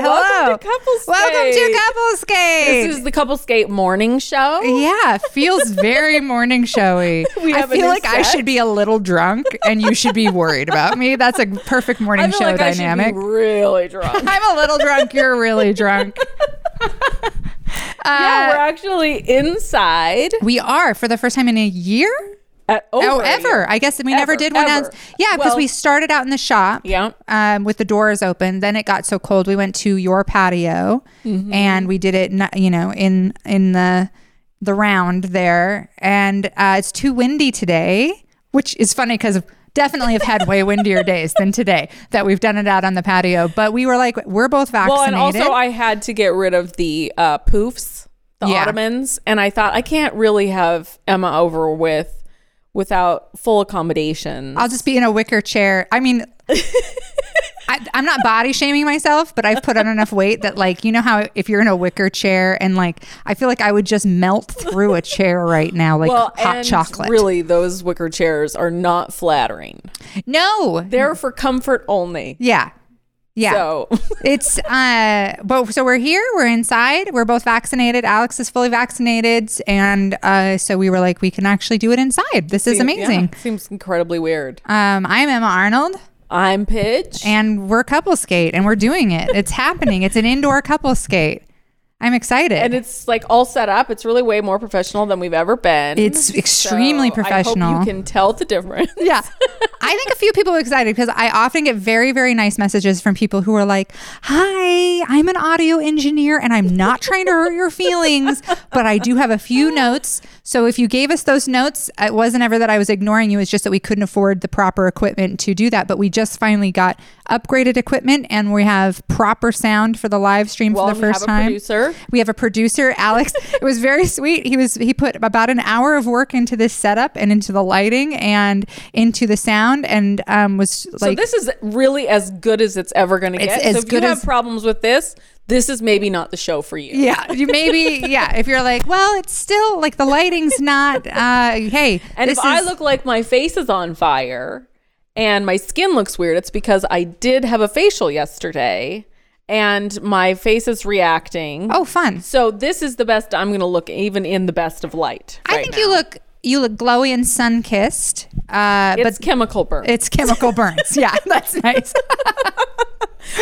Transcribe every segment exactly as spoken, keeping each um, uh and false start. Hello. Welcome to Couple Skate. Welcome to Couple Skate. This is the Couple Skate morning show. Yeah, feels very morning showy. We I feel like set. I should be a little drunk and you should be worried about me. That's a perfect morning I feel show like dynamic. I should be really drunk. I'm a little drunk. You're really drunk. Uh, yeah, we're actually inside. We are for the first time in a year. Uh, oh, ever. I guess we ever, never did one. As, yeah, because well, we started out in the shop yeah. um, with the doors open. Then it got so cold, we went to your patio mm-hmm. and we did it, you know, in in the the round there. And uh, it's too windy today, which is funny because definitely have had way windier days than today that we've done it out on the patio. But we were like, we're both vaccinated. Well, and also I had to get rid of the uh, poofs, the yeah. ottomans. And I thought I can't really have Emma over with without full accommodation. I'll just be in a wicker chair. I mean, I, I'm not body shaming myself, but I've put on enough weight that, like, you know how if you're in a wicker chair and, like, I feel like I would just melt through a chair right now, like well, hot and chocolate. Really, those wicker chairs are not flattering. No. They're for comfort only. Yeah. Yeah. So it's, uh, but so we're here, we're inside, we're both vaccinated. Alex is fully vaccinated. And, uh, so we were like, we can actually do it inside. This is amazing. Yeah, seems incredibly weird. Um, I'm Emma Arnold. I'm Pidge. And we're Couple Skate and we're doing it. It's happening. It's an indoor Couple Skate. I'm excited. And it's like all set up. It's really way more professional than we've ever been. It's extremely so professional. I hope you can tell the difference. Yeah. I think a few people are excited because I often get very, very nice messages from people who are like, hi, I'm an audio engineer and I'm not trying to hurt your feelings, but I do have a few notes. So if you gave us those notes, it wasn't ever that I was ignoring you. It's just that we couldn't afford the proper equipment to do that. But we just finally got upgraded equipment and we have proper sound for the live stream well, for the first time. Producer. We have a producer, Alex. It was very sweet. He was he put about an hour of work into this setup and into the lighting and into the sound. And um, was like, so this is really as good as it's ever going to get. So if you have problems with this, this is maybe not the show for you. Yeah, you maybe. Yeah, if you're like, well, it's still like the lighting's not. Uh, hey, and if I look like my face is on fire and my skin looks weird, it's because I did have a facial yesterday. And my face is reacting. Oh, fun. So this is the best I'm going to look, even in the best of light. I think you look. You look glowy and sun-kissed. Uh, it's but chemical burns. It's chemical burns. Yeah, that's nice.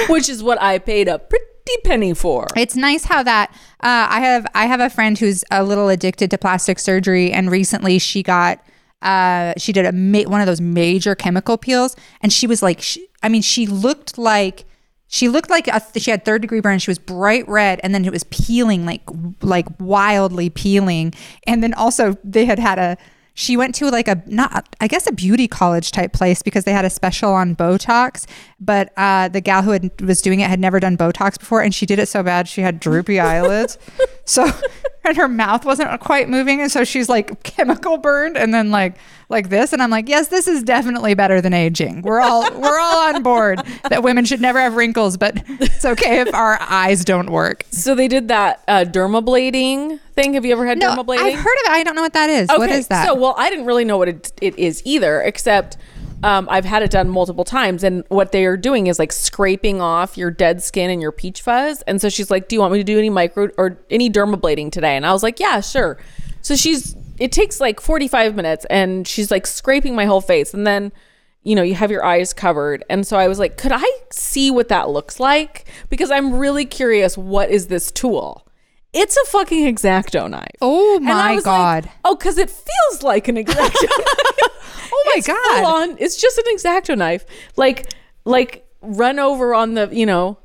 Which is what I paid a pretty penny for. It's nice how that... Uh, I have I have a friend who's a little addicted to plastic surgery, and recently she got... Uh, she did a ma- one of those major chemical peels, and she was like... She, I mean, she looked like... She looked like a th- she had third degree burn. She was bright red, and then it was peeling like like wildly peeling. And then also they had had a. She went to like a not I guess a beauty college type place because they had a special on Botox. But uh, the gal who had, was doing it had never done Botox before, and she did it so bad she had droopy eyelids. So and her mouth wasn't quite moving, and so she's like chemical burned, and then like. Like this, and I'm like, yes, this is definitely better than aging. We're all we're all on board that women should never have wrinkles, but it's okay if our eyes don't work. So they did that uh, dermablading thing. Have you ever had no, dermablading? I've heard of it. I don't know what that is. Okay. What is that? So well, I didn't really know what it, it is either, except um, I've had it done multiple times, and what they are doing is like scraping off your dead skin and your peach fuzz. And so she's like, "Do you want me to do any micro or any dermablading today?" And I was like, "Yeah, sure." So she's. It takes like forty-five minutes and she's like scraping my whole face. And then, you know, you have your eyes covered. And so I was like, could I see what that looks like? Because I'm really curious. What is this tool? It's a fucking X-Acto knife. Oh my God. Like, oh, because it feels like an X-Acto knife. Oh my it's God. Full on, it's just an X-Acto knife. Like, like run over on the, you know,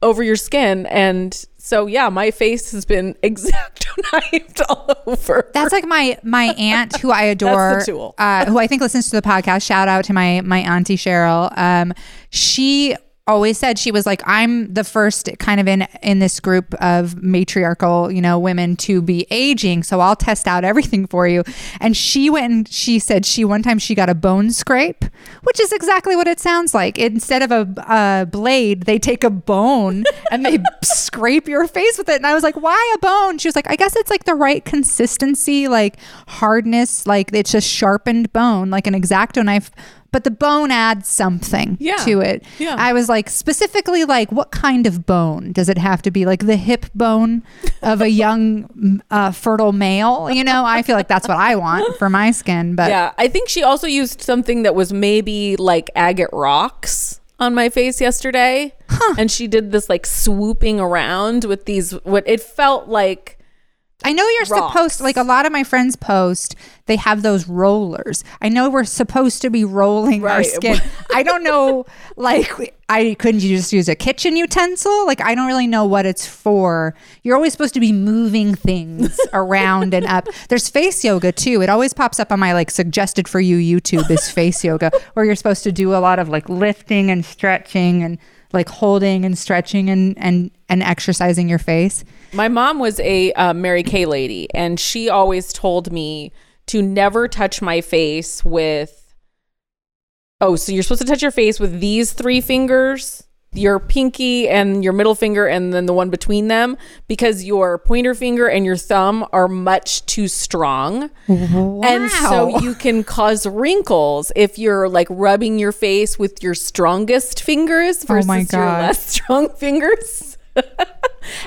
over your skin. And so yeah, my face has been X-Acto knifed all over. That's like my my aunt who I adore. That's the tool. uh who I think listens to the podcast. Shout out to my my auntie Cheryl. Um she always said, she was like, I'm the first kind of in in this group of matriarchal, you know, women to be aging, so I'll test out everything for you. And she went and she said she one time she got a bone scrape, which is exactly what it sounds like. Instead of a, a blade, they take a bone and they scrape your face with it. And I was like, why a bone? She was like, I guess it's like the right consistency, like hardness, like it's just sharpened bone, like an X-Acto knife but the bone adds something yeah. to it. Yeah. I was like, specifically, like, what kind of bone? Does it have to be like the hip bone of a young uh, fertile male? You know, I feel like that's what I want for my skin. But yeah, I think she also used something that was maybe like agate rocks on my face yesterday. Huh. And she did this like swooping around with these, what it felt like. I know you're rocks. supposed, like a lot of my friends post, they have those rollers. I know we're supposed to be rolling right. our skin. I don't know, like, I couldn't you just use a kitchen utensil? Like, I don't really know what it's for. You're always supposed to be moving things around and up. There's face yoga too. It always pops up on my like suggested for you YouTube is face yoga, where you're supposed to do a lot of like lifting and stretching and like holding and stretching and and and exercising your face. My mom was a uh, Mary Kay lady, and she always told me to never touch my face with, oh, so you're supposed to touch your face with these three fingers, your pinky and your middle finger, and then the one between them, because your pointer finger and your thumb are much too strong. Wow. And so you can cause wrinkles if you're like rubbing your face with your strongest fingers versus oh my God. your less strong fingers.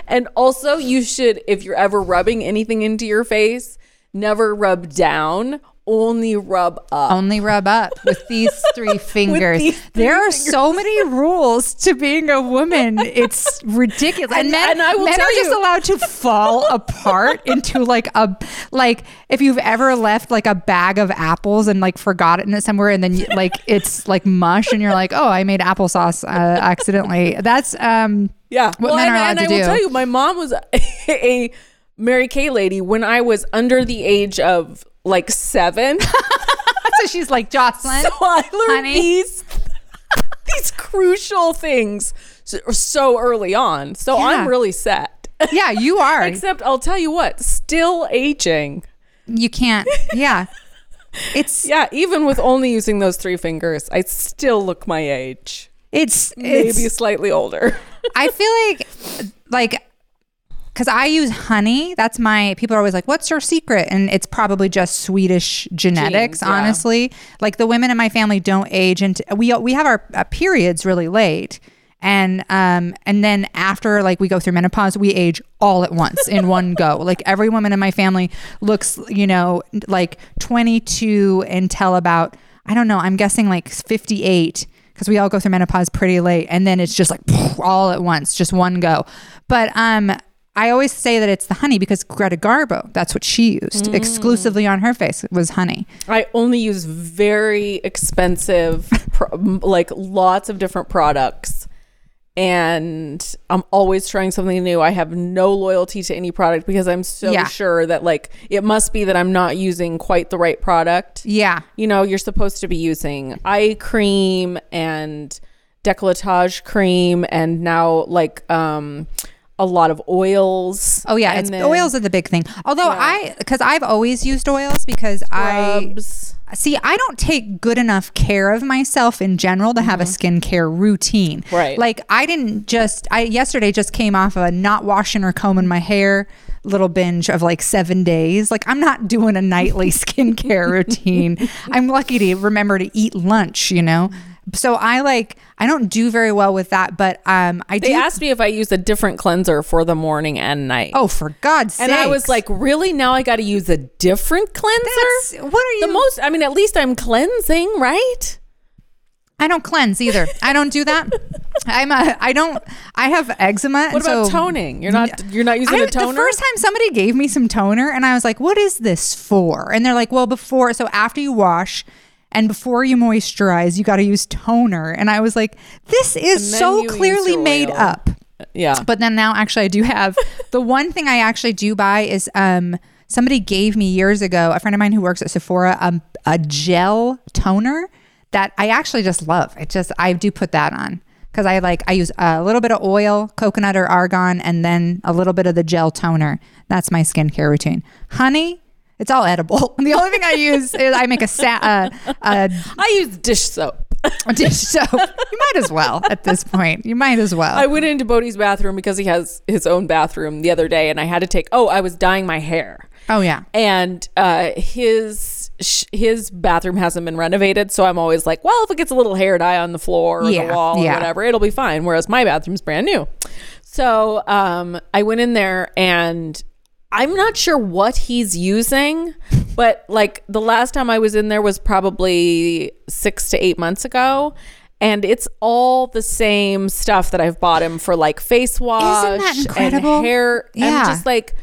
And also you should, if you're ever rubbing anything into your face, never rub down, only rub up. Only rub up with these three fingers. These three there are fingers. So many rules to being a woman. It's ridiculous. And, and men, and I will men tell are you. just allowed to fall apart into like a, like if you've ever left like a bag of apples and like forgotten it somewhere, and then you, like it's like mush and you're like, oh, I made applesauce uh, accidentally. That's um yeah. what well, men are allowed and, and to do. And I will tell you, my mom was a, a Mary Kay lady when I was under the age of like seven. So she's like, Jocelyn, so I learned honey. these these crucial things so, so early on. So yeah. I'm really set. Yeah, you are. Except I'll tell you what, still aging. You can't. Yeah. It's yeah, even with only using those three fingers, I still look my age. It's maybe it's, slightly older. I feel like like because I use honey. That's my, people are always like, what's your secret? And it's probably just Swedish genetics, Genes, yeah. honestly. Like the women in my family don't age. And we we have our uh, periods really late. And um and then after like we go through menopause, we age all at once in one go. Like every woman in my family looks, you know, like twenty-two until about, I don't know, I'm guessing like fifty-eight. Because we all go through menopause pretty late. And then it's just like all at once, just one go. But um, I always say that it's the honey because Greta Garbo, that's what she used mm. exclusively on her face was honey. I only use very expensive, pro- like lots of different products. And I'm always trying something new. I have no loyalty to any product because I'm so yeah. sure that like it must be that I'm not using quite the right product. Yeah. You know, you're supposed to be using eye cream and décolletage cream and now like um a lot of oils. Oh yeah, and it's then, oils are the big thing. Although yeah. I because I've always used oils because Scrubs. I See, I don't take good enough care of myself in general to have mm-hmm. a skincare routine. Right. Like I didn't just, I yesterday just came off of a not washing or combing my hair little binge of like seven days. Like I'm not doing a nightly skincare routine. I'm lucky to remember to eat lunch, you know? So I like, I don't do very well with that, but um, I they do. They asked me if I use a different cleanser for the morning and night. Oh, for God's sake. And sakes. I was like, really? Now I got to use a different cleanser? That's, what are you? The most, I mean, at least I'm cleansing, right? I don't cleanse either. I don't do that. I'm a, I don't, I have eczema. What about so, toning? You're not, you're not using I, a toner? The first time somebody gave me some toner and I was like, what is this for? And they're like, well, before, so after you wash, and before you moisturize, you got to use toner. And I was like, this is so clearly made up. Yeah. But then now actually I do have, the one thing I actually do buy is um, somebody gave me years ago, a friend of mine who works at Sephora, um, a gel toner that I actually just love. It just, I do put that on because I like, I use a little bit of oil, coconut or argan, and then a little bit of the gel toner. That's my skincare routine. Honey. It's all edible. The only thing I use is I make a... Sa- uh, uh, I use dish soap. Dish soap. You might as well at this point. You might as well. I went into Bodhi's bathroom because he has his own bathroom the other day and I had to take... Oh, I was dyeing my hair. Oh, yeah. And uh, his sh- his bathroom hasn't been renovated, so I'm always like, well, if it gets a little hair dye on the floor or yeah, the wall or yeah. whatever, it'll be fine. Whereas my bathroom's brand new. So um, I went in there and I'm not sure what he's using, but like the last time I was in there was probably six to eight months ago. And it's all the same stuff that I've bought him for, like face wash. Isn't that incredible? And hair. Yeah. I'm just like,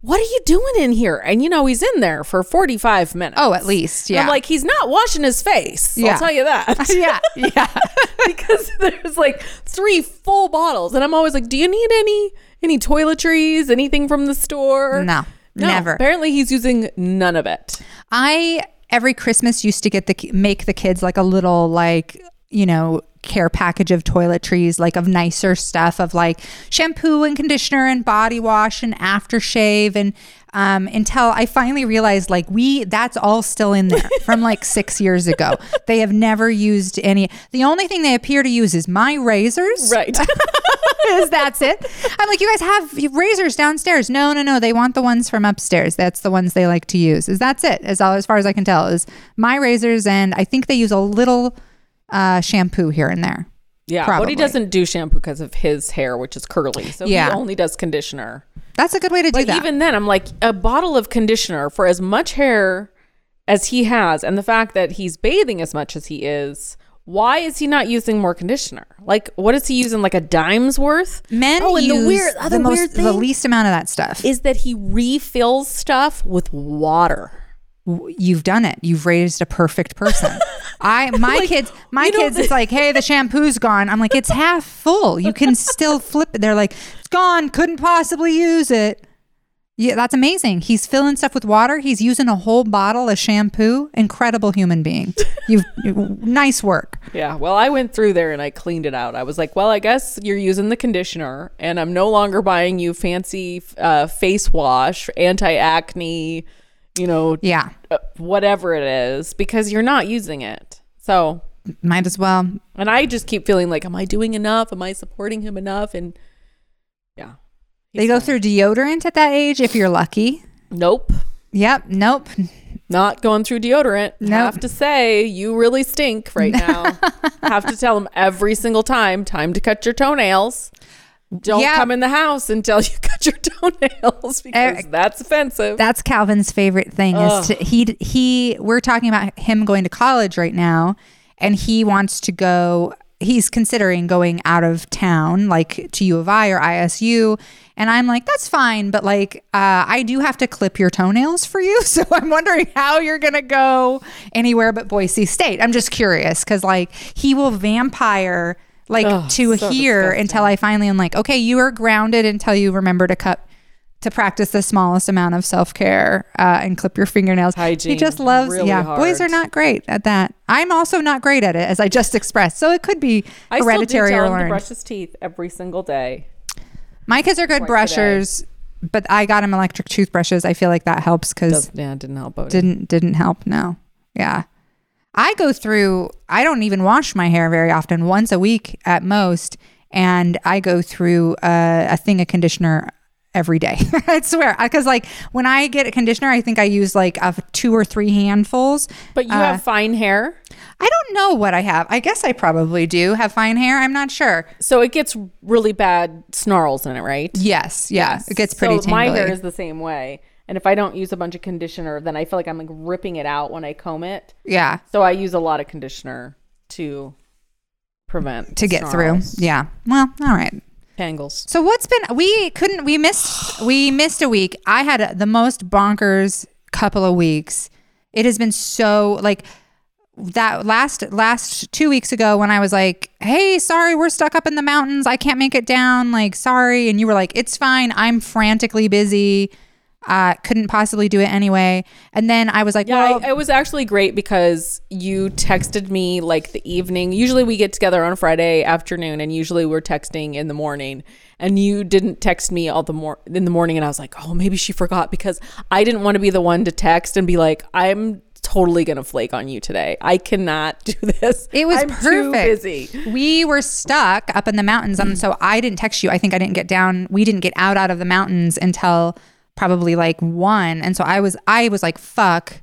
what are you doing in here? And you know, he's in there for forty-five minutes. Oh, at least. Yeah. And I'm like, he's not washing his face. Yeah. I'll tell you that. Yeah. Yeah. Because there's like three full bottles. And I'm always like, do you need any, any toiletries, anything from the store? No, no, never. Apparently he's using none of it. I, every Christmas used to get the, make the kids like a little like, you know, care package of toiletries, like of nicer stuff, of like shampoo and conditioner and body wash and aftershave, and um until I finally realized like we that's all still in there from like six years ago. They have never used any. The only thing they appear to use is my razors, right? Is that's it. I'm like, you guys have razors downstairs. No, no, no. They want the ones from upstairs. That's the ones they like to use. Is that's it. As all as far as I can tell is my razors, and I think they use a little Uh, shampoo here and there. Yeah, probably. But he doesn't do shampoo because of his hair, which is curly. So yeah. He only does conditioner. That's a good way to do but that. But even then, I'm like, a bottle of conditioner for as much hair as he has, and the fact that he's bathing as much as he is, why is he not using more conditioner? Like, what is he using? Like a dime's worth? Men oh, and use the, weird, other the, most, weird thing the least amount of that stuff. Is that he refills stuff with water. You've done it. You've raised a perfect person. I my like, kids my kids know, it's like, hey, the shampoo's gone. I'm like, it's half full, you can still flip it. They're like, it's gone, couldn't possibly use it. Yeah, that's amazing. He's filling stuff with water. He's using a whole bottle of shampoo. Incredible human being. You've nice work. Yeah, well, I went through there and I cleaned it out. I was like, well, I guess you're using the conditioner, and I'm no longer buying you fancy uh face wash, anti-acne, you know, yeah, whatever it is, because you're not using it. So might as well. And I just keep feeling like, am I doing enough? Am I supporting him enough? And yeah, they go fine. Through deodorant at that age if you're lucky. Nope. Yep. Nope. Not going through deodorant. Nope. Have to say, you really stink right now. Have to tell him every single time, time to cut your toenails. Don't yep. come in the house until you cut your toenails, because uh, that's offensive. That's Calvin's favorite thing. Ugh. Is to, he he. We're talking about him going to college right now, and he wants to go. He's considering going out of town, like to U of I or I S U. And I'm like, that's fine, but like, uh, I do have to clip your toenails for you. So I'm wondering how you're gonna go anywhere but Boise State. I'm just curious because like he will vampire. Like oh, to so here disgusting. Until I finally am like, okay, you are grounded until you remember to cut, to practice the smallest amount of self-care uh, and clip your fingernails. Hygiene. He just loves, really yeah, hard. Boys are not great at that. I'm also not great at it, as I just expressed. So it could be I hereditary still do tell or learned. Him to brush his teeth every single day. My kids are good Twice brushers, but I got him electric toothbrushes. I feel like that helps because yeah, didn't help. Bodhi. Didn't didn't help. No, yeah. I go through, I don't even wash my hair very often, once a week at most. And I go through uh, a thing of conditioner every day. I swear. Because like when I get a conditioner, I think I use like a two or three handfuls. But you uh, have fine hair? I don't know what I have. I guess I probably do have fine hair. I'm not sure. So it gets really bad snarls in it, right? Yes. Yeah. Yes. It gets pretty so tingly. My hair is the same way. And if I don't use a bunch of conditioner, then I feel like I'm like ripping it out when I comb it. Yeah. So I use a lot of conditioner to prevent. To get snarls. Through. Yeah. Well, all right. Tangles. So what's been, we couldn't, we missed, we missed a week. I had a, the most bonkers couple of weeks. It has been so like that last, last two weeks ago when I was like, hey, sorry, we're stuck up in the mountains. I can't make it down. Like, sorry. And you were like, it's fine. I'm frantically busy. Uh, couldn't possibly do it anyway. And then I was like, yeah, well, I, it was actually great because you texted me like the evening. Usually we get together on Friday afternoon and usually we're texting in the morning, and you didn't text me all the more in the morning. And I was like, oh, maybe she forgot, because I didn't want to be the one to text and be like, I'm totally going to flake on you today. I cannot do this. It was I'm perfect. Too busy. We were stuck up in the mountains. And so I didn't text you. I think I didn't get down. We didn't get out, out of the mountains until probably like one. And so I was I was like, fuck,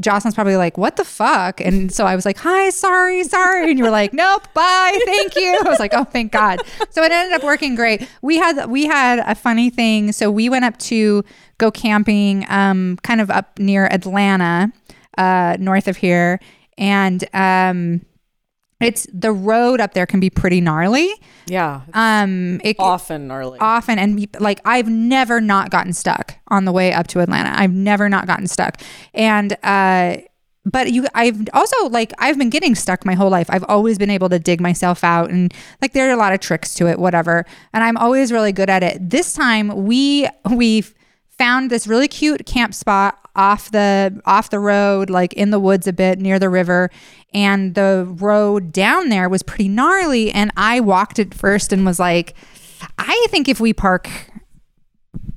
Jocelyn's probably like, what the fuck? And so I was like, hi, sorry, sorry. And you were like, nope, bye, thank you. I was like, oh, thank God. So it ended up working great. We had we had a funny thing. So we went up to go camping um, kind of up near Atlanta, uh, north of here. And um, it's the road up there can be pretty gnarly. Yeah. Um, it, often gnarly. Often. And like, I've never not gotten stuck on the way up to Atlanta. I've never not gotten stuck. And, uh, but you, I've also like, I've been getting stuck my whole life. I've always been able to dig myself out, and like, there are a lot of tricks to it, whatever. And I'm always really good at it. This time we, we found this really cute camp spot off the, off the road, like in the woods a bit near the river. And the road down there was pretty gnarly. And I walked it first and was like, I think if we park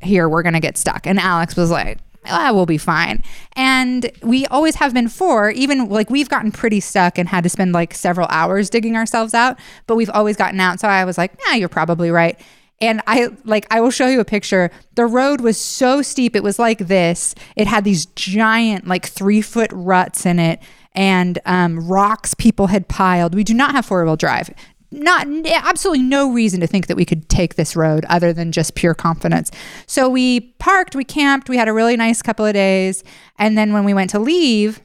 here, we're going to get stuck. And Alex was like, ah, we'll be fine. And we always have been for, even like we've gotten pretty stuck and had to spend like several hours digging ourselves out, but we've always gotten out. So I was like, yeah, you're probably right. And I like, I will show you a picture. The road was so steep. It was like this. It had these giant, like three foot ruts in it, and um, rocks people had piled. We do not have four wheel drive. Not absolutely no reason to think that we could take this road other than just pure confidence. So we parked, we camped, we had a really nice couple of days. And then when we went to leave,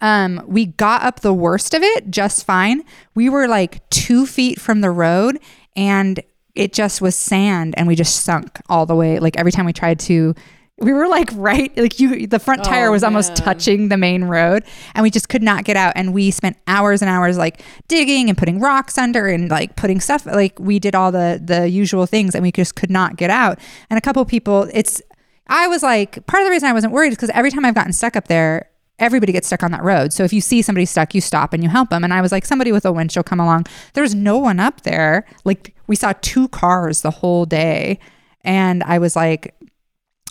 um, we got up the worst of it just fine. We were like two feet from the road, and it just was sand, and we just sunk all the way. Like every time we tried to, we were like right, like you, the front tire oh, was almost man. touching the main road, and we just could not get out. And we spent hours and hours like digging and putting rocks under and like putting stuff, like we did all the, the usual things, and we just could not get out. And a couple people, it's, I was like, part of the reason I wasn't worried is because every time I've gotten stuck up there, everybody gets stuck on that road. So if you see somebody stuck, you stop and you help them. And I was like, somebody with a winch will come along. There was no one up there. Like we saw two cars the whole day. And I was like,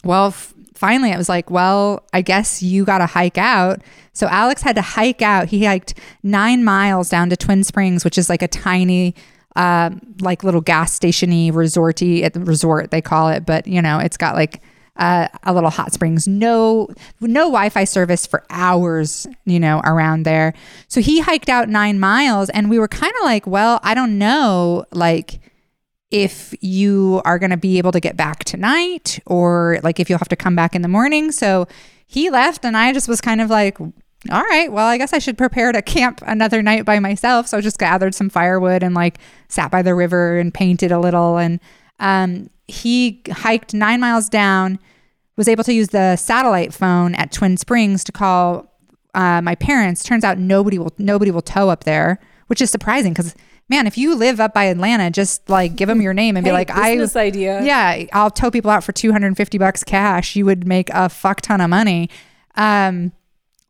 well, f- finally I was like, well, I guess you got to hike out. So Alex had to hike out. He hiked nine miles down to Twin Springs, which is like a tiny, uh, like little gas station-y, resort-y, at the resort they call it. But you know, it's got like Uh, a little hot springs, no, no Wi-Fi service for hours, you know, around there. So he hiked out nine miles and we were kind of like, well, I don't know, like if you are going to be able to get back tonight or like if you'll have to come back in the morning. So he left and I just was kind of like, all right, well, I guess I should prepare to camp another night by myself. So I just gathered some firewood and like sat by the river and painted a little. And um, he hiked nine miles down, was able to use the satellite phone at Twin Springs to call uh, my parents. Turns out nobody will nobody will tow up there, which is surprising because, man, if you live up by Atlanta, just like give them your name and hey, be like, I this idea. Yeah, I'll tow people out for two hundred fifty bucks cash. You would make a fuck ton of money. Um,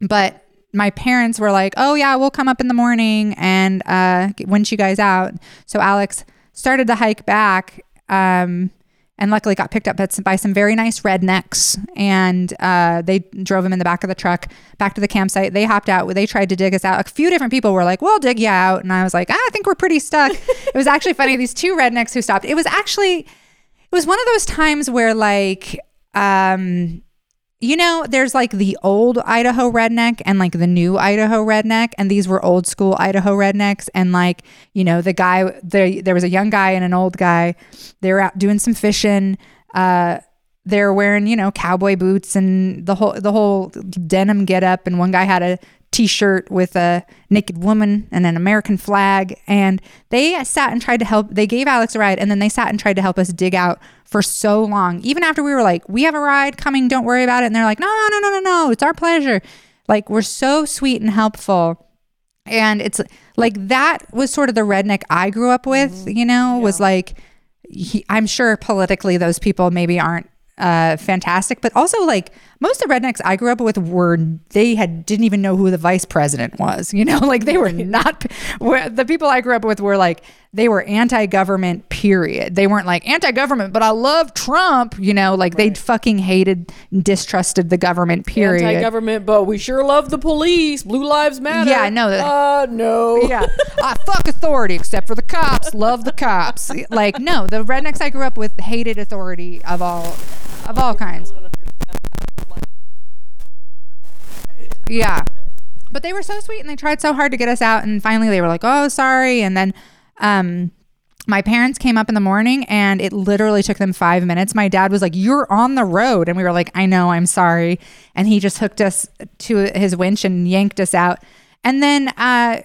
but my parents were like, oh yeah, we'll come up in the morning and uh, winch you guys out. So Alex started the hike back. Um, And luckily got picked up by some very nice rednecks. And uh, they drove him in the back of the truck back to the campsite. They hopped out. They tried to dig us out. A few different people were like, we'll dig you out. And I was like, I think we're pretty stuck. It was actually funny. These two rednecks who stopped. It was actually, it was one of those times where like, um, you know, there's like the old Idaho redneck and like the new Idaho redneck. And these were old school Idaho rednecks. And like, you know, the guy, the, there was a young guy and an old guy. They were out doing some fishing. Uh, they're wearing, you know, cowboy boots and the whole, the whole denim getup. And one guy had a t-shirt with a naked woman and an American flag. And they sat and tried to help. They gave Alex a ride and then they sat and tried to help us dig out for so long, even after we were like, we have a ride coming, don't worry about it. And they're like, no, no, no, no, no, it's our pleasure. Like, we're so sweet and helpful. And it's like, that was sort of the redneck I grew up with, mm-hmm. you know, yeah. was like, he, I'm sure politically those people maybe aren't uh, fantastic, but also like most of the rednecks I grew up with were, they had, didn't even know who the vice president was, you know, like they were not, the people I grew up with were like, they were anti-government, period. They weren't like anti-government, but I love Trump, you know, like right. they fucking hated, distrusted the government, period. Anti-government, but we sure love the police. Blue Lives Matter. Yeah, no. Uh, no. Yeah. uh, fuck authority, except for the cops. Love the cops. Like, no, the rednecks I grew up with hated authority of all, of all kinds. Yeah. But they were so sweet and they tried so hard to get us out. And finally they were like, oh, sorry. And then um, my parents came up in the morning and it literally took them five minutes. My dad was like, you're on the road. And we were like, I know, I'm sorry. And he just hooked us to his winch and yanked us out. And then, uh,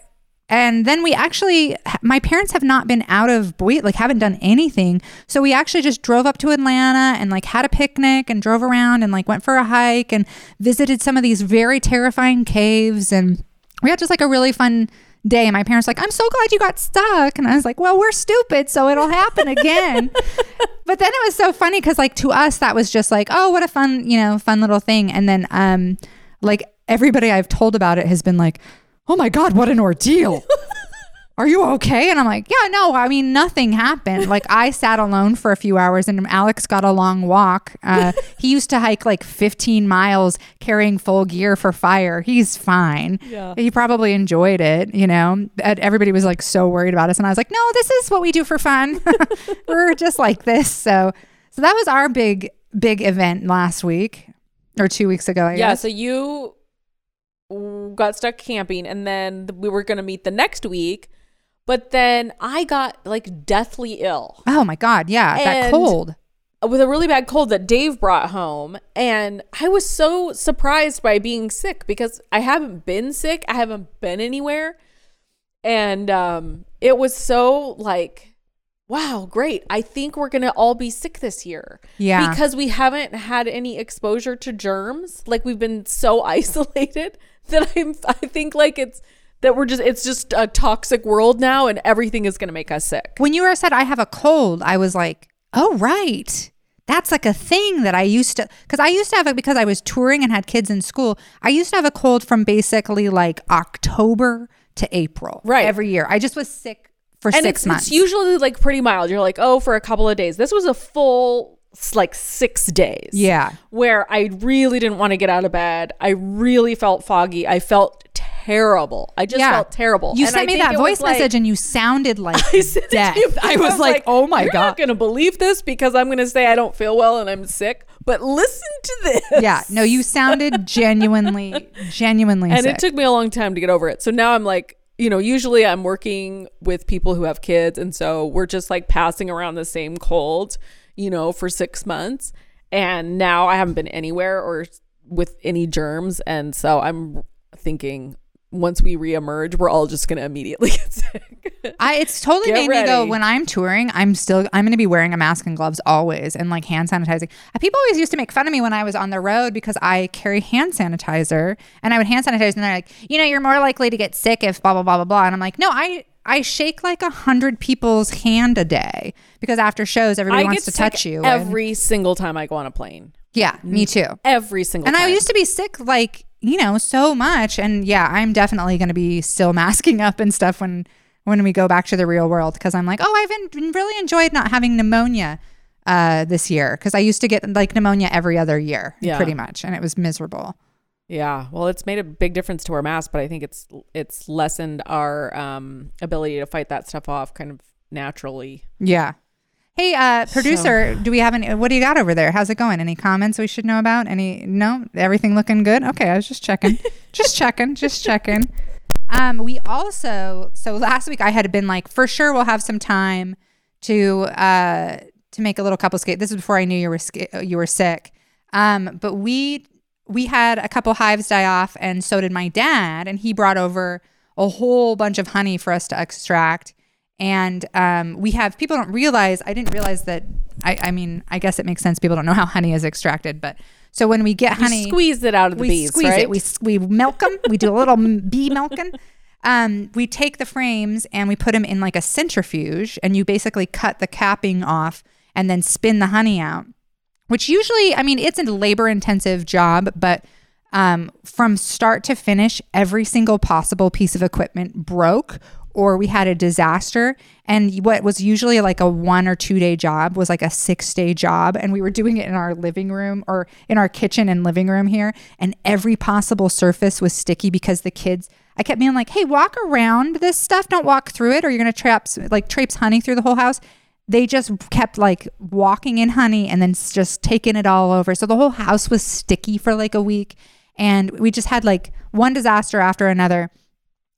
and then we actually, my parents have not been out of Boise, like haven't done anything. So we actually just drove up to Atlanta and like had a picnic and drove around and like went for a hike and visited some of these very terrifying caves. And we had just like a really fun day. And my parents were like, I'm so glad you got stuck. And I was like, well, we're stupid, so it'll happen again. But then it was so funny because like to us, that was just like, oh, what a fun, you know, fun little thing. And then um, like everybody I've told about it has been like, oh my God, what an ordeal. Are you okay? And I'm like, yeah, no, I mean, nothing happened. Like I sat alone for a few hours and Alex got a long walk. Uh, he used to hike like fifteen miles carrying full gear for fire. He's fine. Yeah. He probably enjoyed it. You know, everybody was like so worried about us. And I was like, no, this is what we do for fun. We're just like this. So, so that was our big, big event last week or two weeks ago, I guess. Yeah. So you got stuck camping and then we were going to meet the next week, but then I got like deathly ill. Oh my God. Yeah. That cold. With a really bad cold that Dave brought home. And I was so surprised by being sick because I haven't been sick. I haven't been anywhere. And um, it was so like, wow, great. I think we're going to all be sick this year. Yeah. Because we haven't had any exposure to germs. Like we've been so isolated that I'm, I think like it's that we're just, it's just a toxic world now and everything is going to make us sick. When you were said, I have a cold, I was like, oh, right. That's like a thing that I used to, because I used to have it because I was touring and had kids in school. I used to have a cold from basically like October to April. Right. Every year. I just was sick for and six it's, months. It's usually like pretty mild. You're like, oh, for a couple of days. This was a full like six days. Yeah. Where I really didn't want to get out of bed. I really felt foggy. I felt terrible. I just yeah. felt terrible. You and sent I me that voice message like, and you sounded like I death. You, I, I was, was like, like, oh my you're God. You're not going to believe this because I'm going to say I don't feel well and I'm sick. But listen to this. Yeah. No, you sounded genuinely, genuinely and sick. And it took me a long time to get over it. So now I'm like, you know, usually I'm working with people who have kids. And so we're just like passing around the same cold, you know, for six months. And now I haven't been anywhere or with any germs. And so I'm thinking once we reemerge, we're all just going to immediately get sick. I, it's totally get made ready. Me go, when I'm touring, I'm still, I'm going to be wearing a mask and gloves always and like hand sanitizing. People always used to make fun of me when I was on the road because I carry hand sanitizer and I would hand sanitize and they're like, you know, you're more likely to get sick if blah, blah, blah, blah, blah. And I'm like, no, I... I shake like a hundred people's hand a day because after shows, everybody I wants to touch you. Every and, single time I go on a plane. Yeah, me too. Every single and time. And I used to be sick like, you know, so much. And yeah, I'm definitely going to be still masking up and stuff when, when we go back to the real world. Cause I'm like, oh, I've been, really enjoyed not having pneumonia uh, this year. Cause I used to get like pneumonia every other year yeah. pretty much. And it was miserable. Yeah, well, it's made a big difference to our mask, but I think it's it's lessened our um, ability to fight that stuff off kind of naturally. Yeah. Hey, uh, producer, so. Do we have any? What do you got over there? How's it going? Any comments we should know about? Any? No? Everything looking good? Okay, I was just checking. just checking. Just checking. Um, we also, so last week I had been like, for sure we'll have some time to uh, to make a little couples skate. This is before I knew you were you were sick. Um, but we... We had a couple hives die off and so did my dad. And he brought over a whole bunch of honey for us to extract. And um, we have, people don't realize, I didn't realize that, I, I mean, I guess it makes sense. People don't know how honey is extracted. But so when we get honey. We squeeze it out of the we bees, squeeze right? It. We We milk them. We do a little bee milking. Um, we take the frames and we put them in like a centrifuge. And you basically cut the capping off and then spin the honey out. Which usually, I mean, it's a labor-intensive job, but um, from start to finish, every single possible piece of equipment broke or we had a disaster. And what was usually like a one or two day job was like a six day job. And we were doing it in our living room or in our kitchen and living room here. And every possible surface was sticky because the kids, I kept being like, hey, walk around this stuff. Don't walk through it or you're going to traps like traipse honey through the whole house. They just kept like walking in honey and then just taking it all over. So the whole house was sticky for like a week. And we just had like one disaster after another.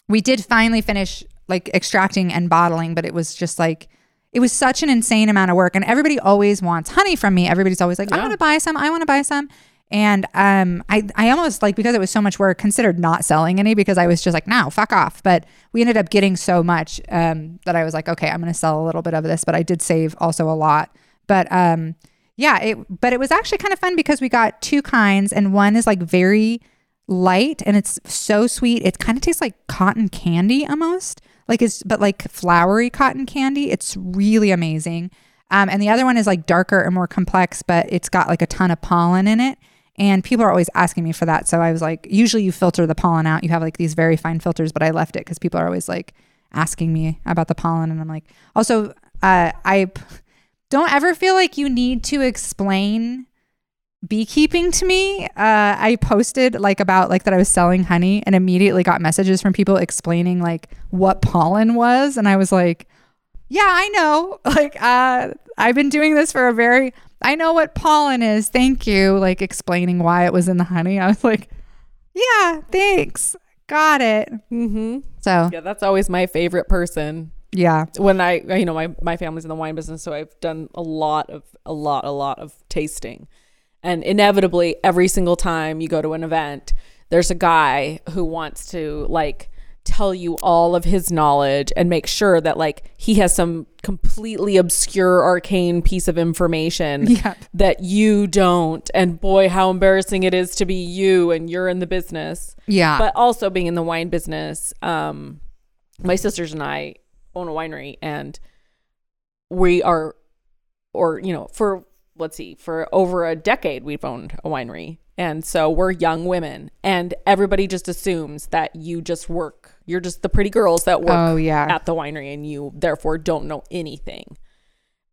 We did finally finish like extracting and bottling, but it was just like, it was such an insane amount of work. And everybody always wants honey from me. Everybody's always like, yeah. I want to buy some. I want to buy some. And um, I, I almost like, because it was so much work, considered not selling any, because I was just like, no, fuck off. But we ended up getting so much um, that I was like, okay, I'm going to sell a little bit of this, but I did save also a lot. But um, yeah, it, but it was actually kind of fun because we got two kinds, and one is like very light and it's so sweet. It kind of tastes like cotton candy almost, like it's, but like flowery cotton candy. It's really amazing. Um, and the other one is like darker and more complex, but it's got like a ton of pollen in it. And people are always asking me for that. So I was like, usually you filter the pollen out. You have like these very fine filters, but I left it because people are always like asking me about the pollen. And I'm like, also, uh, I p- don't ever feel like you need to explain beekeeping to me. Uh, I posted like about like that I was selling honey and immediately got messages from people explaining like what pollen was. And I was like, yeah, I know. Like, uh, I've been doing this for a very... I know what pollen is. Thank you. Like explaining why it was in the honey. I was like, yeah, thanks. Got it. Mm-hmm. So yeah, that's always my favorite person. Yeah. When I, you know, my, my family's in the wine business. So I've done a lot of, a lot, a lot of tasting, and inevitably every single time you go to an event, there's a guy who wants to like tell you all of his knowledge and make sure that like he has some completely obscure arcane piece of information yep. that you don't, and boy how embarrassing it is to be you and you're in the business. Yeah, but also being in the wine business, um my sisters and I own a winery, and we are, or you know, for let's see, for over a decade we've owned a winery. And so we're young women, and everybody just assumes that you just work. You're just the pretty girls that work oh, yeah. at the winery, and you therefore don't know anything.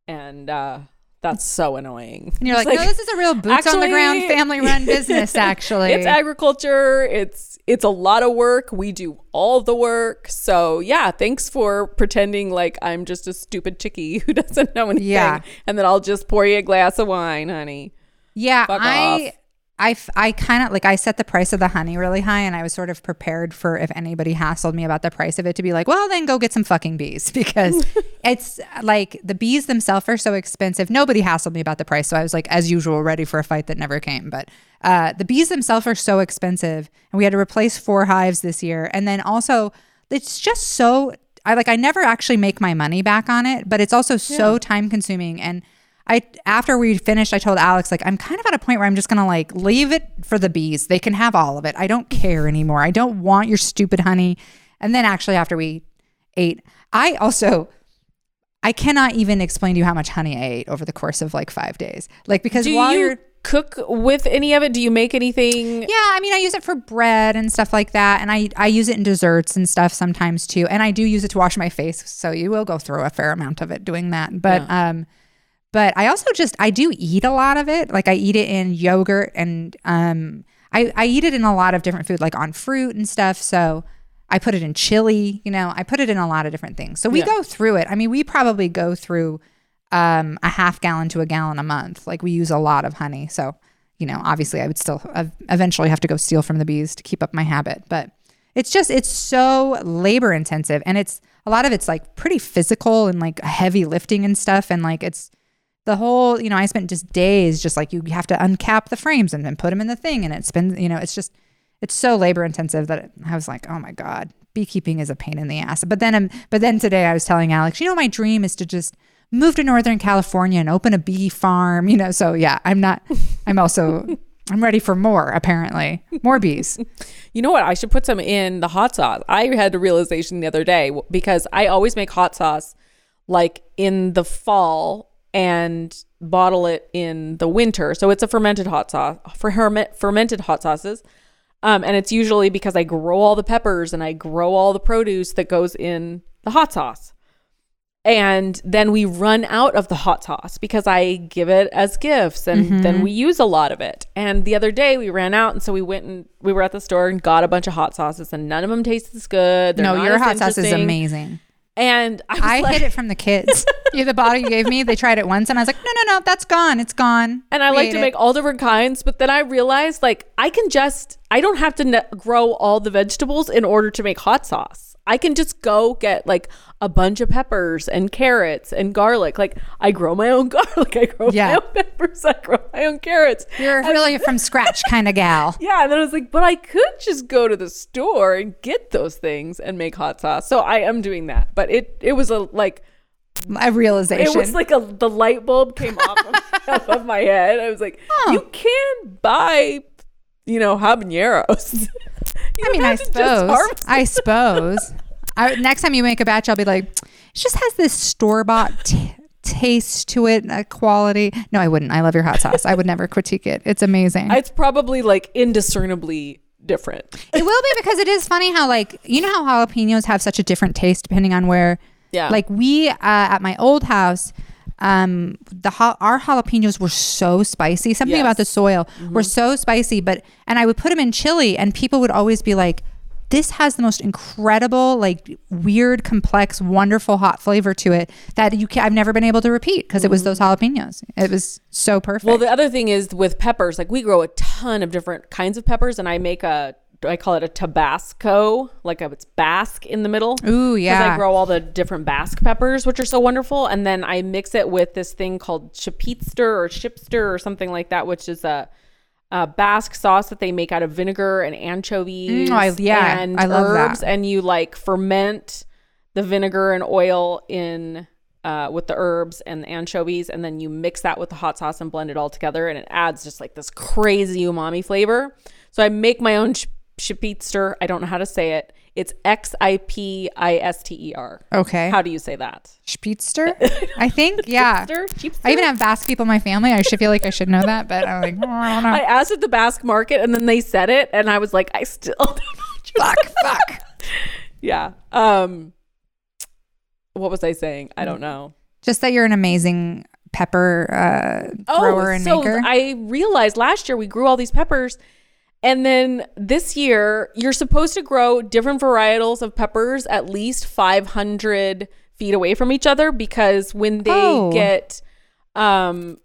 And uh, that's so annoying. And you're like, like, no, this is a real boots actually, on the ground, family run business. Actually, it's agriculture. It's it's a lot of work. We do all the work. So yeah, thanks for pretending like I'm just a stupid chickie who doesn't know anything. Yeah. And then I'll just pour you a glass of wine, honey. Yeah, Fuck I. Off. I, I kind of like I set the price of the honey really high, and I was sort of prepared for if anybody hassled me about the price of it to be like, well, then go get some fucking bees, because it's like the bees themselves are so expensive. Nobody hassled me about the price. So I was like, as usual, ready for a fight that never came. But uh, the bees themselves are so expensive, and we had to replace four hives this year. And then also it's just so I like I never actually make my money back on it, but it's also so yeah. time consuming. And I, after we finished, I told Alex, like, I'm kind of at a point where I'm just going to like leave it for the bees. They can have all of it. I don't care anymore. I don't want your stupid honey. And then actually after we ate, I also, I cannot even explain to you how much honey I ate over the course of like five days. Like, because Do while you- you're... cook with any of it? Do you make anything? Yeah, I mean, I use it for bread and stuff like that, and I I use it in desserts and stuff sometimes too. And I do use it to wash my face, so you will go through a fair amount of it doing that. But yeah. um. But I also just, I do eat a lot of it. Like I eat it in yogurt, and um, I, I eat it in a lot of different food, like on fruit and stuff. So I put it in chili, you know, I put it in a lot of different things. So we yeah. go through it. I mean, we probably go through um, a half gallon to a gallon a month. Like we use a lot of honey. So, you know, obviously I would still eventually have to go steal from the bees to keep up my habit. But it's just, it's so labor intensive, and it's, a lot of it's like pretty physical and like heavy lifting and stuff. And like it's, the whole, you know, I spent just days just like, you have to uncap the frames and then put them in the thing, and it's been, you know, it's just, it's so labor intensive that it, I was like, oh my God, beekeeping is a pain in the ass. But then, um, but then today I was telling Alex, you know, my dream is to just move to Northern California and open a bee farm, you know? So yeah, I'm not, I'm also, I'm ready for more, apparently. More bees. You know what? I should put some in the hot sauce. I had a realization the other day, because I always make hot sauce like in the fall and bottle it in the winter. So it's a fermented hot sauce, for hermit, fermented hot sauces. Um, and it's usually because I grow all the peppers and I grow all the produce that goes in the hot sauce. And then we run out of the hot sauce because I give it as gifts, and mm-hmm. then we use a lot of it. And the other day we ran out, and so we went and we were at the store and got a bunch of hot sauces, and none of them tastes as good. They're no, your hot sauce is amazing. And I, was I like, hid it from the kids. You the bottle you gave me, they tried it once, and I was like, no, no, no, that's gone. It's gone. And I we like to it. make all different kinds, but then I realized like I can just I don't have to ne- grow all the vegetables in order to make hot sauce. I can just go get like a bunch of peppers and carrots and garlic. Like I grow my own garlic. I grow yeah. my own peppers. I grow my own carrots. You're and, really from scratch kind of gal. Yeah. And then I was like, but I could just go to the store and get those things and make hot sauce. So I am doing that. But it, it was a like a realization. It was like a the light bulb came off of, off of my head. I was like, huh. You can buy, you know, habaneros. You I mean, I suppose. I suppose. I, next time you make a batch, I'll be like, it just has this store-bought t- taste to it, a quality. No, I wouldn't. I love your hot sauce. I would never critique it. It's amazing. It's probably like indiscernibly different. It will be, because it is funny how like, you know how jalapenos have such a different taste depending on where. Yeah. Like we uh, at my old house, um, the ho- our jalapenos were so spicy. Something yes. about the soil mm-hmm. were so spicy, but and I would put them in chili, and people would always be like, "This has the most incredible, like weird, complex, wonderful hot flavor to it that you can- I've never been able to repeat because mm-hmm. it was those jalapenos. It was so perfect." Well, the other thing is with peppers, like we grow a ton of different kinds of peppers, and I make a. I call it a Tabasco, like a, it's Basque in the middle. Ooh, yeah. Because I grow all the different Basque peppers, which are so wonderful. And then I mix it with this thing called Xipister or Shipster or something like that, which is a, a Basque sauce that they make out of vinegar and anchovies mm, I, yeah, and I love herbs. That. And you like ferment the vinegar and oil in uh, with the herbs and the anchovies. And then you mix that with the hot sauce and blend it all together. And it adds just like this crazy umami flavor. So I make my own sh- Xipister. I don't know how to say it. It's X I P I S T E R. Okay. How do you say that? Xipister? I think, yeah. Cheapster? Cheapster? I even have Basque people in my family. I should feel like I should know that, but I'm like, oh, I don't know. I asked at the Basque market and then they said it and I was like, I still don't know what you're Fuck, saying. fuck. Yeah. Um, what was I saying? I don't know. Just that you're an amazing pepper uh, oh, grower and so maker. I realized last year we grew all these peppers. And then this year, you're supposed to grow different varietals of peppers at least five hundred feet away from each other, because when they oh. get um,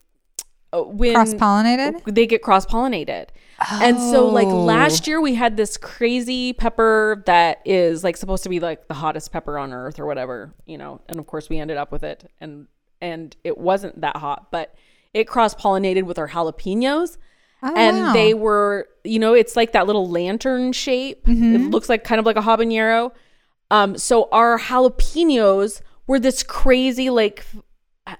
when cross-pollinated, they get cross-pollinated. Oh. And so, like last year, we had this crazy pepper that is like supposed to be like the hottest pepper on earth or whatever, you know. And of course, we ended up with it, and and it wasn't that hot, but it cross-pollinated with our jalapenos. Oh, and wow. They were, you know, it's like that little lantern shape. Mm-hmm. It looks like kind of like a habanero. Um, so our jalapenos were this crazy like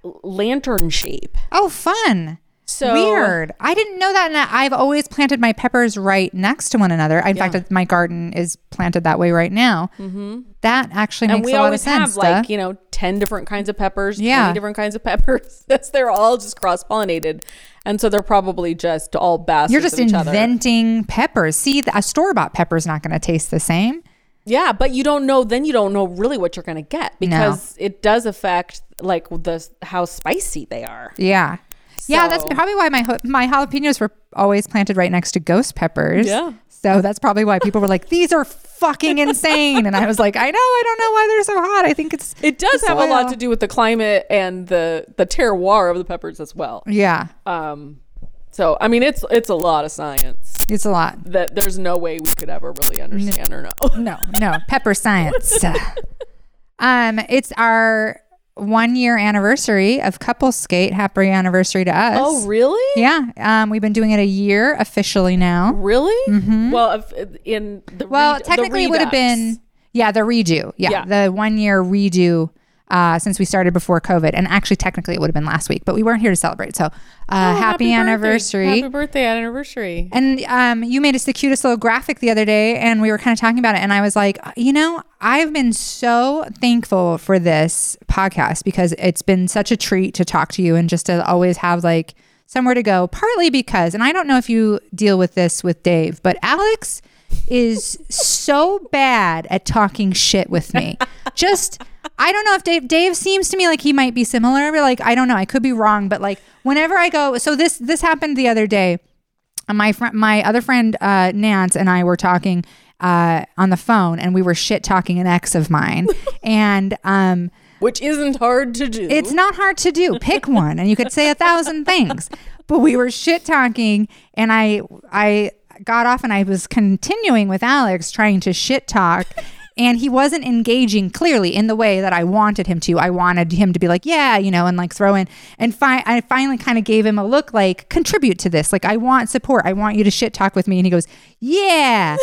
lantern shape. Oh, fun. So weird. I didn't know that. And I've always planted my peppers right next to one another. In yeah. fact, my garden is planted that way right now. Mm-hmm. That actually makes a lot of sense. And we always have like, duh. you know, ten different kinds of peppers, yeah. twenty different kinds of peppers. They're all just cross-pollinated. And so they're probably just all bastards. You're just of each inventing other. Peppers. See, a store-bought pepper is not going to taste the same. Yeah, but you don't know. Then you don't know really what you're going to get, because no. it does affect like the how spicy they are. Yeah. So. Yeah, that's probably why my my jalapenos were always planted right next to ghost peppers. Yeah. So that's probably why people were like, these are fucking insane. And I was like, I know, I don't know why they're so hot. I think it's It does have soil. A lot to do with the climate and the, the terroir of the peppers as well. Yeah. Um. So, I mean, it's it's a lot of science. It's a lot. That there's no way we could ever really understand no, or know. No, no. Pepper science. um, It's our... one year anniversary of Couple Skate. Happy anniversary to us. Oh, really? Yeah. Um, we've been doing it a year officially now. Really? Mm-hmm. Well, if, in the well, re- technically the it would have been yeah the redo yeah, yeah. the one year redo uh, since we started before COVID, and actually technically it would have been last week, but we weren't here to celebrate. So uh, oh, happy, happy anniversary! Happy birthday anniversary! And um, you made us the cutest little graphic the other day, and we were kind of talking about it, and I was like, you know, I've been so thankful for this podcast because it's been such a treat to talk to you and just to always have like somewhere to go, partly because, and I don't know if you deal with this with Dave, but Alex is so bad at talking shit with me. Just, I don't know if Dave, Dave seems to me like he might be similar, but like, I don't know, I could be wrong, but like whenever I go, so this, this happened the other day. My friend, my other friend, uh, Nance and I were talking uh on the phone, and we were shit talking an ex of mine, and um which isn't hard to do. It's not hard to do. Pick one and you could say a thousand things, but we were shit talking, and I I got off and I was continuing with Alex, trying to shit talk. And he wasn't engaging clearly in the way that I wanted him to. I wanted him to be like, yeah, you know, and like throw in. And fi- I finally kind of gave him a look like, contribute to this. Like, I want support. I want you to shit talk with me. And he goes, yeah,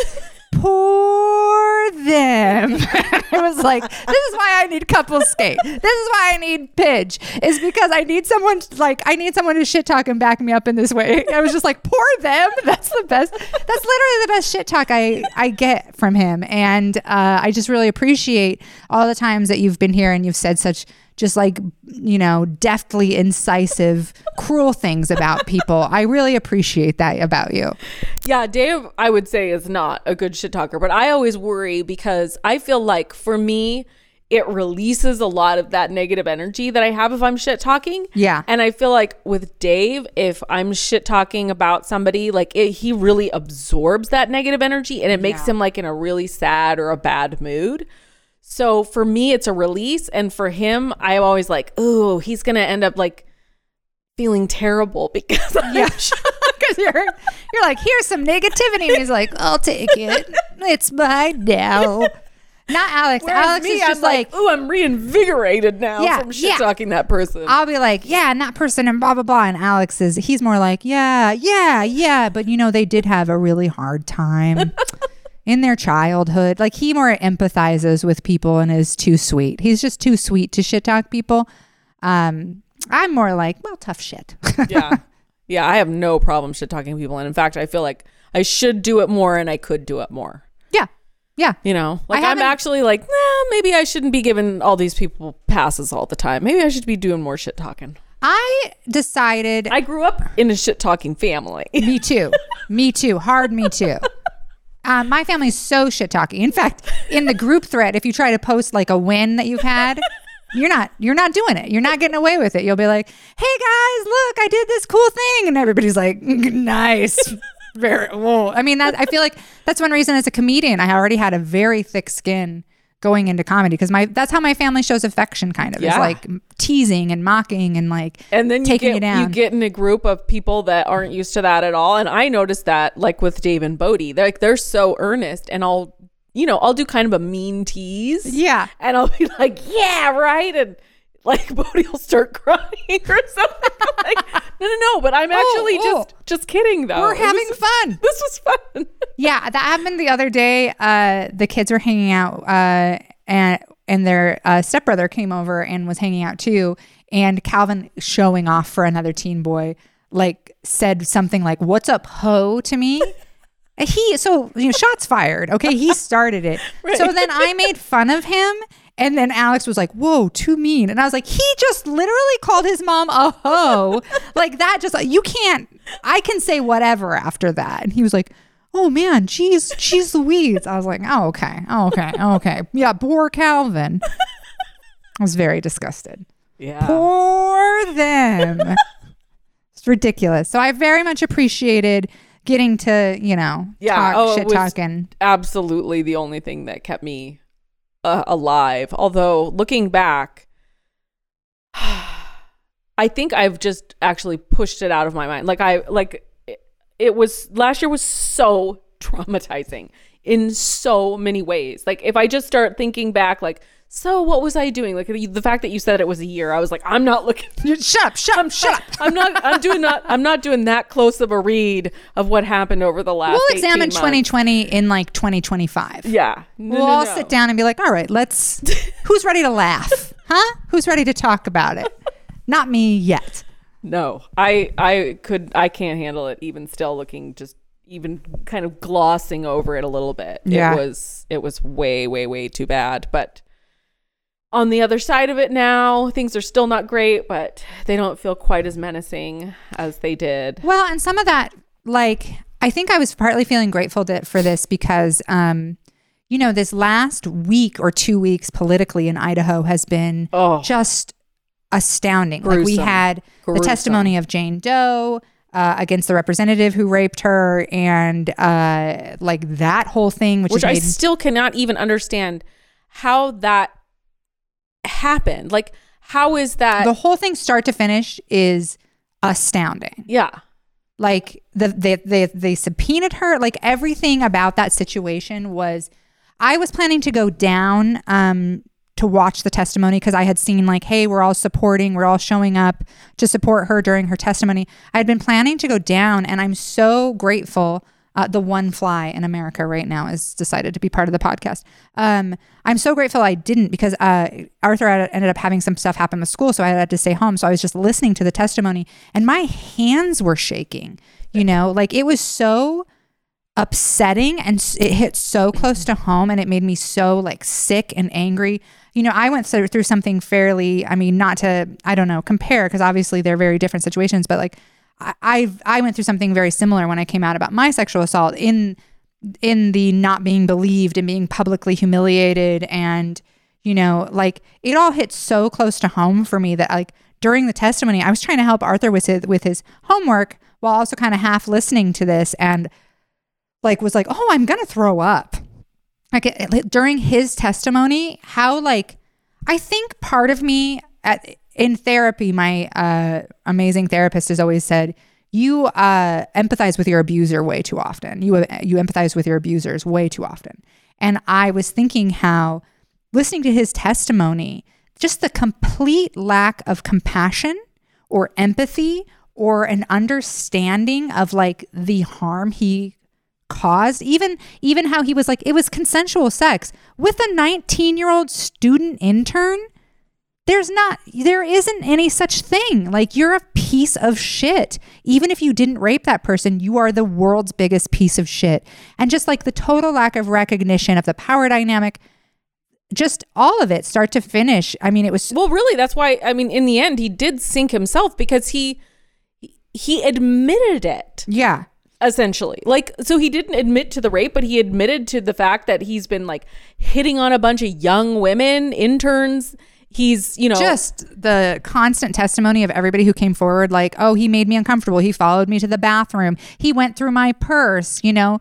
pour them. I was like, this is why I need couples skate. This is why I need Pidge. Is because I need someone to, like, I need someone to shit talk and back me up in this way. I was just like, pour them. That's the best. That's literally the best shit talk I, I get from him. And uh, I just really appreciate all the times that you've been here and you've said such just like, you know, deftly incisive, cruel things about people. I really appreciate that about you. Yeah, Dave, I would say, is not a good shit talker, but I always worry because I feel like for me, it releases a lot of that negative energy that I have if I'm shit talking. Yeah. And I feel like with Dave, if I'm shit talking about somebody, like it, he really absorbs that negative energy and it makes yeah. him like in a really sad or a bad mood. So for me, it's a release. And for him, I'm always like, oh, he's going to end up like feeling terrible because yeah. you're, you're like, here's some negativity. And he's like, I'll take it. It's mine now. Not Alex. Whereas Alex me, is just I'm like, like, ooh, I'm reinvigorated now yeah, from shit talking yeah. that person. I'll be like, yeah, and that person and blah, blah, blah. And Alex is, he's more like, yeah, yeah, yeah. But you know, they did have a really hard time. In their childhood, like he more empathizes with people and is too sweet. He's just too sweet to shit talk people. Um, I'm more like, well, tough shit. yeah. Yeah. I have no problem shit talking people. And in fact, I feel like I should do it more and I could do it more. Yeah. Yeah. You know, like I'm actually like, nah, maybe I shouldn't be giving all these people passes all the time. Maybe I should be doing more shit talking. I decided. I grew up in a shit talking family. Me too. Me too. Hard me too. Um, my family is so shit talking. In fact, in the group thread, if you try to post like a win that you've had, you're not you're not doing it. You're not getting away with it. You'll be like, hey guys, look, I did this cool thing. And everybody's like, nice. Very well. I mean, that I feel like that's one reason as a comedian, I already had a very thick skin going into comedy because my that's how my family shows affection kind of yeah. is like teasing and mocking and like and then you taking get, it down. You get in a group of people that aren't used to that at all. And I noticed that like with Dave and Bodhi, they're like they're so earnest and I'll you know, I'll do kind of a mean tease. Yeah. And I'll be like, yeah, right. And like Bodhi will start crying or something. I'm like, no, no, no. But I'm actually oh, oh. just just kidding though. We're it having was, fun. This was fun. Yeah, that happened the other day. Uh, the kids were hanging out uh, and and their uh, stepbrother came over and was hanging out too. And Calvin, showing off for another teen boy, like said something like, what's up, ho, to me? he, so, you know, shots fired. Okay, he started it. Right. So then I made fun of him. And then Alex was like, whoa, too mean. And I was like, he just literally called his mom a hoe. Like that just, you can't, I can say whatever after that. And he was like, oh man, geez, geez Louise. I was like, oh, okay, oh, okay, okay. Yeah, poor Calvin. I was very disgusted. Yeah. Poor them. It's ridiculous. So I very much appreciated getting to, you know, yeah, talk, oh, shit talking. Absolutely the only thing that kept me Uh, alive. Although looking back, I think I've just actually pushed it out of my mind. Like I like it, it was last year was so traumatizing in so many ways. Like if I just start thinking back, like so what was I doing? Like the, the fact that you said it was a year, I was like, I'm not looking. shut up, shut up, shut up. I'm not. I'm doing not. I'm not doing that close of a read of what happened over the last. We'll examine twenty twenty in like twenty twenty-five. Yeah, no, we'll no, all no. sit down and be like, all right, let's. Who's ready to laugh? Huh? Who's ready to talk about it? Not me yet. No, I. I could. I can't handle it. Even still, looking just. Even kind of glossing over it a little bit. Yeah. It was it was way, way, way too bad. But on the other side of it now, things are still not great, but they don't feel quite as menacing as they did. Well, and some of that, like, I think I was partly feeling grateful to, for this because, um, you know, this last week or two weeks politically in Idaho has been oh, just astounding. Gruesome. Like we had gruesome. The testimony of Jane Doe, Uh, against the representative who raped her and uh, like that whole thing. Which, which I made- still cannot even understand how that happened. Like, how is that? The whole thing start to finish is astounding. Yeah. Like the, they, they, they subpoenaed her. Like everything about that situation was, I was planning to go down um, to watch the testimony because I had seen like, hey, we're all supporting, we're all showing up to support her during her testimony. I had been planning to go down, and I'm so grateful. Uh, the one fly in America right now has decided to be part of the podcast. Um, I'm so grateful I didn't, because uh, Arthur ended up having some stuff happen with school, so I had to stay home. So I was just listening to the testimony, and my hands were shaking. You know, like it was so upsetting, and it hit so close to home, and it made me so like sick and angry. You know, I went through something fairly, I mean, not to, I don't know, compare, because obviously they're very different situations, but like, I've I went through something very similar when I came out about my sexual assault in in the not being believed and being publicly humiliated, and you know, like it all hit so close to home for me that like during the testimony I was trying to help Arthur with his, with his homework while also kind of half listening to this, and like was like, oh, I'm gonna throw up. Like it, during his testimony, how like I think part of me at in therapy, my uh, amazing therapist has always said, you uh, empathize with your abuser way too often. You you empathize with your abusers way too often. And I was thinking how listening to his testimony, just the complete lack of compassion or empathy or an understanding of like the harm he caused, even, even how he was like, it was consensual sex with a nineteen-year-old student intern. There's not, there isn't any such thing. Like, you're a piece of shit. Even if you didn't rape that person, you are the world's biggest piece of shit. And just like the total lack of recognition of the power dynamic, just all of it, start to finish. I mean, it was. Well, really, that's why, I mean, in the end, he did sink himself because he, he admitted it. Yeah. Essentially. Like, so he didn't admit to the rape, but he admitted to the fact that he's been like hitting on a bunch of young women, interns. He's, you know, just the constant testimony of everybody who came forward like, oh, he made me uncomfortable. He followed me to the bathroom. He went through my purse. You know,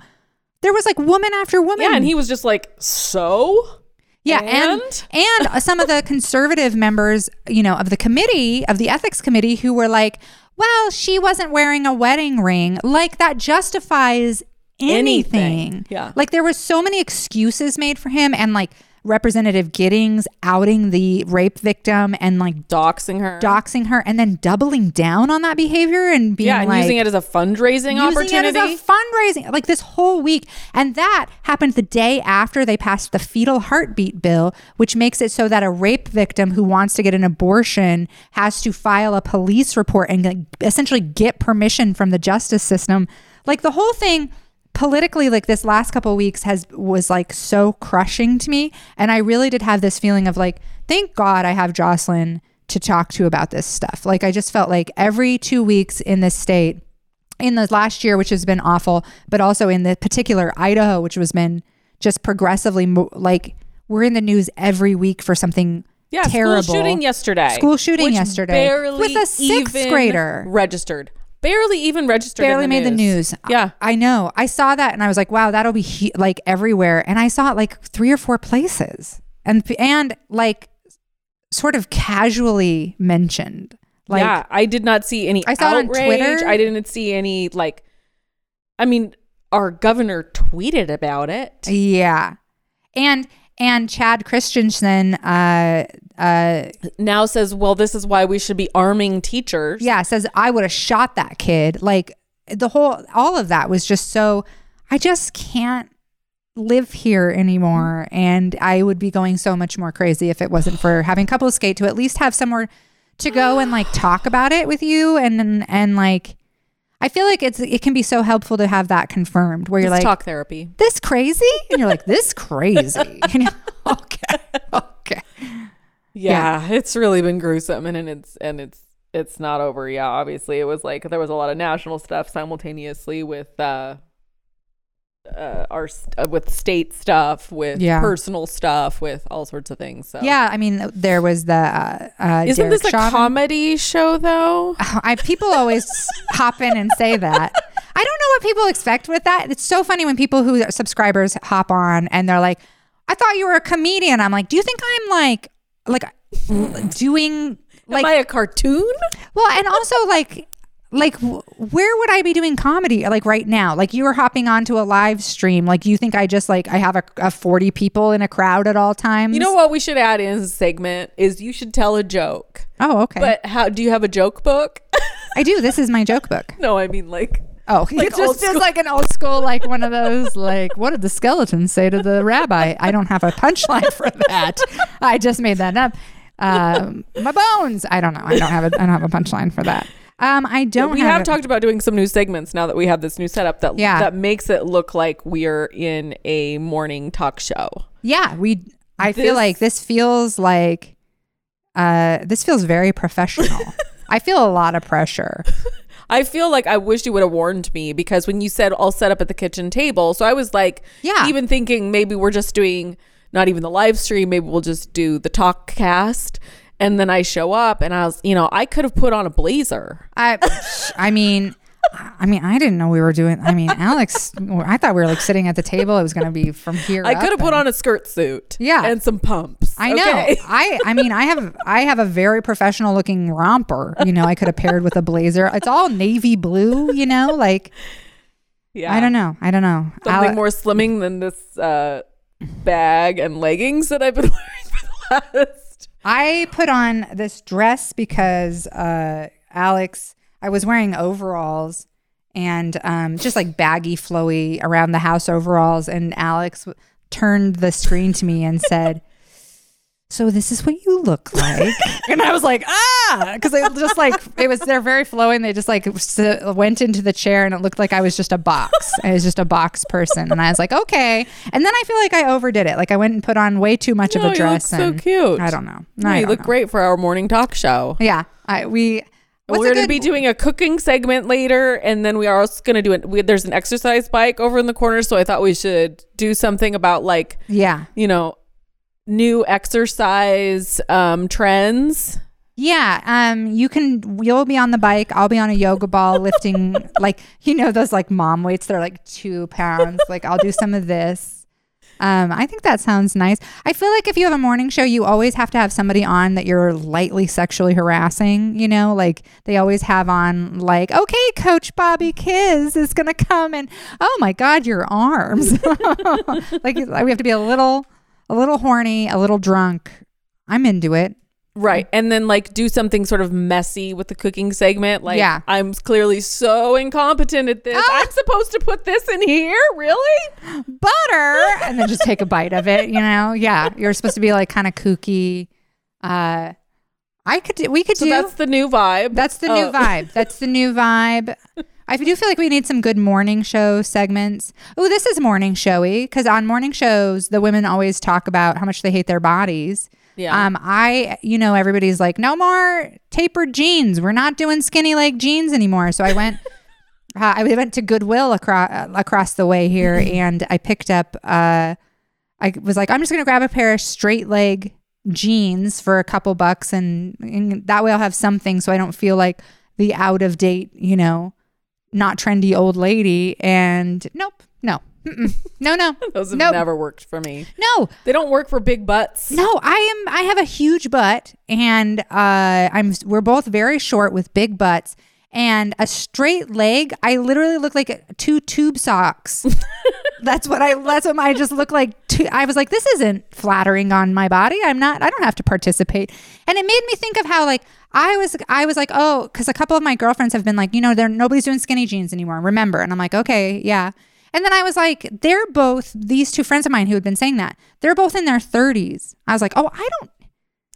there was like woman after woman. Yeah. And he was just like, so. Yeah. And and, and some of the conservative members, you know, of the committee, of the ethics committee, who were like, well, she wasn't wearing a wedding ring. Like that justifies anything. anything. Yeah. Like there were so many excuses made for him, and like Representative Giddings outing the rape victim and like doxing her, doxing her, and then doubling down on that behavior and being yeah, and like using it as a fundraising using opportunity, it as a fundraising like this whole week, and that happened the day after they passed the fetal heartbeat bill, which makes it so that a rape victim who wants to get an abortion has to file a police report and like, essentially get permission from the justice system. Like the whole thing. Politically, like this last couple of weeks has was like so crushing to me, and I really did have this feeling of like, thank God I have Jocelyn to talk to about this stuff. Like I just felt like every two weeks in this state, in the last year, which has been awful, but also in the particular Idaho, which has been just progressively mo- like we're in the news every week for something. Yeah, terrible. School shooting yesterday. School shooting yesterday with a sixth grader registered. Barely even registered. Barely in the made news. the news. Yeah. I, I know. I saw that and I was like, wow, that'll be he- like everywhere. And I saw it like three or four places and, and like sort of casually mentioned. Like, yeah, I did not see any I saw outrage. It on Twitter. I didn't see any like, I mean, our governor tweeted about it. Yeah. And, and Chad Christensen, uh, Uh, now says, well, this is why we should be arming teachers. Yeah, says I would have shot that kid. Like the whole, all of that was just so, I just can't live here anymore. And I would be going so much more crazy if it wasn't for having Couple Skate to at least have somewhere to go and like talk about it with you. And and, and like, I feel like it's it can be so helpful to have that confirmed where you're Let's like, talk therapy. This crazy? And you're like, this crazy. And you're, okay, okay. Yeah, yeah, it's really been gruesome, and, and it's and it's it's not over. Yeah, obviously, it was like there was a lot of national stuff simultaneously with uh, uh our uh, with state stuff, with yeah. personal stuff, with all sorts of things. So yeah, I mean, there was the uh, uh isn't Derek this Chauvin? A comedy show though? I people always hop in and say that. I don't know what people expect with that. It's so funny when people who are subscribers hop on and they're like, "I thought you were a comedian." I'm like, "Do you think I'm like?" Like doing like am I a cartoon? Well, and also like Like, where would I be doing comedy, like, right now? Like, you are hopping onto a live stream. Like, you think I just, like, I have a, a forty people in a crowd at all times? You know what we should add in as a segment is you should tell a joke. Oh, okay. But how, do you have a joke book? I do. This is my joke book. No, I mean, like... Oh, like it just is like an old school, like one of those, like, what did the skeleton say to the rabbi? I don't have a punchline for that. I just made that up. Um, my bones. I don't know. I don't have a, I don't have a punchline for that. Um, I don't. We have, have talked about doing some new segments now that we have this new setup that yeah. that makes it look like we're in a morning talk show. Yeah, we. I this, feel like this feels like uh, this feels very professional. I feel a lot of pressure. I feel like I wish you would have warned me, because when you said all set up at the kitchen table, so I was like, yeah, even thinking maybe we're just doing not even the live stream, maybe we'll just do the talk cast. And then I show up and I was, you know, I could have put on a blazer. I, I mean, I mean, I didn't know we were doing, I mean, Alex, I thought we were like sitting at the table. It was going to be from here. I could have put and, on a skirt suit. Yeah. And some pumps. I know. Okay. I, I mean, I have, I have a very professional looking romper. You know, I could have paired with a blazer. It's all navy blue, you know, like, yeah, I don't know. I don't know. Something I'll, more slimming than this uh, bag and leggings that I've been wearing for the last. I put on this dress because uh, Alex, I was wearing overalls and um, just like baggy, flowy around the house overalls. And Alex w- turned the screen to me and said, so this is what you look like. And I was like, ah, because they just like, it was, they're very flowing. They just like s- went into the chair and it looked like I was just a box. I was just a box person. And I was like, okay. And then I feel like I overdid it. Like I went and put on way too much no, of a dress. You look and so cute. I don't know. No, I you don't look know. Great for our morning talk show. Yeah. I, we, what's we're going to be doing a cooking segment later. And then we are also going to do it. We, there's an exercise bike over in the corner. So I thought we should do something about like, yeah, you know, new exercise um trends. Yeah, um you can you'll be on the bike, I'll be on a yoga ball lifting like, you know, those like mom weights, they're like two pounds. Like I'll do some of this. um I think that sounds nice. I feel like if you have a morning show, you always have to have somebody on that you're lightly sexually harassing, you know, like they always have on like, okay, Coach Bobby Kiz is gonna come and oh my god, your arms. Like we have to be a little A little horny, a little drunk. I'm into it. Right. And then like do something sort of messy with the cooking segment. Like yeah. I'm clearly so incompetent at this. Oh. I'm supposed to put this in here? Really? Butter. And then just take a bite of it, you know? Yeah. You're supposed to be like kind of kooky. Uh, I could do, we could so do. So that's the new vibe. That's the oh. new vibe. That's the new vibe. I do feel like we need some good morning show segments. Oh, this is morning showy, because on morning shows, the women always talk about how much they hate their bodies. Yeah. Um, I, you know, everybody's like, no more tapered jeans. We're not doing skinny leg jeans anymore. So I went, uh, I went to Goodwill across across the way here, and I picked up. Uh, I was like, I'm just gonna grab a pair of straight leg jeans for a couple bucks, and, and that way I'll have something, so I don't feel like the out of date, you know. Not trendy old lady. And nope, no, mm-mm. no, no, those have nope. never worked for me. No, they don't work for big butts. No, I am. I have a huge butt, and uh, I'm. We're both very short with big butts, and a straight leg. I literally look like two tube socks. That's what I. That's what I just look like. Two, I was like, this isn't flattering on my body. I'm not. I don't have to participate. And it made me think of how like. I was I was like, oh, because a couple of my girlfriends have been like, you know, they're, nobody's doing skinny jeans anymore. Remember? And I'm like, okay, yeah. And then I was like, they're both, these two friends of mine who had been saying that, they're both in their thirties. I was like, oh, I don't,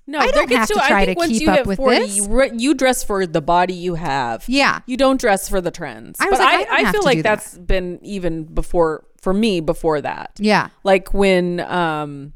no, I don't have to try to keep up with this. You, you dress for the body you have. Yeah. You don't dress for the trends. I was but like, I, I, I feel like that's that. been even before, for me, before that. Yeah. Like when, um,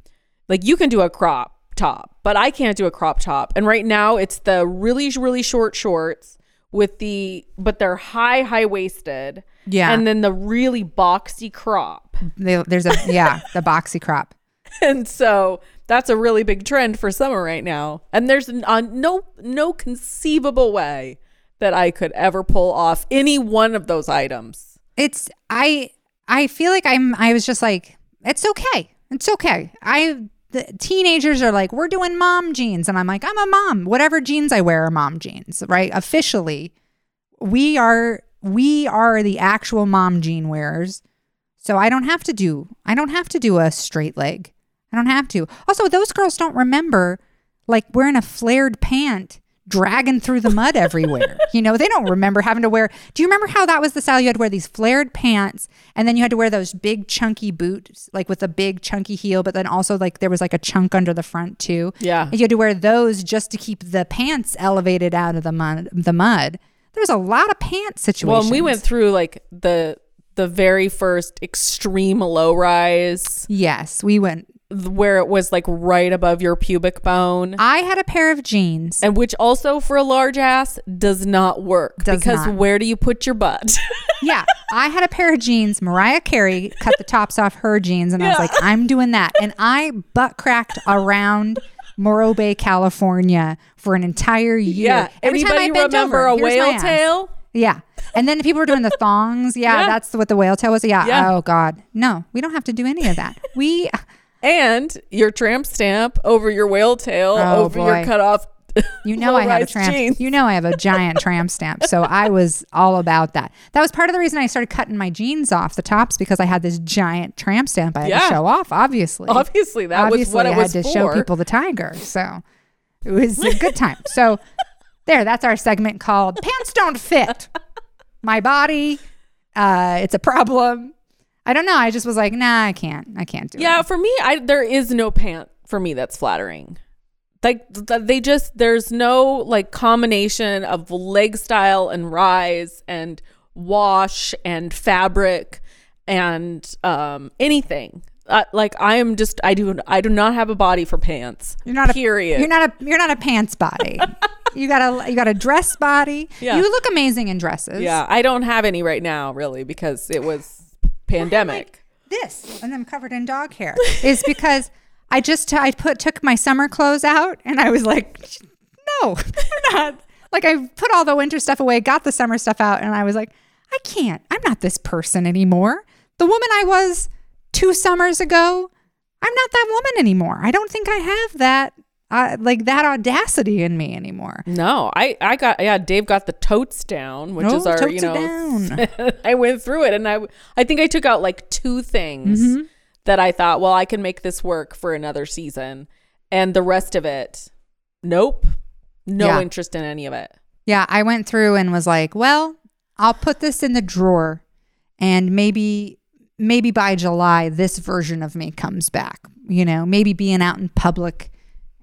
like you can do a crop top, but I can't do a crop top. And right now it's the really, really short shorts with the, but they're high, high waisted. Yeah. And then the really boxy crop. They, there's a, yeah, the boxy crop. And so that's a really big trend for summer right now. And there's uh, no, no conceivable way that I could ever pull off any one of those items. It's, I, I feel like I'm, I was just like, it's okay. It's okay. I, The teenagers are like, we're doing mom jeans. And I'm like, I'm a mom. Whatever jeans I wear are mom jeans, right? Officially, we are we are the actual mom jean wearers. So I don't have to do I don't have to do a straight leg. I don't have to. Also, those girls don't remember like wearing a flared pant dragging through the mud everywhere. You know, they don't remember having to wear. Do you remember how that was the style? You had to wear these flared pants and then you had to wear those big chunky boots, like with a big chunky heel, but then also like there was like a chunk under the front too. Yeah. And you had to wear those just to keep the pants elevated out of the mud. The mud. There was a lot of pant situations. Well, and we went through like the the very first extreme low rise. Yes, we went. Where it was like right above your pubic bone. I had a pair of jeans. And which also for a large ass does not work. Does because not. Where do you put your butt? Yeah. I had a pair of jeans. Mariah Carey cut the tops off her jeans. And yeah. I was like, I'm doing that. And I butt cracked around Morro Bay, California for an entire year. Yeah. Every Everybody time I bent remember over, a whale tail? Yeah. And then people were doing the thongs. Yeah, yeah. That's what the whale tail was. Yeah. yeah. Oh, God. No, we don't have to do any of that. We... And your tramp stamp over your whale tail, oh, over boy. Your cut off. You know I have a tramp. Jeans. You know I have a giant tramp stamp. So I was all about that. That was part of the reason I started cutting my jeans off the tops because I had this giant tramp stamp I had yeah. to show off. Obviously, obviously that obviously, was what I it was for. I had to for. show people the tiger. So it was a good time. So there, that's our segment called "Pants Don't Fit." My body, uh, it's a problem. I don't know. I just was like, nah, I can't. I can't do yeah, it. Yeah, for me, I there is no pant for me that's flattering. Like they just there's no like combination of leg style and rise and wash and fabric and um, anything. Uh, like I am just I do I do not have a body for pants. You're not period. A, you're not a you're not a pants body. You got a you got a dress body. Yeah. You look amazing in dresses. Yeah, I don't have any right now really because it was. Pandemic. Like this and I'm covered in dog hair is because I just t- I put took my summer clothes out and I was like, no, they're not. Like I put all the winter stuff away, got the summer stuff out, and I was like, I can't. I'm not this person anymore. The woman I was two summers ago, I'm not that woman anymore. I don't think I have that uh, like that audacity in me anymore. No, I I got yeah. Dave got the totes down, which oh, is our you know. Down. I went through it, and I I think I took out like two things mm-hmm. that I thought, well, I can make this work for another season, and the rest of it, nope, no yeah. interest in any of it. Yeah, I went through and was like, well, I'll put this in the drawer, and maybe maybe by July this version of me comes back. You know, maybe being out in public.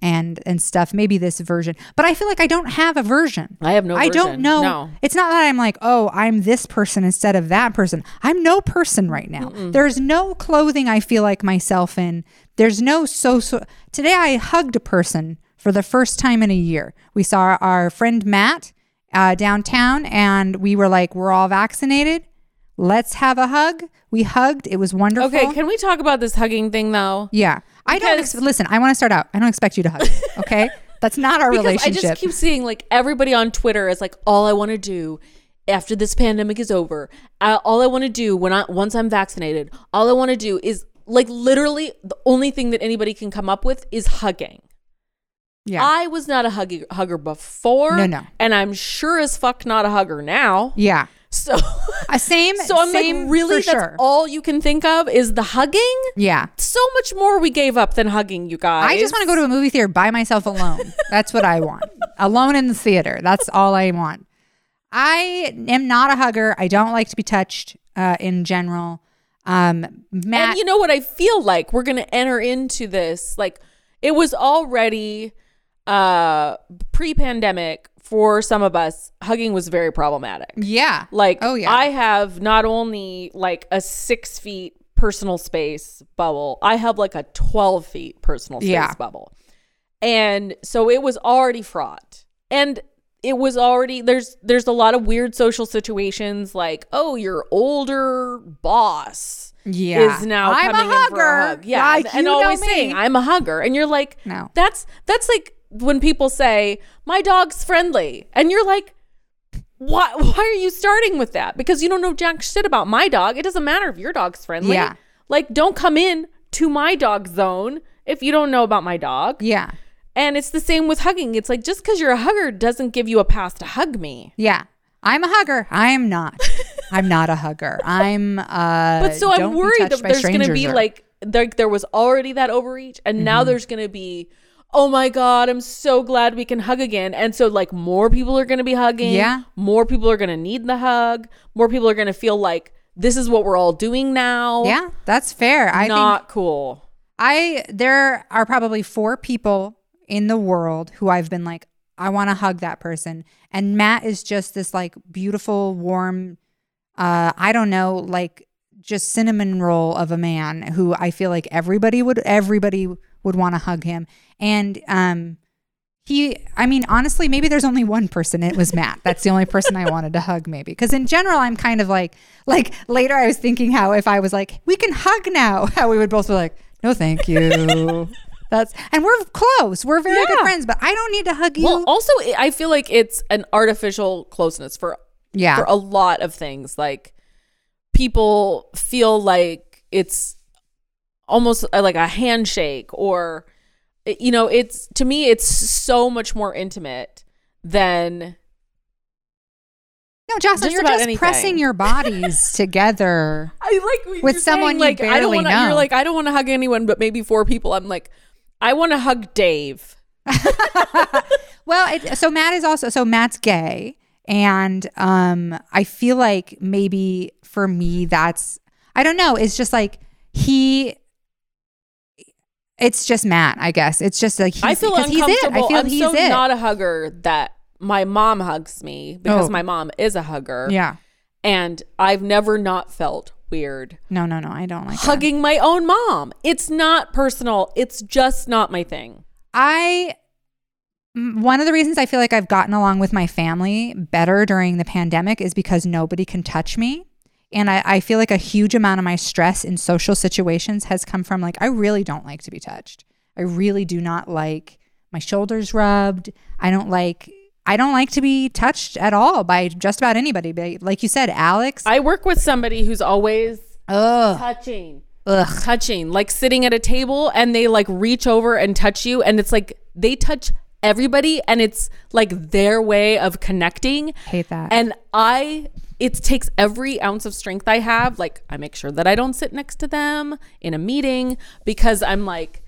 And and stuff, maybe this version. But I feel like I don't have a version. I have no version. I don't know. No. It's not that I'm like, oh, I'm this person instead of that person. I'm no person right now. Mm-mm. There's no clothing I feel like myself in. There's no social. Today I hugged a person for the first time in a year. We saw our friend Matt uh, downtown and we were like, we're all vaccinated. Let's have a hug. We hugged. It was wonderful. Okay, can we talk about this hugging thing though? Yeah. I because, don't ex- listen. I want to start out. I don't expect you to hug. Okay, that's not our relationship. I just keep seeing like everybody on Twitter is like, all I want to do after this pandemic is over, I, all I want to do when I once I'm vaccinated, all I want to do is like literally the only thing that anybody can come up with is hugging. Yeah, I was not a huggy, hugger before. No, no, and I'm sure as fuck not a hugger now. Yeah. So a same so I'm same like really that's sure. all you can think of is the hugging. Yeah, so much more we gave up than hugging, you guys. I just want to go to a movie theater by myself alone. That's what I want. Alone in the theater, that's all I want. I am not a hugger. I don't like to be touched uh in general. um Matt, and you know what, I feel like we're gonna enter into this like it was already uh pre-pandemic. For some of us, hugging was very problematic. Yeah. Like, oh, yeah. I have not only like a six feet personal space bubble, I have like a twelve feet personal space yeah. bubble. And so it was already fraught. And it was already, there's there's a lot of weird social situations like, oh, your older boss yeah. is now I'm coming a hugger. In for a hug. Yeah. Like, and, and always saying, I'm a hugger. And you're like, no, that's that's like, when people say my dog's friendly and you're like, why why are you starting with that? Because you don't know jack shit about my dog. It doesn't matter if your dog's friendly. Yeah. Like, don't come in to my dog zone if you don't know about my dog. Yeah. And it's the same with hugging. It's like, just because you're a hugger doesn't give you a pass to hug me. Yeah. I'm a hugger. I am not. I'm not a hugger. I'm. Uh, but so I'm worried that there's going to be or... like there, there was already that overreach, and mm-hmm. now there's going to be, oh my God, I'm so glad we can hug again. And so like more people are going to be hugging. Yeah. More people are going to need the hug. More people are going to feel like this is what we're all doing now. Yeah, that's fair. I not think cool. I there are probably four people in the world who I've been like, I want to hug that person. And Matt is just this like beautiful, warm, uh, I don't know, like just cinnamon roll of a man who I feel like everybody would, everybody would want to hug him. And um, he, I mean, honestly, maybe there's only one person. It was Matt. That's the only person I wanted to hug maybe. Because in general, I'm kind of like, like later I was thinking how if I was like, we can hug now, how we would both be like, no, thank you. That's and we're close. We're very yeah. good friends, but I don't need to hug you. Well, also, I feel like it's an artificial closeness for yeah. for a lot of things. Like people feel like it's almost like a handshake, or you know, it's to me, it's so much more intimate than. No, Jocelyn, you're just anything. Pressing your bodies together. I like with someone saying, you like, barely I don't wanna, know. You're like, I don't want to hug anyone, but maybe four people. I'm like. I want to hug Dave. Well, it, so Matt is also, so Matt's gay. And um, I feel like maybe for me, that's, I don't know. It's just like he, it's just Matt, I guess. It's just like, he's, I feel uncomfortable. He's it. I feel I'm he's so it. Not a hugger that my mom hugs me because oh. my mom is a hugger. Yeah. And I've never not felt weird. No, no, no. I don't like hugging that. My own mom. It's not personal. It's just not my thing. I, one of the reasons I feel like I've gotten along with my family better during the pandemic is because nobody can touch me. And I, I feel like a huge amount of my stress in social situations has come from like, I really don't like to be touched. I really do not like my shoulders rubbed. I don't like I don't like to be touched at all by just about anybody. But like you said, Alex. I work with somebody who's always Ugh. touching, Ugh. touching, like sitting at a table and they like reach over and touch you. And it's like they touch everybody and it's like their way of connecting. Hate that. And I, it takes every ounce of strength I have. Like I make sure that I don't sit next to them in a meeting because I'm like,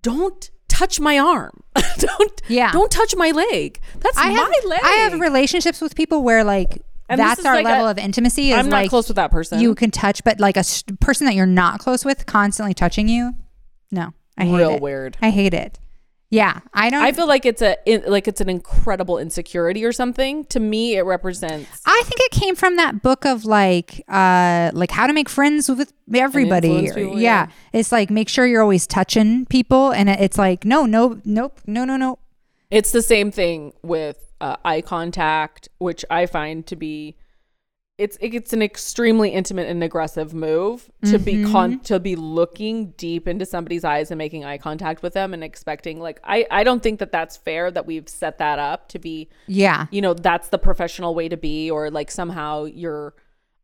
don't touch my arm. don't yeah. Don't touch my leg. That's I my have, leg. I have relationships with people where like and that's our like level a, of intimacy. Is I'm not like, close with that person. You can touch, but like a st- person that you're not close with constantly touching you. No, I hate Real it. Real weird. I hate it. Yeah, I don't. I feel like it's a in, like it's an incredible insecurity or something. To me, it represents. I think it came from that book of like, uh, like how to make friends with everybody. Or, people, yeah. yeah, it's like make sure you're always touching people, and it's like no, no, nope, no, no, no. It's the same thing with uh, eye contact, which I find to be, it's it's an extremely intimate and aggressive move to mm-hmm. be con- to be looking deep into somebody's eyes and making eye contact with them and expecting like I, I don't think that that's fair that we've set that up to be yeah you know that's the professional way to be or like somehow you're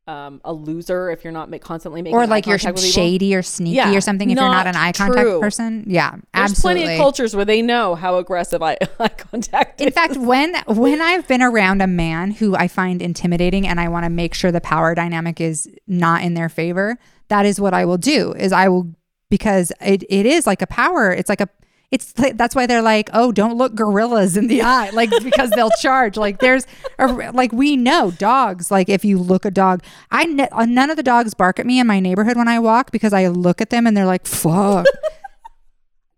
um, a loser if you're not ma- constantly making or eye like you're shady or sneaky yeah, or something if you're not an eye true. Contact person yeah there's absolutely plenty of cultures where they know how aggressive eye, eye contact in is. Fact when when I've been around a man who I find intimidating and I want to make sure the power dynamic is not in their favor, that is what I will do is I will because it, it is like a power it's like a It's that's why they're like, oh, don't look gorillas in the eye, like because they'll charge. Like there's, a, like we know dogs. Like if you look a dog, I ne- none of the dogs bark at me in my neighborhood when I walk because I look at them and they're like, fuck.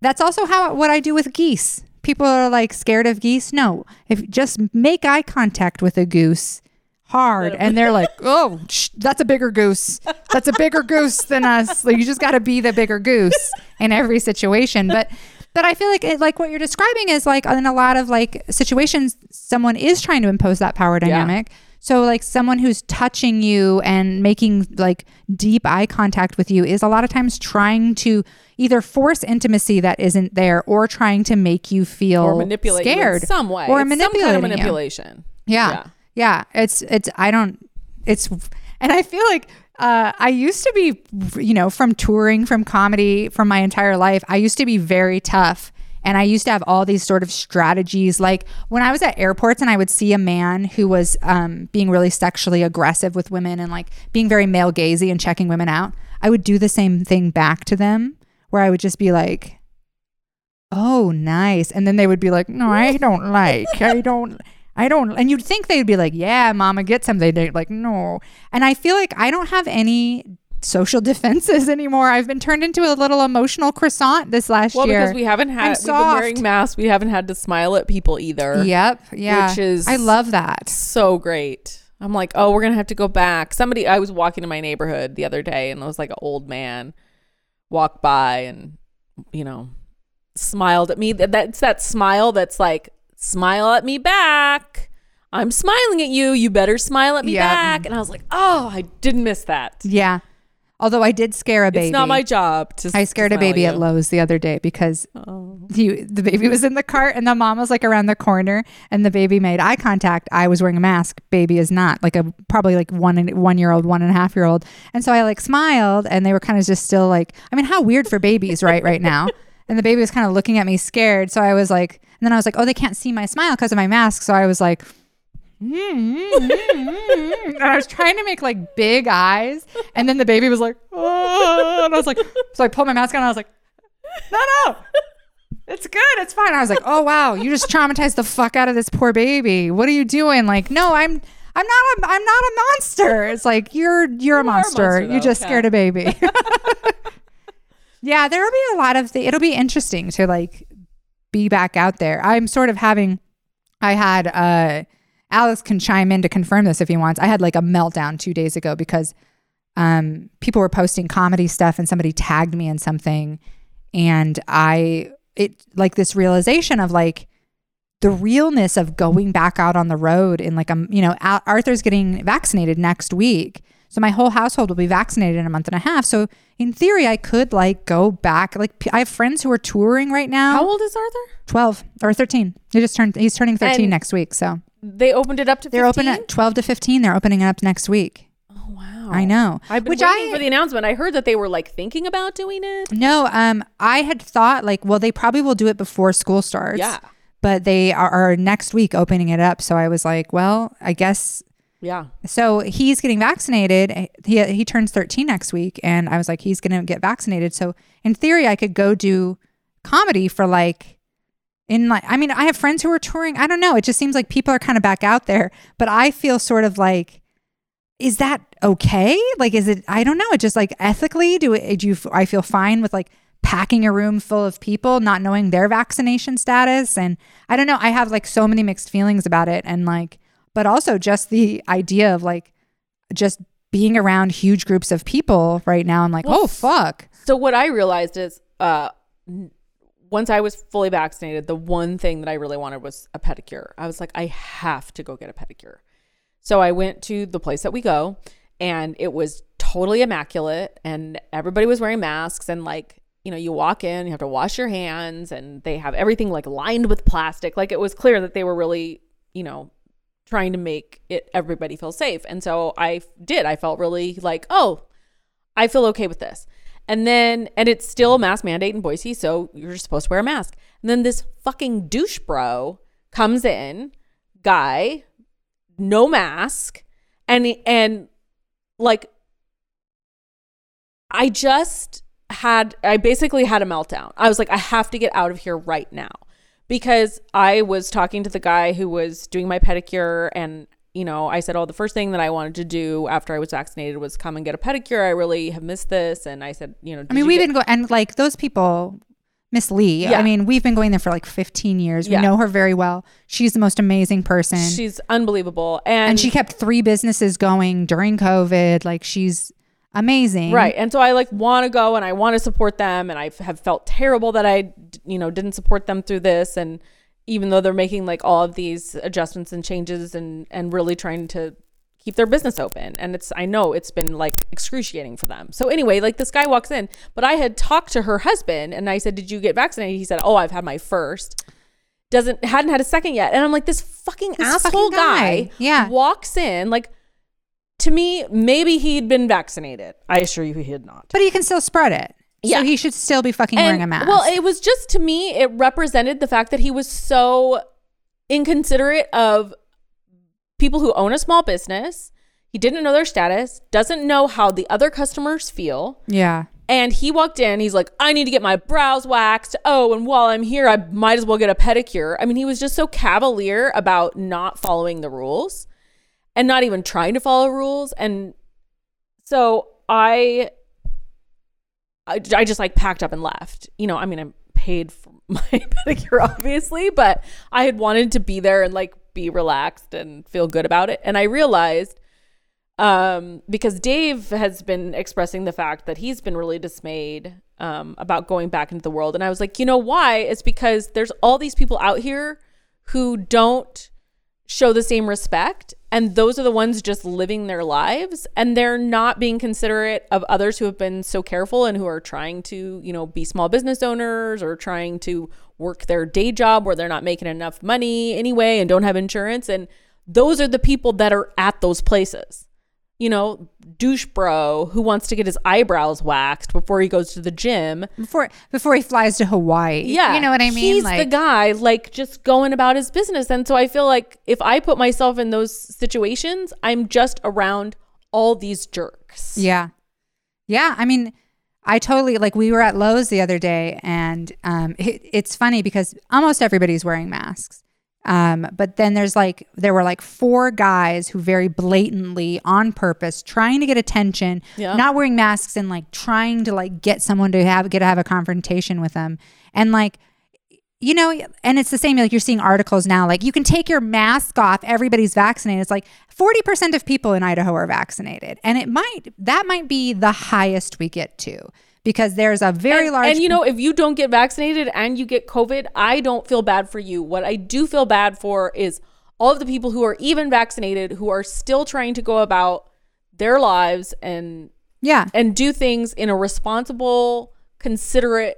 That's also how what I do with geese. People are like scared of geese. No, if just make eye contact with a goose hard, and they're like, oh, sh- that's a bigger goose. That's a bigger goose than us. Like you just got to be the bigger goose in every situation, but. But I feel like it, like what you're describing is like in a lot of like situations, someone is trying to impose that power dynamic. Yeah. So like someone who's touching you and making like deep eye contact with you is a lot of times trying to either force intimacy that isn't there or trying to make you feel or manipulate scared you in some way or manipulating some kind of manipulation. You. Yeah. yeah. Yeah. It's, it's, I don't, it's, and I feel like, Uh, I used to be, you know, from touring, from comedy, from my entire life, I used to be very tough And I used to have all these sort of strategies. Like when I was at airports and I would see a man who was um, being really sexually aggressive with women and like being very male gazy and checking women out, I would do the same thing back to them where I would just be like, oh, nice. And then they would be like, no, I don't like, I don't, I don't. And you'd think they'd be like, yeah, mama, get some. They'd be like, no. And I feel like I don't have any social defenses anymore. I've been turned into a little emotional croissant this last well, year. Well, because we haven't had, we've been wearing masks. We haven't had to smile at people either. Yep. Yeah. Which is, I love that. So great. I'm like, oh, we're going to have to go back. Somebody, I was walking in my neighborhood the other day and there was like an old man walked by and, you know, smiled at me. That's that smile that's like, smile at me back. I'm smiling at you. You better smile at me yeah. back. And I was like, oh, I didn't miss that. Yeah. Although I did scare a baby. It's not my job to I scared to a baby at, at Lowe's the other day because oh. he, the baby was in the cart and the mom was like around the corner and the baby made eye contact. I was wearing a mask. Baby is not, like a probably like one one year old, one and a half year old. And so I like smiled and they were kind of just still like, I mean, how weird for babies right right now. And the baby was kind of looking at me scared. So I was like, and then I was like, oh, they can't see my smile because of my mask. So I was like, and I was trying to make like big eyes, and then the baby was like, oh, and I was like, so I pulled my mask on and I was like, no, no, it's good, it's fine. I was like, oh wow, you just traumatized the fuck out of this poor baby. What are you doing? Like, no, I'm, I'm not, a, I'm not a monster. It's like you're, you're you a monster. monster you just okay. scared a baby. Yeah, there will be a lot of. Th- it'll be interesting to like be back out there. I'm sort of having. I had uh Alex can chime in to confirm this if he wants. I had like a meltdown two days ago because um, people were posting comedy stuff and somebody tagged me in something. And I, it like this realization of like the realness of going back out on the road and like, I'm, you know, Al- Arthur's getting vaccinated next week. So my whole household will be vaccinated in a month and a half. So in theory, I could like go back. Like I have friends who are touring right now. How old is Arthur? twelve or thirteen. They just turned, he's turning thirteen and- next week. So. They opened it up to fifteen? They're open at twelve to fifteen. They're opening it up next week. Oh, wow. I know. I've been Which waiting I, for the announcement. I heard that they were like thinking about doing it. No, um, I had thought like, well, they probably will do it before school starts. Yeah. But they are, are next week opening it up. So I was like, well, I guess. Yeah. So he's getting vaccinated. He, he turns thirteen next week. And I was like, he's going to get vaccinated. So in theory, I could go do comedy for like. In like, I mean, I have friends who are touring. I don't know. It just seems like people are kind of back out there, but I feel sort of like, is that okay? Like, is it, I don't know. It just like ethically, do it, do you, I feel fine with like packing a room full of people, not knowing their vaccination status. And I don't know. I have like so many mixed feelings about it. And like, but also just the idea of like, just being around huge groups of people right now. I'm like, well, oh fuck. So what I realized is, uh, once I was fully vaccinated, the one thing that I really wanted was a pedicure. I was like, I have to go get a pedicure. So I went to the place that we go and it was totally immaculate and everybody was wearing masks and like, you know, you walk in, you have to wash your hands and they have everything like lined with plastic. Like it was clear that they were really, you know, trying to make it everybody feel safe. And so I did. I felt really like, oh, I feel okay with this. And then, and it's still mask mandate in Boise, so you're supposed to wear a mask. And then this fucking douche bro comes in, guy, no mask, and and like, I just had, I basically had a meltdown. I was like, I have to get out of here right now. Because I was talking to the guy who was doing my pedicure and, you know, I said, oh, the first thing that I wanted to do after I was vaccinated was come and get a pedicure. I really have missed this. And I said, you know, I mean, we've get- been going and like those people, Miss Lee, yeah. I mean, we've been going there for like fifteen years. We yeah. know her very well. She's the most amazing person. She's unbelievable. And-, and she kept three businesses going during COVID. Like she's amazing. Right. And so I like want to go and I want to support them. And I have felt terrible that I, you know, didn't support them through this. And even though they're making like all of these adjustments and changes and, and really trying to keep their business open. And it's, I know it's been like excruciating for them. So anyway, like this guy walks in, but I had talked to her husband and I said, did you get vaccinated? He said, oh, I've had my first. Doesn't, hadn't had a second yet. And I'm like, this fucking this asshole fucking guy, guy yeah. walks in like, to me, maybe he'd been vaccinated. I assure you he had not. But he can still spread it. Yeah. So he should still be fucking and, wearing a mask. Well, it was just, to me, it represented the fact that he was so inconsiderate of people who own a small business. He didn't know their status, doesn't know how the other customers feel. Yeah. And he walked in, he's like, I need to get my brows waxed. Oh, and while I'm here, I might as well get a pedicure. I mean, he was just so cavalier about not following the rules and not even trying to follow rules. And so I... I just like packed up and left. You know, I mean, I paid for my pedicure, obviously, but I had wanted to be there and like be relaxed and feel good about it. And I realized, um, because Dave has been expressing the fact that he's been really dismayed um, about going back into the world. And I was like, you know why? It's because there's all these people out here who don't show the same respect. And those are the ones just living their lives, and they're not being considerate of others who have been so careful and who are trying to, you know, be small business owners or trying to work their day job where they're not making enough money anyway and don't have insurance. And those are the people that are at those places. You know, douche bro who wants to get his eyebrows waxed before he goes to the gym. Before before he flies to Hawaii. Yeah. You know what I mean? He's like, the guy, like, just going about his business. And so I feel like if I put myself in those situations, I'm just around all these jerks. Yeah. Yeah. I mean, I totally, like, we were at Lowe's the other day, and um, it, it's funny because almost everybody's wearing masks. Um, but then there's like, there were like four guys who very blatantly on purpose trying to get attention, yeah. not wearing masks and like trying to like get someone to have, get to have a confrontation with them. And like, you know, and it's the same, like you're seeing articles now, like you can take your mask off. Everybody's vaccinated. It's like forty percent of people in Idaho are vaccinated. And it might, that might be the highest we get to. Because there's a very and, large... And, you know, if you don't get vaccinated and you get COVID, I don't feel bad for you. What I do feel bad for is all of the people who are even vaccinated who are still trying to go about their lives and yeah, and do things in a responsible, considerate,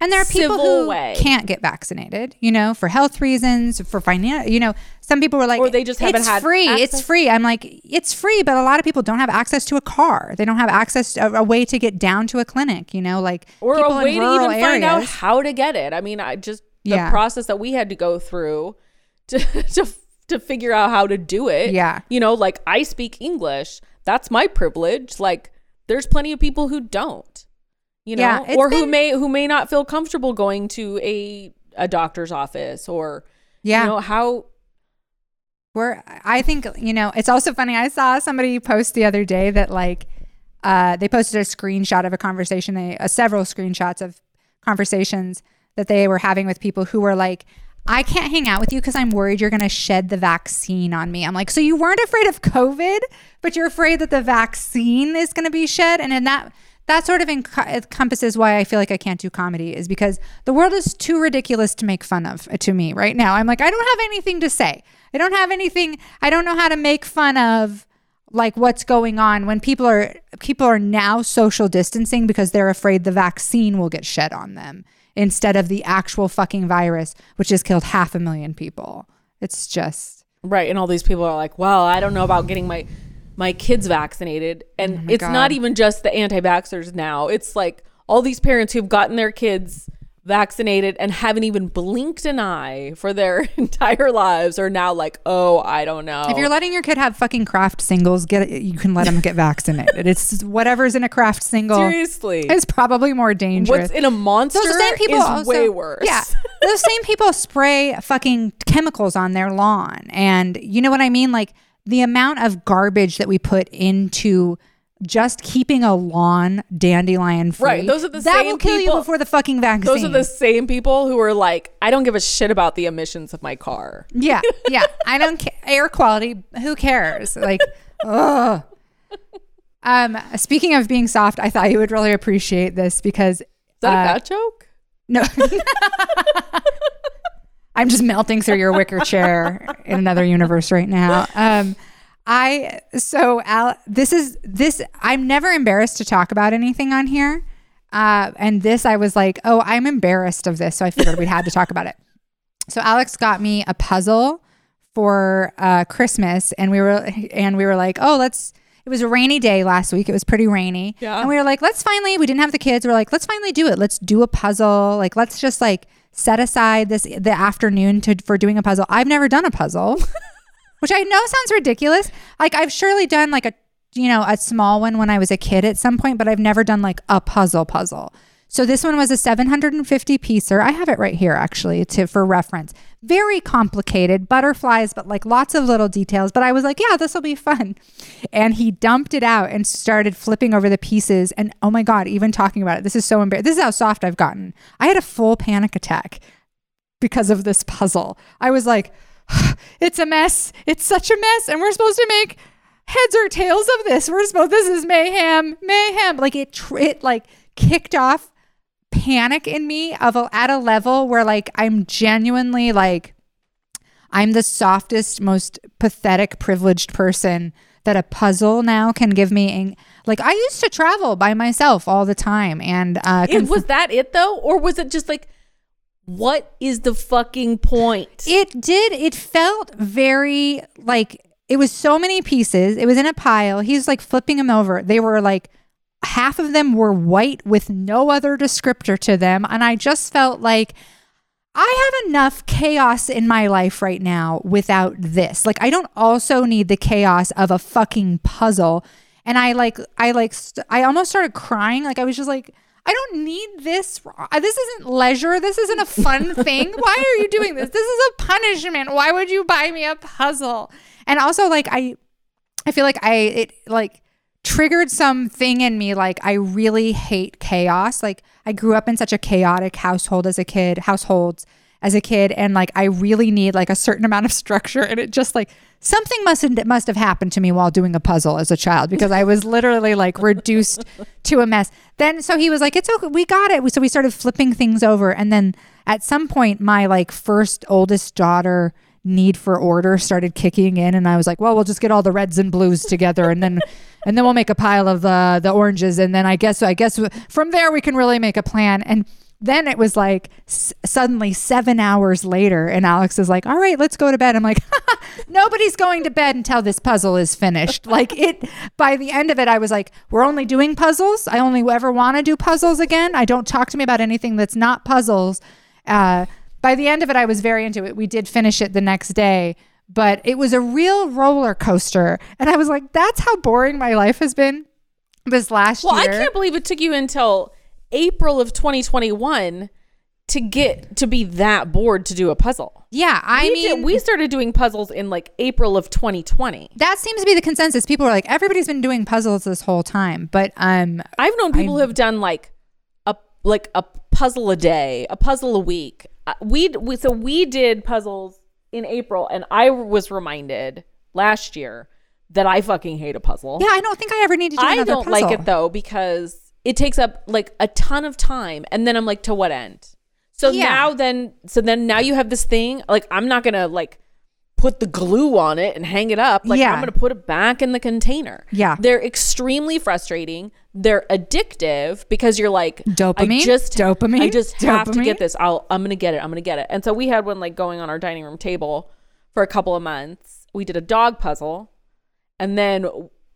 and there are people who way. can't get vaccinated, you know, for health reasons, for financial, you know, some people were like, or they just haven't it's had free. Access. It's free. I'm like, it's free. But a lot of people don't have access to a car. They don't have access to a, a way to get down to a clinic, you know, like or a way to even areas. find out how to get it. I mean, I just the yeah. process that we had to go through to, to to figure out how to do it. Yeah. You know, like I speak English. That's my privilege. Like there's plenty of people who don't. You know, yeah, or been, who may who may not feel comfortable going to a a doctor's office or, yeah. you know, how. We're, I think, you know, it's also funny. I saw somebody post the other day that like uh, they posted a screenshot of a conversation, they uh, several screenshots of conversations that they were having with people who were like, I can't hang out with you because I'm worried you're going to shed the vaccine on me. I'm like, so you weren't afraid of COVID, but you're afraid that the vaccine is going to be shed. And in that. That sort of enc- encompasses why I feel like I can't do comedy is because the world is too ridiculous to make fun of uh, to me right now. I'm like, I don't have anything to say. I don't have anything. I don't know how to make fun of like what's going on when people are people are now social distancing because they're afraid the vaccine will get shed on them instead of the actual fucking virus, which has killed half a million people. It's just. Right. And all these people are like, well, I don't know about getting my... my kids vaccinated. And oh my it's God. Not even just the anti-vaxxers now. It's like all these parents who've gotten their kids vaccinated and haven't even blinked an eye for their entire lives are now like, oh, I don't know. If you're letting your kid have fucking craft singles, get it, you can let them get vaccinated. It's whatever's in a craft single. Seriously. It's probably more dangerous. What's in a monster those same people is also, way worse. Yeah. Those same people spray fucking chemicals on their lawn. And you know what I mean? Like, the amount of garbage that we put into just keeping a lawn dandelion free. Right. Those are the that same will kill people. You before the fucking vaccine. Those are the same people who are like, I don't give a shit about the emissions of my car. Yeah. Yeah. I don't care. Air quality. Who cares? Like, ugh. Um, speaking of being soft, I thought you would really appreciate this because. Is that uh, a bad joke? No. I'm just melting through your wicker chair in another universe right now. Um, I so Al, this is this. I'm never embarrassed to talk about anything on here, uh, and this I was like, oh, I'm embarrassed of this, so I figured we had to talk about it. So Alex got me a puzzle for uh, Christmas, and we were and we were like, oh, let's. It was a rainy day last week. It was pretty rainy. Yeah. And we were like, let's finally, we didn't have the kids. We we're like, let's finally do it. Let's do a puzzle. Like, let's just like set aside this, the afternoon to, for doing a puzzle. I've never done a puzzle, which I know sounds ridiculous. Like I've surely done like a, you know, a small one when I was a kid at some point, but I've never done like a puzzle puzzle. So this one was a seven hundred fifty piecer. I have it right here actually to for reference. Very complicated, butterflies, but like lots of little details. But I was like, yeah, this will be fun. And he dumped it out and started flipping over the pieces. And oh my God, even talking about it, this is so embarrassing. This is how soft I've gotten. I had a full panic attack because of this puzzle. I was like, it's a mess. It's such a mess. And we're supposed to make heads or tails of this. We're supposed, this is mayhem, mayhem. Like it, it like kicked off panic in me of a, at a level where like I'm genuinely like I'm the softest, most pathetic, privileged person that a puzzle now can give me. And like I used to travel by myself all the time, and uh conf- it, was that it though, or was it just like what is the fucking point? It did. It felt very like it was so many pieces. It was in a pile. He's like flipping them over. They were like. Half of them were white with no other descriptor to them. And I just felt like I have enough chaos in my life right now without this. Like I don't also need the chaos of a fucking puzzle. And I like, I like, st- I almost started crying. Like I was just like, I don't need this. This isn't leisure. This isn't a fun thing. Why are you doing this? This is a punishment. Why would you buy me a puzzle? And also like, I, I feel like I, it like, triggered something in me. Like I really hate chaos. Like I grew up in such a chaotic household as a kid, households as a kid. And like, I really need like a certain amount of structure. And it just like something must, must have happened to me while doing a puzzle as a child, because I was literally like reduced to a mess. Then, so he was like, it's okay. We got it. So we started flipping things over. And then at some point my like first oldest daughter need for order started kicking in. And I was like, well, we'll just get all the reds and blues together. And then, and then we'll make a pile of the the oranges. And then I guess, I guess from there we can really make a plan. And then it was like s- suddenly seven hours later and Alex is like, all right, let's go to bed. I'm like, nobody's going to bed until this puzzle is finished. Like it, by the end of it, I was like, we're only doing puzzles. I only ever want to do puzzles again. I don't talk to me about anything that's not puzzles. Uh, by the end of it, I was very into it. We did finish it the next day. But it was a real roller coaster. And I was like, that's how boring my life has been this last well, year. Well, I can't believe it took you until April of twenty twenty-one to get to be that bored to do a puzzle. Yeah, I we mean. Did, we started doing puzzles in like April of twenty twenty. That seems to be the consensus. People are like, everybody's been doing puzzles this whole time. But um, I've known people I'm, who have done like a like a puzzle a day, a puzzle a week. We, we So we did puzzles in April, and I was reminded last year that I fucking hate a puzzle. Yeah, I don't think I ever need to do another puzzle. I don't like it though, because it takes up like a ton of time, and then I'm like, to what end? So yeah. now then, so then now you have this thing. Like, I'm not gonna like put the glue on it and hang it up. Like, yeah. I'm gonna put it back in the container. Yeah, they're extremely frustrating. They're addictive because you're like dopamine. I just, dopamine. I just have dopamine. to get this. I'll. I'm gonna get it. I'm gonna get it. And so we had one like going on our dining room table for a couple of months. We did a dog puzzle, and then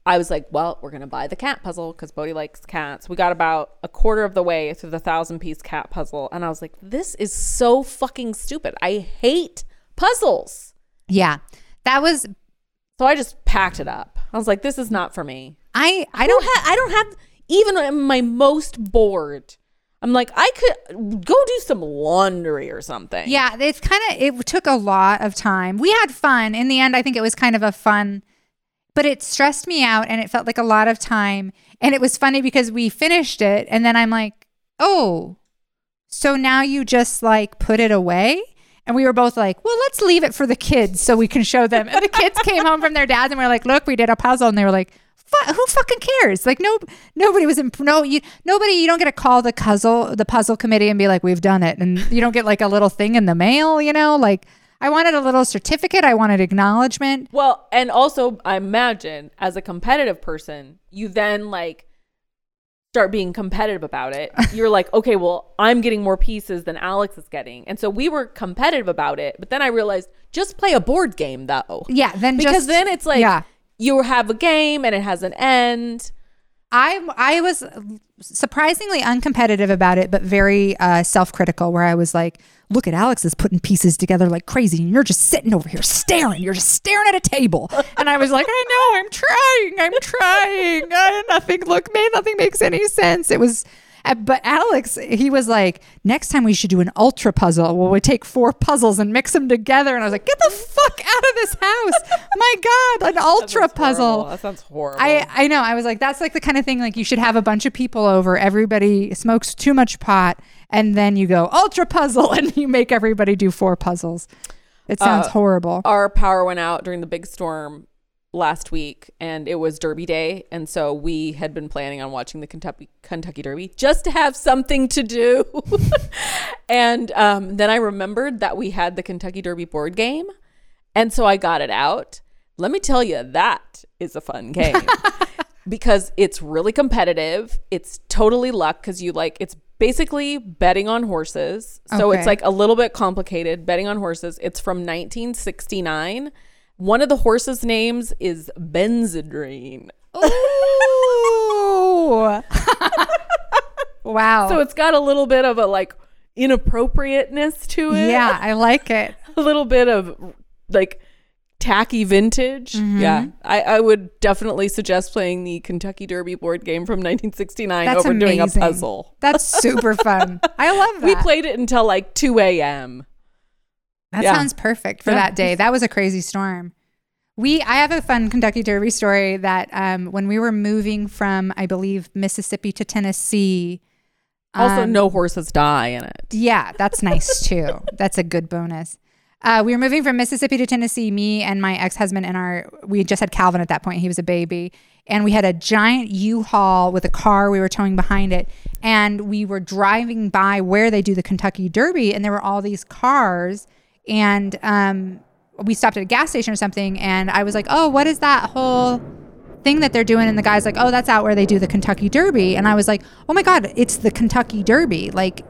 I was like, "Well, we're gonna buy the cat puzzle because Bodhi likes cats." We got about a quarter of the way through the thousand piece cat puzzle, and I was like, "This is so fucking stupid. I hate puzzles." Yeah, that was. So I just packed it up. I was like, "This is not for me." I I don't have I don't have. Even when my most bored, I'm like, I could go do some laundry or something. Yeah, it's kind of, it took a lot of time. We had fun. In the end, I think it was kind of a fun, but it stressed me out and it felt like a lot of time. And it was funny because we finished it and then I'm like, oh, so now you just like put it away? And we were both like, well, let's leave it for the kids so we can show them. And the kids came home from their dads and we were like, look, we did a puzzle. And they were like, who fucking cares? Like no, nobody was in. No, you nobody. You don't get to call the puzzle, the puzzle committee, and be like, we've done it. And you don't get like a little thing in the mail, you know. Like I wanted a little certificate. I wanted acknowledgement. Well, and also I imagine as a competitive person, you then like start being competitive about it. You're like, okay, well, I'm getting more pieces than Alex is getting, and so we were competitive about it. But then I realized, just play a board game though. Yeah, then because just, then it's like. Yeah. you have a game and it has an end. I I was surprisingly uncompetitive about it, but very uh, self-critical, where I was like, look at Alex is putting pieces together like crazy, and you're just sitting over here staring. You're just staring at a table. And I was like, I know, I'm trying. I'm trying. I, nothing, look, man, nothing makes any sense. It was... But Alex, he was like, next time we should do an ultra puzzle. Well, we take four puzzles and mix them together. And I was like, get the fuck out of this house. My God, an ultra that puzzle. That sounds horrible. I, I know. I was like, that's like the kind of thing, like you should have a bunch of people over. Everybody smokes too much pot. And then you go ultra puzzle and you make everybody do four puzzles. It sounds uh, horrible. Our power went out during the big storm last week, and it was Derby Day, and so we had been planning on watching the Kentucky Kentucky Derby just to have something to do. And um, then I remembered that we had the Kentucky Derby board game, and so I got it out. Let me tell you, that is a fun game because it's really competitive. It's totally luck because you like it's basically betting on horses, so okay. It's like a little bit complicated. Betting on horses. It's from nineteen sixty-nine. One of the horses' names is Benzedrine. Ooh. Wow. So it's got a little bit of a like inappropriateness to it. Yeah, I like it. A little bit of like tacky vintage. Mm-hmm. Yeah. I, I would definitely suggest playing the Kentucky Derby board game from nineteen sixty-nine. That's over amazing. Doing a puzzle. That's super fun. I love that. We played it until like two a.m. That yeah. sounds perfect for yeah. that day. That was a crazy storm. We, I have a fun Kentucky Derby story that um, when we were moving from, I believe, Mississippi to Tennessee. Um, also, no horses die in it. Yeah, that's nice too. That's a good bonus. Uh, we were moving from Mississippi to Tennessee, me and my ex-husband and our, we just had Calvin at that point. He was a baby. And we had a giant U-Haul with a car we were towing behind it. And we were driving by where they do the Kentucky Derby. And there were all these cars. And um, we stopped at a gas station or something. And I was like, oh, what is that whole thing that they're doing? And the guy's like, oh, that's out where they do the Kentucky Derby. And I was like, oh, my God, it's the Kentucky Derby. Like,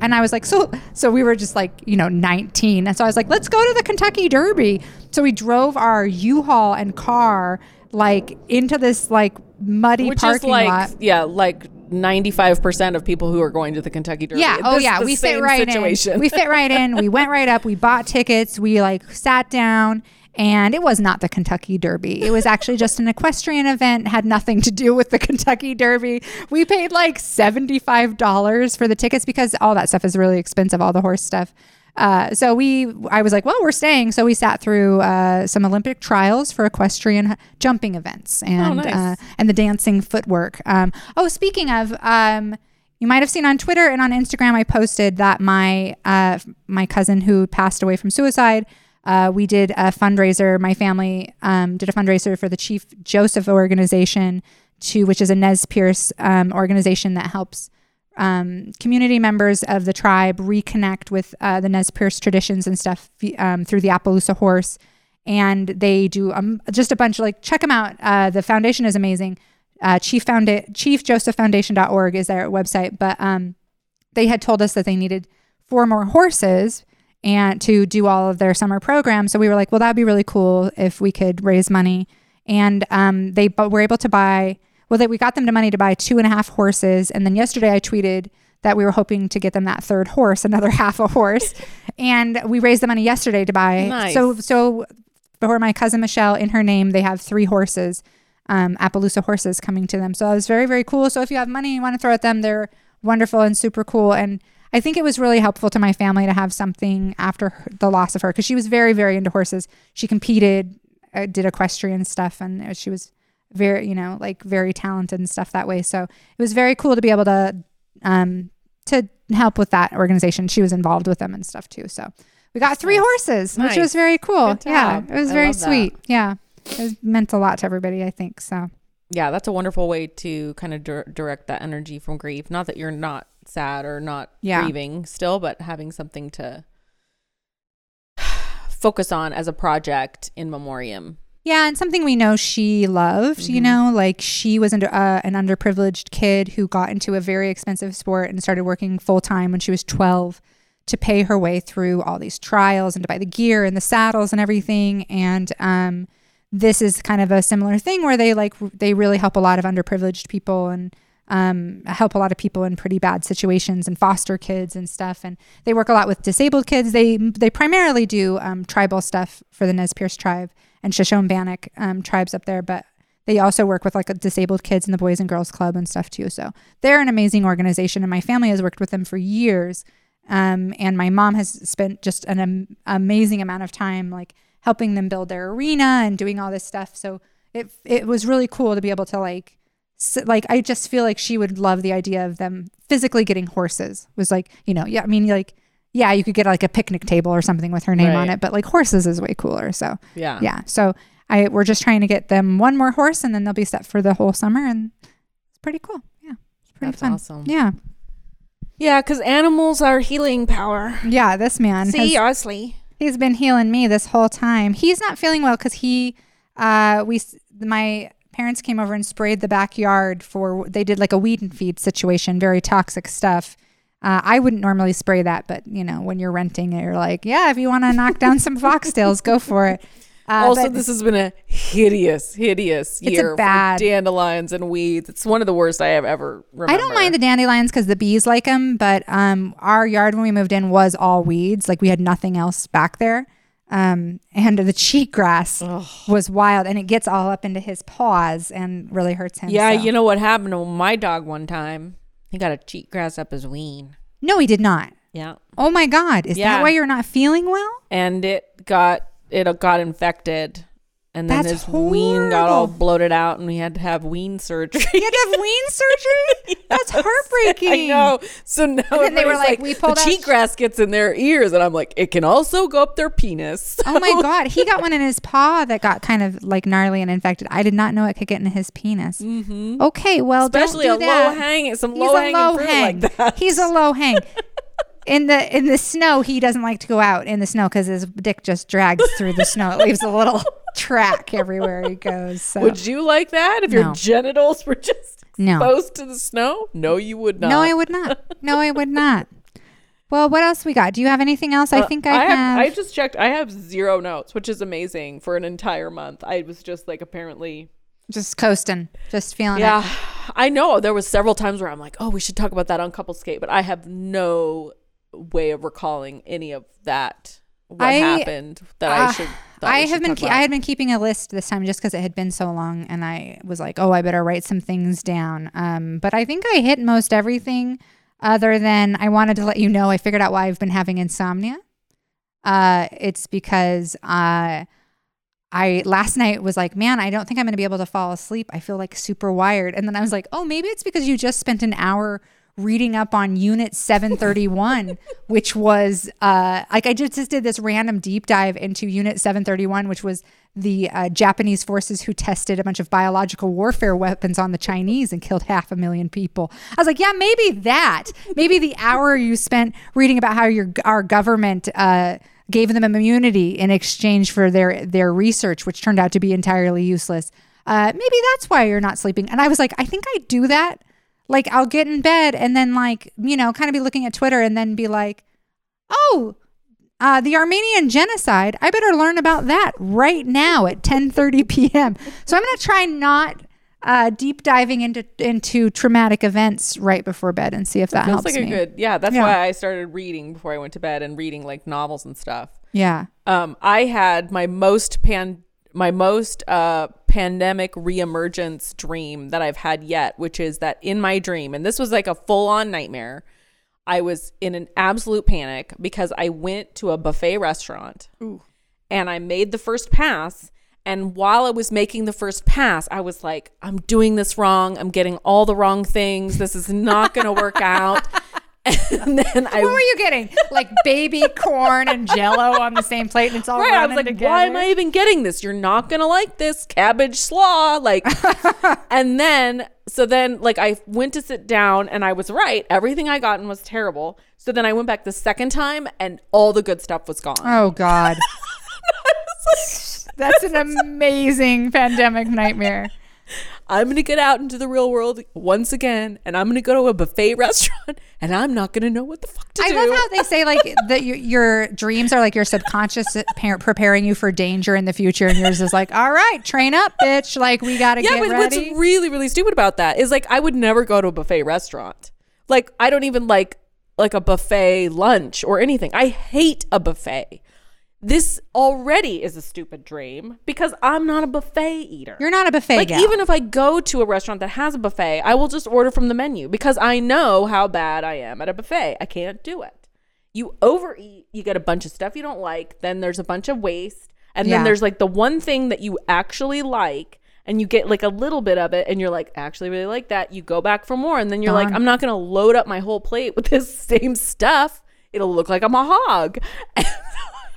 and I was like, so so we were just like, you know, nineteen. And so I was like, let's go to the Kentucky Derby. So we drove our U-Haul and car like into this like muddy Which parking is like, lot. Yeah, like. ninety-five percent of people who are going to the Kentucky Derby. Yeah, oh this, yeah, we fit right situation. in. We fit right in. We went right up. We bought tickets. We like sat down, and it was not the Kentucky Derby. It was actually just an equestrian event. Had nothing to do with the Kentucky Derby. We paid like seventy-five dollars for the tickets because all that stuff is really expensive. All the horse stuff. Uh, so we, I was like, well, we're staying. So we sat through uh, some Olympic trials for equestrian jumping events and oh, nice. uh, and the dancing footwork. Um, oh, speaking of, um, you might have seen on Twitter and on Instagram, I posted that my uh, my cousin who passed away from suicide. Uh, we did a fundraiser. My family um, did a fundraiser for the Chief Joseph organization, to which is a Nez Perce um, organization that helps. Um, community members of the tribe reconnect with uh, the Nez Perce traditions and stuff um, through the Appaloosa horse. And they do um, just a bunch of like, check them out. Uh, the foundation is amazing. Uh, Chief Founda- chief joseph foundation dot org is their website. But um, they had told us that they needed four more horses and to do all of their summer programs. So we were like, well, that'd be really cool if we could raise money. And um, they bu- were able to buy... Well, that we got them the money to buy two and a half horses. And then yesterday I tweeted that we were hoping to get them that third horse, another half a horse. And we raised the money yesterday to buy. Nice. So so for my cousin Michelle, in her name, they have three horses, um, Appaloosa horses coming to them. So that was very, very cool. So if you have money and you want to throw at them, they're wonderful and super cool. And I think it was really helpful to my family to have something after her, the loss of her, because she was very, very into horses. She competed, uh, did equestrian stuff, and she was... very, you know, like very talented and stuff that way. So it was very cool to be able to um to help with that organization. She was involved with them and stuff too. So we got three horses, nice. Which was very cool. Yeah, it was I very sweet. That. Yeah, it was, meant a lot to everybody, I think. So yeah, that's a wonderful way to kind of dir- direct that energy from grief. Not that you're not sad or not yeah. grieving still, but having something to focus on as a project in memoriam. Yeah, and something we know she loved, mm-hmm. you know, like she was under, uh, an underprivileged kid who got into a very expensive sport and started working full time when she was twelve to pay her way through all these trials and to buy the gear and the saddles and everything. And um, this is kind of a similar thing where they like, they really help a lot of underprivileged people and um, help a lot of people in pretty bad situations and foster kids and stuff. And they work a lot with disabled kids. They, they primarily do um, tribal stuff for the Nez Perce tribe and Shoshone Bannock um, tribes up there, but they also work with like disabled kids in the Boys and Girls Club and stuff too. So they're an amazing organization, and my family has worked with them for years. Um, and my mom has spent just an am- amazing amount of time like helping them build their arena and doing all this stuff. So it it was really cool to be able to like, sit, like I just feel like she would love the idea of them physically getting horses. Was like, you know, yeah, I mean like, yeah, you could get like a picnic table or something with her name right. on it, but like horses is way cooler. So yeah, yeah. So I, we're just trying to get them one more horse, and then they'll be set for the whole summer, and it's pretty cool. Yeah. It's pretty That's fun. Awesome. Yeah. Yeah, because animals are healing power. Yeah, this man. Seriously. Has, he's been healing me this whole time. He's not feeling well because he, uh, we, my parents came over and sprayed the backyard for, they did like a weed and feed situation, very toxic stuff. Uh, I wouldn't normally spray that, but you know, when you're renting it, you're like, yeah, if you want to knock down some foxtails, go for it. Uh, also, this has been a hideous, hideous year for dandelions and weeds. It's one of the worst I have ever remembered. I don't mind the dandelions because the bees like them, but um, our yard when we moved in was all weeds. Like we had nothing else back there. Um, and the cheatgrass Ugh. was wild, and it gets all up into his paws and really hurts him. Yeah, so. You know what happened to my dog one time? He got a cheatgrass up his ween. No, he did not. Yeah. Oh my God. Is yeah. that why you're not feeling well? And it got... It got infected, and then That's his ween got all bloated out, and we had to have ween surgery. You had to have ween surgery? Yes. That's heartbreaking. I know. So now and then they were like, like we pulled the out cheatgrass sh- gets in their ears, and I'm like, it can also go up their penis. So. Oh my God. He got one in his paw that got kind of like gnarly and infected. I did not know it could get in his penis. Mm-hmm. Okay, well, especially don't do a that. low hang, some He's low hanging fruit hang. like that. He's a low hang. In the in the snow, he doesn't like to go out in the snow because his dick just drags through the snow. It leaves a little track everywhere he goes. So. Would you like that if no. your genitals were just no. exposed to the snow? No, you would not. No, I would not. No, I would not. Well, what else we got? Do you have anything else? I think uh, I, I have, have. I just checked. I have zero notes, which is amazing for an entire month. I was just like apparently... Just coasting, just feeling yeah, it. Yeah, I know. There was several times where I'm like, oh, we should talk about that on Couple Skate, but I have no... way of recalling any of that what I, happened that uh, I should I have been ke- I had been keeping a list this time just because it had been so long, and I was like, oh, I better write some things down, um but I think I hit most everything other than I wanted to let you know I figured out why I've been having insomnia. Uh it's because uh I last night was like, man, I don't think I'm gonna be able to fall asleep. I feel like super wired. And then I was like, oh, maybe it's because you just spent an hour reading up on Unit seven thirty-one, which was uh, like I just, just did this random deep dive into Unit seven thirty-one, which was the uh, Japanese forces who tested a bunch of biological warfare weapons on the Chinese and killed half a million people. I was like, yeah, maybe that. Maybe the hour you spent reading about how your our government uh, gave them immunity in exchange for their their research, which turned out to be entirely useless. Uh, maybe that's why you're not sleeping. And I was like, I think I do that. Like, I'll get in bed and then, like, you know, kind of be looking at Twitter and then be like, oh, uh, the Armenian genocide. I better learn about that right now at ten thirty p.m. So I'm going to try not uh, deep diving into into traumatic events right before bed and see if that, that helps like me. Feels like a good, yeah, that's yeah. why I started reading before I went to bed and reading, like, novels and stuff. Yeah. Um, I had my most pan my most uh pandemic reemergence dream that I've had yet, which is that in my dream, and this was like a full-on nightmare, I was in an absolute panic because I went to a buffet restaurant. Ooh. And I made the first pass, and while I was making the first pass, I was like, I'm doing this wrong, I'm getting all the wrong things, this is not gonna work out. And then what I, were you getting? Like baby corn and jello on the same plate, and it's all right. I was like, together. Why am I even getting this? You're not gonna like this cabbage slaw, like. And then, so then, like I went to sit down, and I was right. Everything I gotten was terrible. So then I went back the second time, and all the good stuff was gone. Oh God, like, that's an amazing pandemic nightmare. I'm going to get out into the real world once again, and I'm going to go to a buffet restaurant, and I'm not going to know what the fuck to I do. I love how they say, like, that your, your dreams are like your subconscious preparing you for danger in the future, and yours is like, all right, train up, bitch. Like, we got to yeah, get ready. Yeah, but what's really, really stupid about that is, like, I would never go to a buffet restaurant. Like, I don't even like, like a buffet lunch or anything. I hate a buffet. This already is a stupid dream because I'm not a buffet eater. You're not a buffet Like, gal. Even if I go to a restaurant that has a buffet, I will just order from the menu because I know how bad I am at a buffet. I can't do it. You overeat, you get a bunch of stuff you don't like, then there's a bunch of waste, and yeah. then there's like the one thing that you actually like, and you get like a little bit of it, and you're like, actually really like that. You go back for more, and then you're Darn. like, I'm not going to load up my whole plate with this same stuff. It'll look like I'm a hog.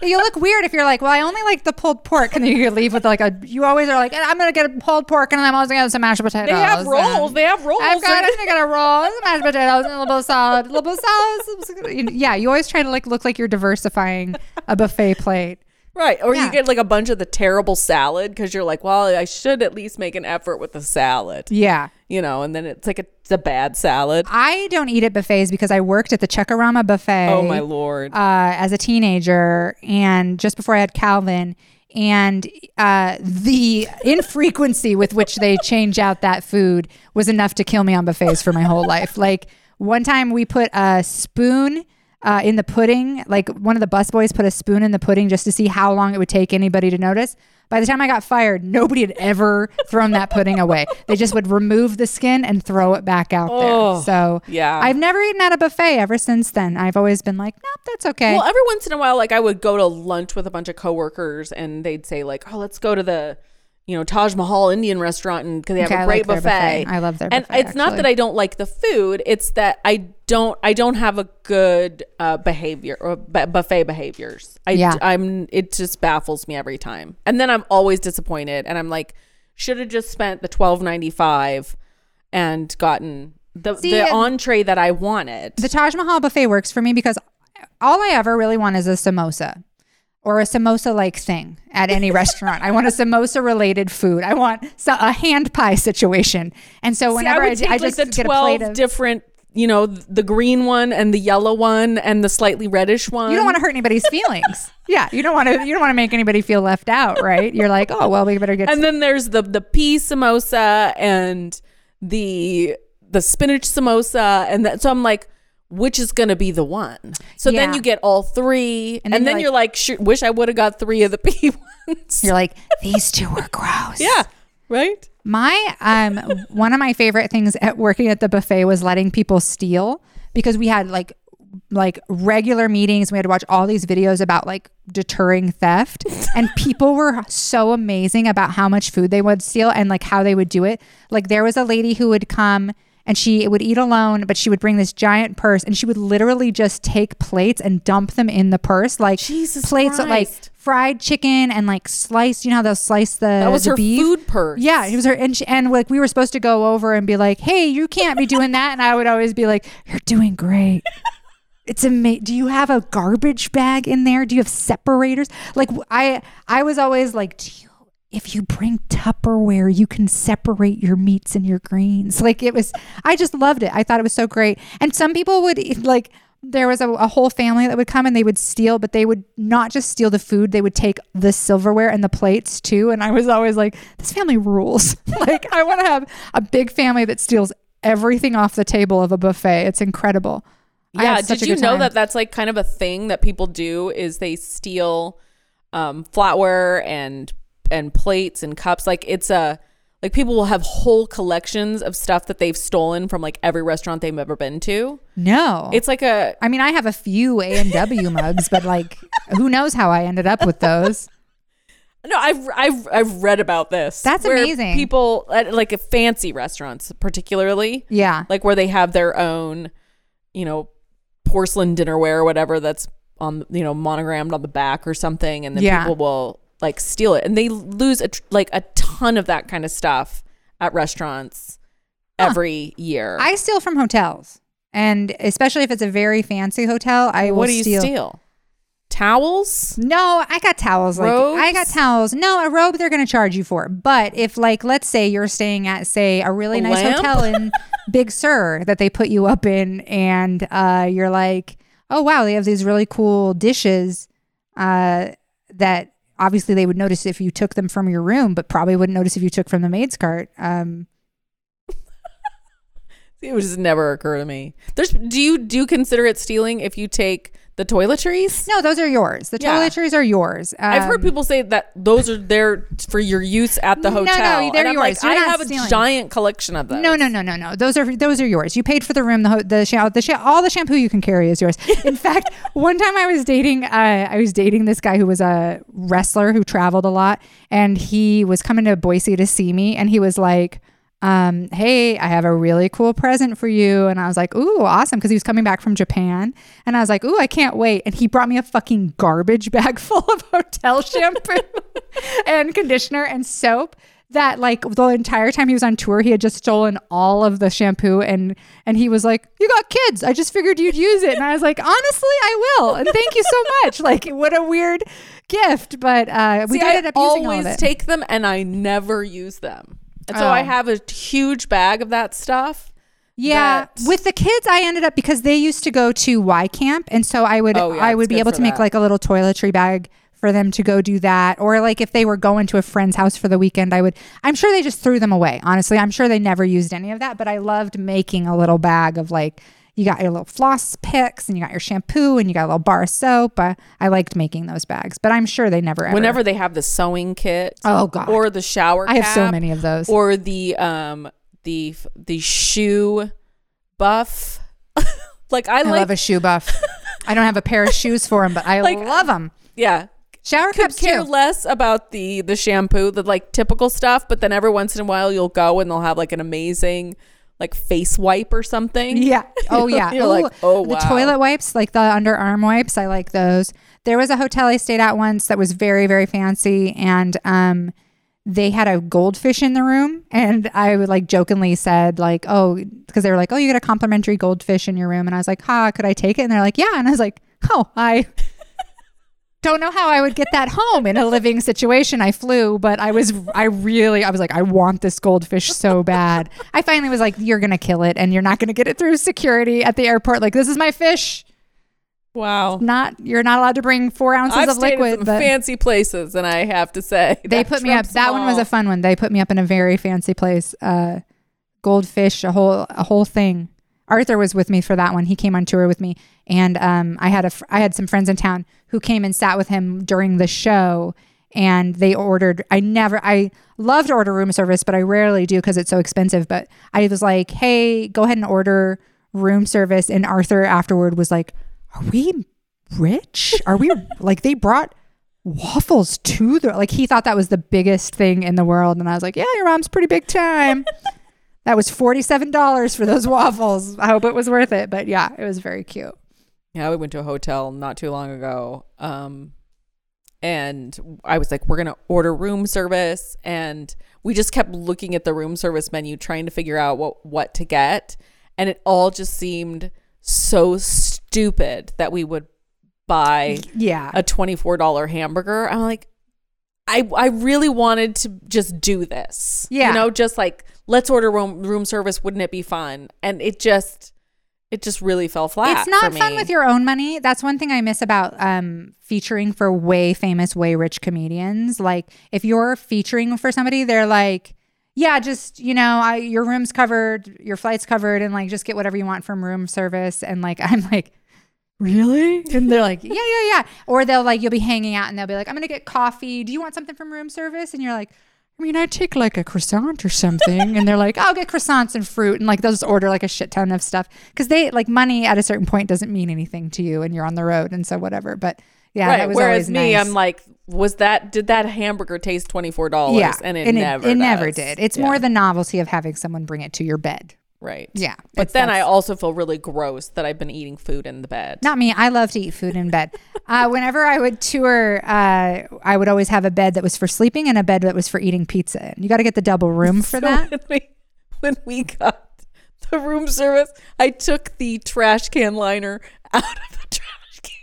You look weird if you're like, well, I only like the pulled pork, and then you leave with like a. You always are like, I'm gonna get a pulled pork, and I'm always gonna have some mashed potatoes. They have rolls. They have rolls. I've got. I'm gonna get a roll, some mashed potatoes, and a little bit of salad, a little bit of salad. Yeah, you always try to like look like you're diversifying a buffet plate. Right, or yeah. you get like a bunch of the terrible salad because you're like, well, I should at least make an effort with the salad. Yeah. You know, and then it's like a, it's a bad salad. I don't eat at buffets because I worked at the Chukarama Buffet. Oh, my Lord. Uh, as a teenager, and just before I had Calvin, and uh, the infrequency with which they change out that food was enough to kill me on buffets for my whole life. Like, one time we put a spoon Uh, in the pudding, like one of the busboys put a spoon in the pudding just to see how long it would take anybody to notice. By the time I got fired, nobody had ever thrown that pudding away. They just would remove the skin and throw it back out oh, there. So yeah. I've never eaten at a buffet ever since then. I've always been like, nope, that's okay. Well, every once in a while, like I would go to lunch with a bunch of coworkers, and they'd say like, oh, let's go to the, you know, Taj Mahal Indian restaurant, and because they have okay, a great like buffet. buffet. I love their buffet. And it's actually not that I don't like the food; it's that I don't, I don't have a good uh, behavior or b- buffet behaviors. I, yeah. I'm. It just baffles me every time, and then I'm always disappointed, and I'm like, should have just spent the twelve ninety-five and gotten the See, the entree that I wanted. The Taj Mahal buffet works for me because all I ever really want is a samosa. Or a samosa-like thing at any restaurant. I want a samosa-related food. I want a hand pie situation. And so whenever See, I, would take I, I like just the get a plate of different, you know, the green one and the yellow one and the slightly reddish one. You don't want to hurt anybody's feelings. Yeah, you don't want to. You don't want to make anybody feel left out, right? You're like, oh well, we better get. And some. Then there's the the pea samosa and the the spinach samosa, and that, so I'm like, which is going to be the one? So yeah. then you get all three. And then, and then you're like, you're like wish I would have got three of the pea ones. You're like, these two were gross. Yeah, right? My um, one of my favorite things at working at the buffet was letting people steal, because we had like like regular meetings. We had to watch all these videos about like deterring theft, and people were so amazing about how much food they would steal and like how they would do it. Like there was a lady who would come, and she would eat alone, but she would bring this giant purse, and she would literally just take plates and dump them in the purse. Like Jesus plates Christ. Of like fried chicken and like sliced, you know how they'll slice the That was the her beef? Food purse. Yeah, it was her. And, she, and like we were supposed to go over and be like, hey, you can't be doing that. And I would always be like, you're doing great. It's amazing. Do you have a garbage bag in there? Do you have separators? Like I, I was always like, do you if you bring Tupperware, you can separate your meats and your greens. Like it was, I just loved it. I thought it was so great. And some people would like, there was a, a whole family that would come and they would steal, but they would not just steal the food. They would take the silverware and the plates too. And I was always like, this family rules. Like I want to have a big family that steals everything off the table of a buffet. It's incredible. Yeah. Did you know that that's like kind of a thing that people do is they steal um, flatware and and plates and cups? Like it's a like people will have whole collections of stuff that they've stolen from like every restaurant they've ever been to. No, it's like a I mean I have a few A and W mugs, but like who knows how I ended up with those. No, I've I've I've read about this. That's amazing. People at like fancy restaurants particularly, yeah, like where they have their own, you know, porcelain dinnerware or whatever that's on, you know, monogrammed on the back or something, and then yeah. people will like steal it, and they lose a, like a ton of that kind of stuff at restaurants huh. every year. I steal from hotels, and especially if it's a very fancy hotel, I will steal. What do you steal? steal? towels? No, I got towels. Robes? Like I got towels. No, a robe they're going to charge you for. But if, like, let's say you're staying at, say, a really a nice lamp? hotel in Big Sur that they put you up in, and uh, you're like, oh, wow, they have these really cool dishes uh, that obviously they would notice if you took them from your room, but probably wouldn't notice if you took from the maid's cart. Um It would just never occur to me. There's, do you do you consider it stealing if you take the toiletries? No, those are yours. The toiletries yeah. are yours. Um, I've heard people say that those are there for your use at the hotel. No, no, they're and I'm yours. Like, I have stealing. a giant collection of those. No, no, no, no, no. Those are those are yours. You paid for the room, the ho- the, sh- the sh- all the shampoo you can carry is yours. In fact, one time I was dating uh, I was dating this guy who was a wrestler who traveled a lot, and he was coming to Boise to see me, and he was like, Um, hey, I have a really cool present for you. And I was like, ooh, awesome. Cause he was coming back from Japan. And I was like, ooh, I can't wait. And he brought me a fucking garbage bag full of hotel shampoo and conditioner and soap that, like, the entire time he was on tour, he had just stolen all of the shampoo. And, and he was like, you got kids. I just figured you'd use it. And I was like, honestly, I will. And thank you so much. Like, what a weird gift. But, uh, we See, ended I up using all of it. I always take them and I never use them. And so oh. I have a huge bag of that stuff. Yeah. That with the kids, I ended up, because they used to go to Y camp. And so I would oh, yeah, I would be able to that. make like a little toiletry bag for them to go do that. Or like if they were going to a friend's house for the weekend, I would, I'm sure they just threw them away. Honestly, I'm sure they never used any of that. But I loved making a little bag of, like, you got your little floss picks and you got your shampoo and you got a little bar of soap. Uh, I liked making those bags, but I'm sure they never ever. Whenever they have the sewing kit. Oh, God. Or the shower cap. I have so many of those. Or the um the the shoe buff. Like I, I like, love a shoe buff. I don't have a pair of shoes for them, but I like, love them. Yeah. Shower caps too. Could care less about the, the shampoo, the like typical stuff, but then every once in a while you'll go and they'll have like an amazing like face wipe or something. Yeah. Oh yeah. You're Ooh, like, oh wow. The toilet wipes, like the underarm wipes. I like those. There was a hotel I stayed at once that was very, very fancy. And um, they had a goldfish in the room. And I would like jokingly said like, oh, because they were like, oh, you got a complimentary goldfish in your room. And I was like, ha, could I take it? And they're like, yeah. And I was like, oh, I don't know how I would get that home in a living situation. I flew, but I was, I really, I was like, I want this goldfish so bad. I finally was like, you're going to kill it and you're not going to get it through security at the airport. Like, this is my fish. Wow. It's not, you're not allowed to bring four ounces I've of liquid. I've fancy places. And I have to say, they put me up. Small. That one was a fun one. They put me up in a very fancy place. Uh, goldfish, a whole, a whole thing. Arthur was with me for that one. He came on tour with me, and um, I had a fr- I had some friends in town who came and sat with him during the show, and they ordered. I never I love to order room service, but I rarely do because it's so expensive. But I was like, hey, go ahead and order room service. And Arthur afterward was like, are we rich? Are we like they brought waffles to the like he thought that was the biggest thing in the world, and I was like, yeah, your mom's pretty big time. That was forty-seven dollars for those waffles. I hope it was worth it. But yeah, it was very cute. Yeah, we went to a hotel not too long ago. Um, and I was like, we're going to order room service. And we just kept looking at the room service menu, trying to figure out what, what to get. And it all just seemed so stupid that we would buy yeah. a twenty-four dollars hamburger. I'm like, I, I really wanted to just do this. Yeah. You know, just like, let's order room, room service. Wouldn't it be fun? And it just, it just really fell flat. It's not for me. Fun with your own money. That's one thing I miss about um, featuring for way famous, way rich comedians. Like if you're featuring for somebody, they're like, yeah, just, you know, I, your room's covered, your flight's covered, and like, just get whatever you want from room service. And like, I'm like, really? And they're like, yeah, yeah, yeah. Or they'll like, you'll be hanging out and they'll be like, I'm going to get coffee. Do you want something from room service? And you're like, I mean, I'd take like a croissant or something. And they're like, I'll get croissants and fruit. And like, they'll just order like a shit ton of stuff. Cause they like money at a certain point doesn't mean anything to you and you're on the road. And so whatever, but yeah, right. That was Whereas always me, nice. I'm like, was that, did that hamburger taste twenty-four dollars? Yeah. And it and never It, it never did. It's yeah. more the novelty of having someone bring it to your bed. Right. Yeah. But then I also feel really gross that I've been eating food in the bed. Not me. I love to eat food in bed. Uh, whenever I would tour, uh, I would always have a bed that was for sleeping and a bed that was for eating pizza. You got to get the double room for so that. When we, when we got the room service, I took the trash can liner out of the trash can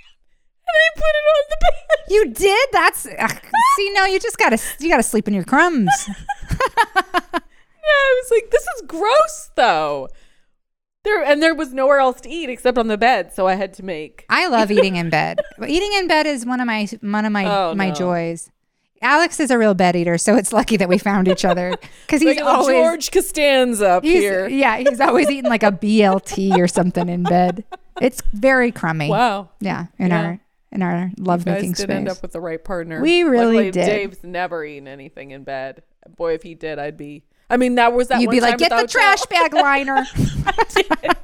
And I put it on the bed. You did? That's ugh. See, no, you just gotta you gotta sleep in your crumbs. Yeah, I was like, this is gross, though. There and there was nowhere else to eat except on the bed, so I had to make. I love eating in bed. Eating in bed is one of my one of my oh, my no. joys. Alex is a real bed eater, so it's lucky that we found each other because he's like always George Costanza up here. Yeah, he's always eating like a B L T or something in bed. It's very crummy. Wow. Yeah, in yeah. our in our love making space. We did end up with the right partner. We really Luckily, did. Dave's never eaten anything in bed. Boy, if he did, I'd be. I mean, that was that. You'd one be like, time get the trash bag liner. I did.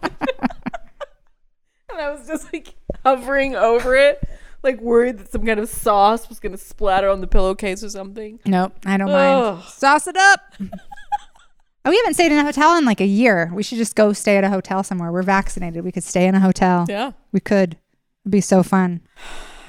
And I was just like hovering over it, like worried that some kind of sauce was going to splatter on the pillowcase or something. Nope, I don't Ugh. mind. Sauce it up. Oh, we haven't stayed in a hotel in like a year. We should just go stay at a hotel somewhere. We're vaccinated. We could stay in a hotel. Yeah, we could. It'd be so fun.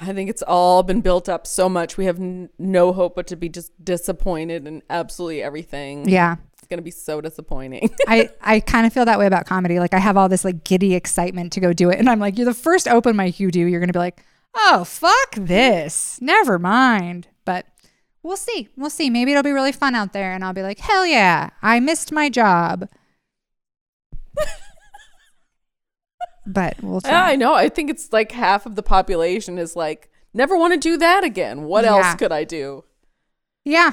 I think it's all been built up so much. We have n- no hope but to be just disappointed in absolutely everything. Yeah. It's going to be so disappointing. I, I kind of feel that way about comedy. Like I have all this like giddy excitement to go do it. And I'm like, you're the first open mic you do. You're going to be like, oh, fuck this. Never mind. But we'll see. We'll see. Maybe it'll be really fun out there. And I'll be like, hell yeah. I missed my job. But we'll try. Yeah, I know. I think it's like half of the population is like, never want to do that again. What yeah. else could I do? Yeah,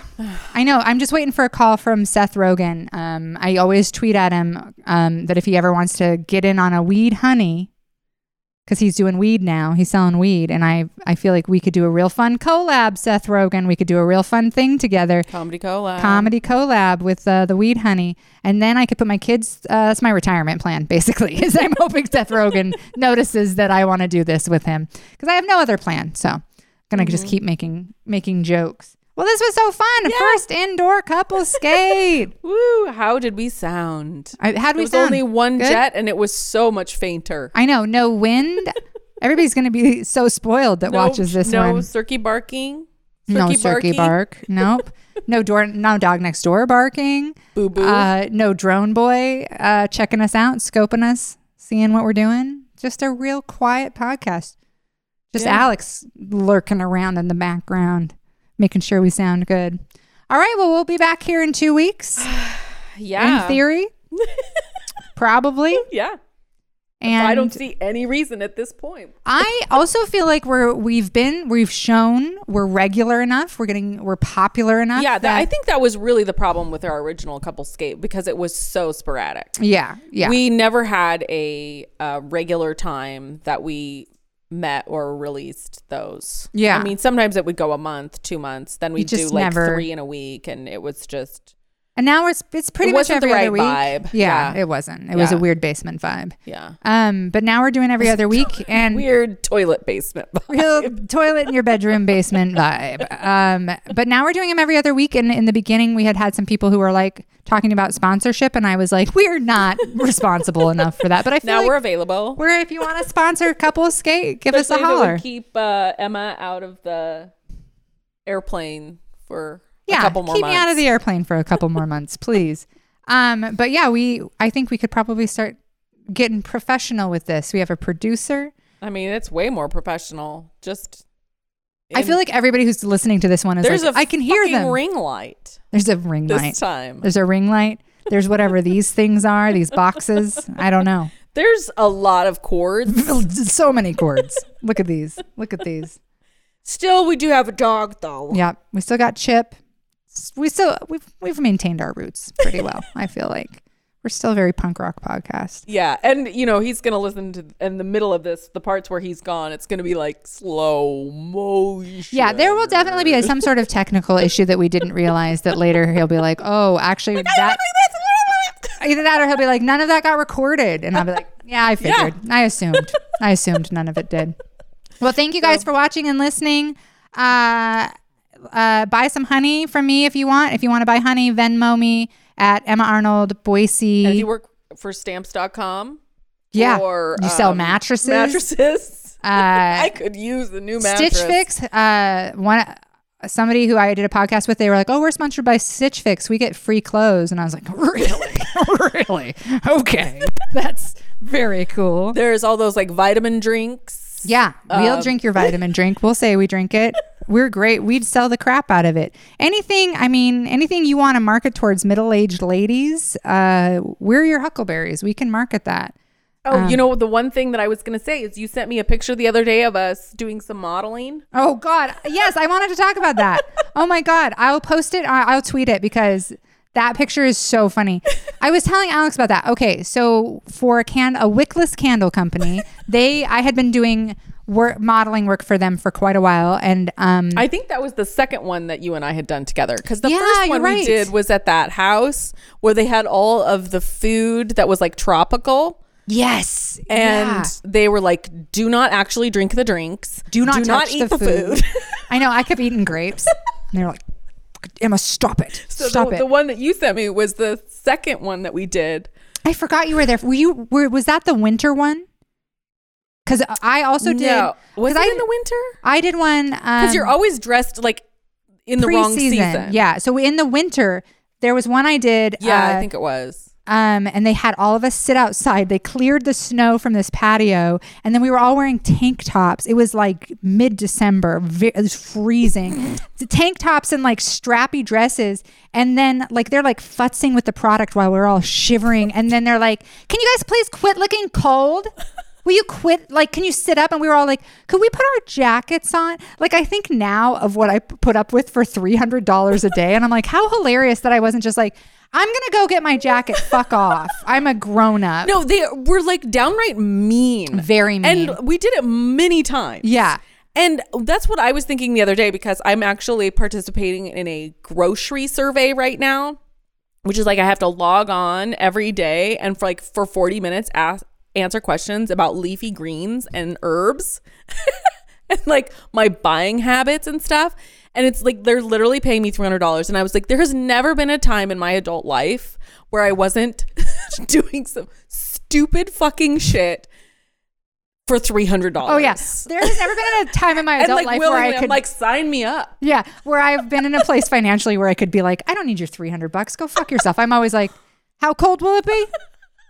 I know. I'm just waiting for a call from Seth Rogen. Um, I always tweet at him um, that if he ever wants to get in on a weed honey, because he's doing weed now. He's selling weed. And I, I feel like we could do a real fun collab, Seth Rogen. We could do a real fun thing together. Comedy collab. Comedy collab with uh, the weed honey. And then I could put my kids, uh, that's my retirement plan, basically, is I'm hoping Seth Rogen notices that I want to do this with him. Because I have no other plan. So I'm going to mm-hmm. just keep making making jokes. Well, this was so fun. Yeah. First indoor couple skate. Woo. How did we sound? I, how'd we sound? There was only one Good? jet and it was so much fainter. I know. No wind. Everybody's going to be so spoiled that no, watches this no one. No cirky barking. Cirky no cirky barking. bark. Nope. No door. No dog next door barking. Boo boo. Uh, no drone boy uh, checking us out, scoping us, seeing what we're doing. Just a real quiet podcast. Just yeah. Alex lurking around in the background, making sure we sound good. All right, well, we'll be back here in two weeks. Yeah. In theory. Probably. Yeah. And I don't see any reason at this point. I also feel like we're we've been we've shown we're regular enough. We're getting we're popular enough. Yeah, that, that I think that was really the problem with our original couplescape because it was so sporadic. Yeah, yeah. We never had a uh, regular time that we met or released those. Yeah. I mean, sometimes it would go a month, two months. Then we'd do like never... three in a week. And it was just. And now it's it's pretty it much every the right other week. Vibe. Yeah, yeah, it wasn't. It yeah. was a weird basement vibe. Yeah. Um. But now we're doing every other week. And weird toilet basement vibe. Real toilet in your bedroom basement vibe. Um. But now we're doing them every other week. And in the beginning, we had had some people who were like talking about sponsorship. And I was like, we're not responsible enough for that. But I feel now like we're available. We're, if you want to sponsor a couple of skate, give Especially us a holler. Keep uh, Emma out of the airplane for... Yeah, keep months. me out of the airplane for a couple more months, please. Um, but yeah, we I think we could probably start getting professional with this. We have a producer. I mean, it's way more professional. Just, in, I feel like everybody who's listening to this one is there's like, a I can hear them. Ring light. There's a ring this light. This time. There's a ring light. There's whatever these things are. These boxes. I don't know. There's a lot of cords. So many cords. Look at these. Look at these. Still, we do have a dog, though. Yeah, we still got Chip. We still we've we've maintained our roots pretty well. I feel like we're still a very punk rock podcast. Yeah, and you know he's gonna listen to in the middle of this the parts where he's gone. It's gonna be like slow motion. Yeah, there will definitely be some sort of technical issue that we didn't realize. That later he'll be like, oh, actually like, that either that or he'll be like, none of that got recorded, and I'll be like, yeah, I figured, yeah. I assumed, I assumed none of it did. Well, thank you guys so. for watching and listening. Uh, Uh, buy some honey from me if you want. If you want to buy honey, Venmo me at Emma Arnold Boise. And if you work for stamps dot com. Yeah. Or, you um, sell mattresses. Mattresses. Uh, I could use the new mattress. Stitch Fix. Uh, one somebody who I did a podcast with, they were like, "Oh, we're sponsored by Stitch Fix. We get free clothes." And I was like, "Really? Really? Okay, that's very cool." There's all those like vitamin drinks. drinks. Yeah, um, we'll drink your vitamin drink. We'll say we drink it. We're great. We'd sell the crap out of it. Anything, I mean, anything you want to market towards middle-aged ladies, uh, we're your huckleberries. We can market that. Oh, um, you know, the one thing that I was going to say is you sent me a picture the other day of us doing some modeling. Oh, God. Yes, I wanted to talk about that. Oh, my God. I'll post it. I'll tweet it because that picture is so funny. I was telling Alex about that. Okay, so for a, can- a wickless candle company, they I had been doing work, modeling work for them for quite a while. And um, I think that was the second one that you and I had done together. Because the yeah, first one right. we did was at that house where they had all of the food that was like tropical. Yes. And yeah. they were like, do not actually drink the drinks. Do not, do not touch eat the, the food. food. I know. I kept eating grapes. And they were like, Emma, stop it. So stop the, it. The one that you sent me was the second one that we did. I forgot you were there. Were you? Were, was that the winter one? Because I also did. No. Was it I, in the winter? I did one. Because um, you're always dressed like in pre-season. The wrong season. Yeah. So in the winter, there was one I did. Yeah, uh, I think it was. Um, and they had all of us sit outside. They cleared the snow from this patio, and then we were all wearing tank tops. It was like mid-December. Ve- it was freezing. Tank tops and like strappy dresses. And then like they're like futzing with the product while we're all shivering. And then they're like, can you guys please quit looking cold? Will you quit? Like, can you sit up? And we were all like, could we put our jackets on? Like, I think now of what I put up with for three hundred dollars a day. And I'm like, how hilarious that I wasn't just like, I'm going to go get my jacket. Fuck off. I'm a grown up. No, they were like downright mean. Very mean. And we did it many times. Yeah. And that's what I was thinking the other day, because I'm actually participating in a grocery survey right now, which is like I have to log on every day and for like for forty minutes ask, answer questions about leafy greens and herbs and like my buying habits and stuff. And it's like they're literally paying me three hundred dollars. And I was like, there has never been a time in my adult life where I wasn't doing some stupid fucking shit for three hundred dollars. Oh, yeah. There has never been a time in my adult like, life where I could... I'm like, sign me up. Yeah, where I've been in a place financially where I could be like, I don't need your three hundred bucks. Go fuck yourself. I'm always like, how cold will it be?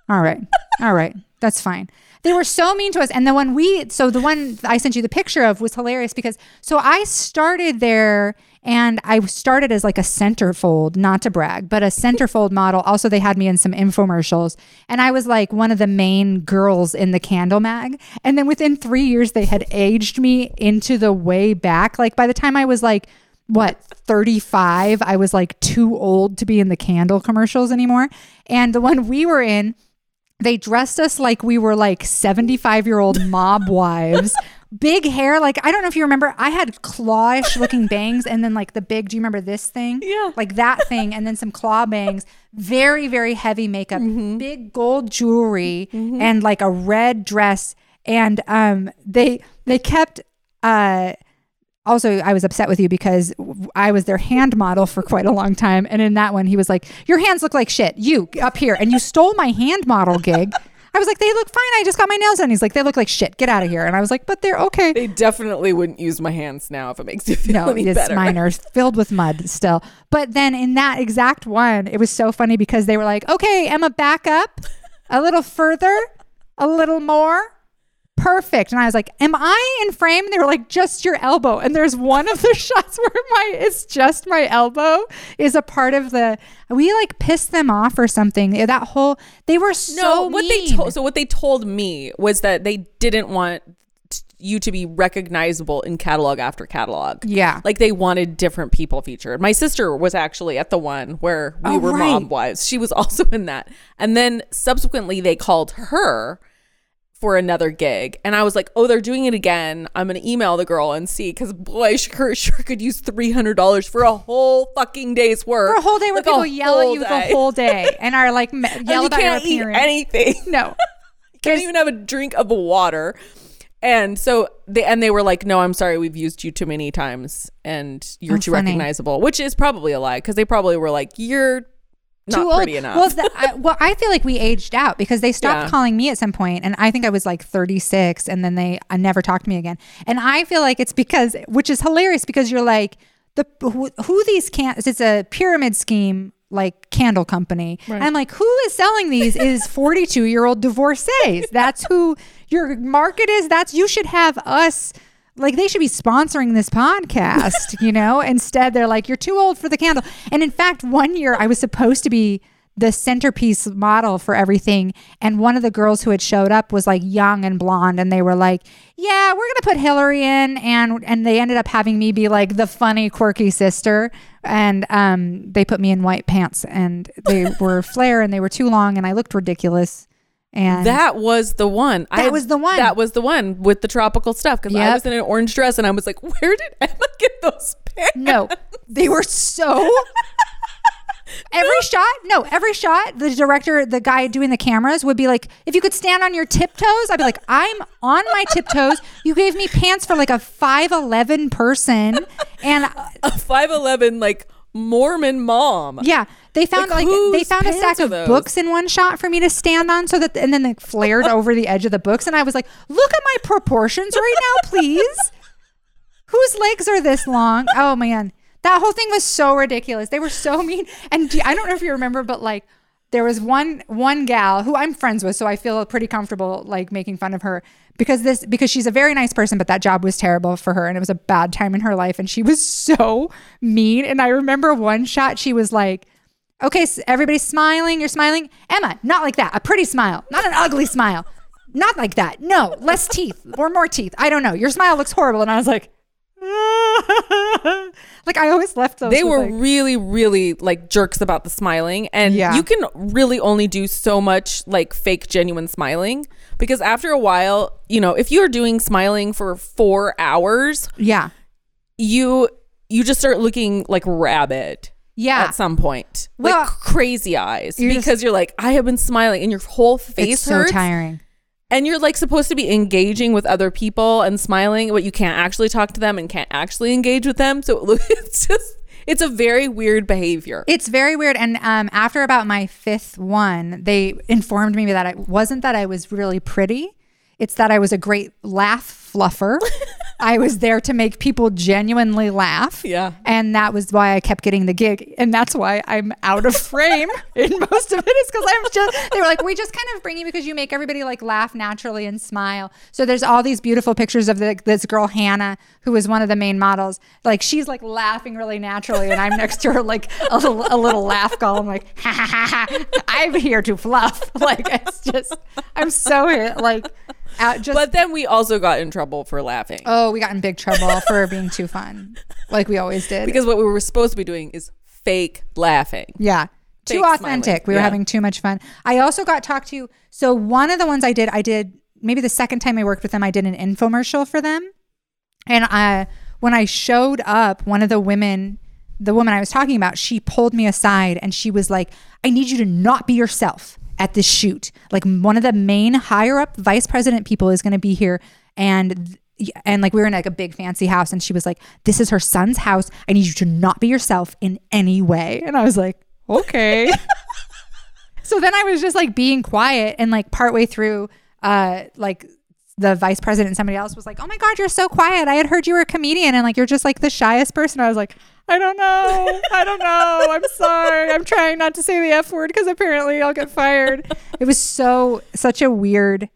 All right. All right. That's fine. They were so mean to us. And the one we, so the one I sent you the picture of was hilarious because, so I started there and I started as like a centerfold, not to brag, but a centerfold model. Also, they had me in some infomercials and I was like one of the main girls in the candle mag. And then within three years, they had aged me into the way back. Like by the time I was like, what, thirty-five, I was like too old to be in the candle commercials anymore. And the one we were in, they dressed us like we were like seventy-five-year-old mob wives. Big hair. Like, I don't know if you remember. I had clawish looking bangs and then like the big, do you remember this thing? Yeah. Like that thing and then some claw bangs. Very, very heavy makeup. Mm-hmm. Big gold jewelry mm-hmm. and like a red dress. And um, they they kept... Uh, also, I was upset with you because I was their hand model for quite a long time. And in that one, he was like, your hands look like shit. You up here. And you stole my hand model gig. I was like, they look fine. I just got my nails done. He's like, they look like shit. Get out of here. And I was like, but they're okay. They definitely wouldn't use my hands now if it makes you feel no, any better. No, mine are filled with mud still. But then in that exact one, it was so funny because they were like, okay, Emma, back up a little further, a little more. Perfect. And I was like, am I in frame? And they were like, just your elbow. And there's one of the shots where my it's just my elbow is a part of the we like pissed them off or something. That whole they were so no, what mean. They to- so what they told me was that they didn't want t- you to be recognizable in catalog after catalog. Yeah. Like they wanted different people featured. My sister was actually at the one where we oh, were right. mob wives. She was also in that. And then subsequently they called her for another gig. And I was like, oh, they're doing it again. I'm going to email the girl and see, because boy, sure, sure could use three hundred dollars for a whole fucking day's work. For a whole day where like people yell at you day. The whole day and are like, yell and you about can't your appearance. Eat anything. No. You can't even have a drink of water. And so they, and they were like, no, I'm sorry, we've used you too many times and you're oh, too funny. Recognizable, which is probably a lie because they probably were like, you're not too pretty old. Enough. Well, the, I, well, I feel like we aged out because they stopped yeah. calling me at some point, and I think I was like thirty-six, and then they I never talked to me again. And I feel like it's because, which is hilarious, because you're like the who, who these can. It's a pyramid scheme like candle company. Right. I'm like, who is selling these is forty-two year old divorcees. That's who your market is. That's, you should have us, like they should be sponsoring this podcast, you know, instead they're like, you're too old for the candle. And in fact, one year I was supposed to be the centerpiece model for everything. And one of the girls who had showed up was like young and blonde. And they were like, yeah, we're going to put Hillary in. And, and they ended up having me be like the funny, quirky sister. And um, they put me in white pants and they were flare and they were too long and I looked ridiculous. And that was the one. That I, was the one. That was the one with the tropical stuff. Because yep. I was in an orange dress and I was like, where did Emma get those pants? No, they were so... Every shot, no, every shot, the director, the guy doing the cameras would be like, if you could stand on your tiptoes, I'd be like, I'm on my tiptoes. You gave me pants for like a five eleven person. And a five eleven, like Mormon mom. Yeah. They found like, like they found a stack of books in one shot for me to stand on so that, and then they flared over the edge of the books. And I was like, look at my proportions right now, please. Whose legs are this long? Oh man. That whole thing was so ridiculous. They were so mean. And do, I don't know if you remember, but like there was one one gal who I'm friends with, so I feel pretty comfortable like making fun of her because this because she's a very nice person, but that job was terrible for her and it was a bad time in her life and she was so mean. And I remember one shot she was like, "Okay, so everybody's smiling, you're smiling. Emma, not like that. A pretty smile, not an ugly smile. Not like that. No, less teeth or more teeth. I don't know. Your smile looks horrible." And I was like, like I always left those. They were like, really, really like jerks about the smiling, and yeah. you can really only do so much like fake, genuine smiling because after a while, you know, if you are doing smiling for four hours, yeah, you you just start looking like rabbit. Yeah, at some point, well, like crazy eyes you're because just, you're like, I have been smiling, and your whole face it's hurts. So tiring. And you're like supposed to be engaging with other people and smiling, but you can't actually talk to them and can't actually engage with them. So it's just, it's a very weird behavior. It's very weird. And um, after about my fifth one, they informed me that it wasn't that I was really pretty. It's that I was a great laugh fluffer. I was there to make people genuinely laugh. Yeah. And that was why I kept getting the gig. And that's why I'm out of frame in most of it is because I'm just, they were like, we just kind of bring you because you make everybody like laugh naturally and smile. So there's all these beautiful pictures of the, this girl, Hannah, who was one of the main models. Like she's like laughing really naturally. And I'm next to her, like a, a little laugh call. I'm like, ha ha ha ha, I'm here to fluff. Like it's just, I'm so like out just. But then we also got in trouble for laughing. Oh, we got in big trouble for being too fun like we always did because what we were supposed to be doing is fake laughing. Yeah, fake too authentic smiling. We yeah. were having too much fun. I also got talked to. So one of the ones I did I did maybe the second time I worked with them, I did an infomercial for them, and I when I showed up, one of the women the woman I was talking about, she pulled me aside and she was like, I need you to not be yourself at this shoot. Like one of the main higher up vice president people is going to be here, and th- and like we were in like a big fancy house, and she was like, this is her son's house. I need you to not be yourself in any way. And I was like, okay. So then I was just like being quiet, and like partway through uh, like the vice president and somebody else was like, oh my God, you're so quiet. I had heard you were a comedian and like, you're just like the shyest person. I was like, I don't know. I don't know. I'm sorry. I'm trying not to say the F word because apparently I'll get fired. It was so, such a weird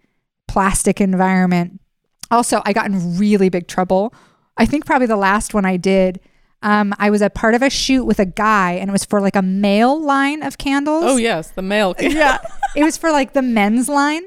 plastic environment. Also, I got in really big trouble. I think probably the last one I did, um, I was a part of a shoot with a guy, and it was for like a male line of candles. Oh yes, the male candles. Yeah, it was for like the men's line.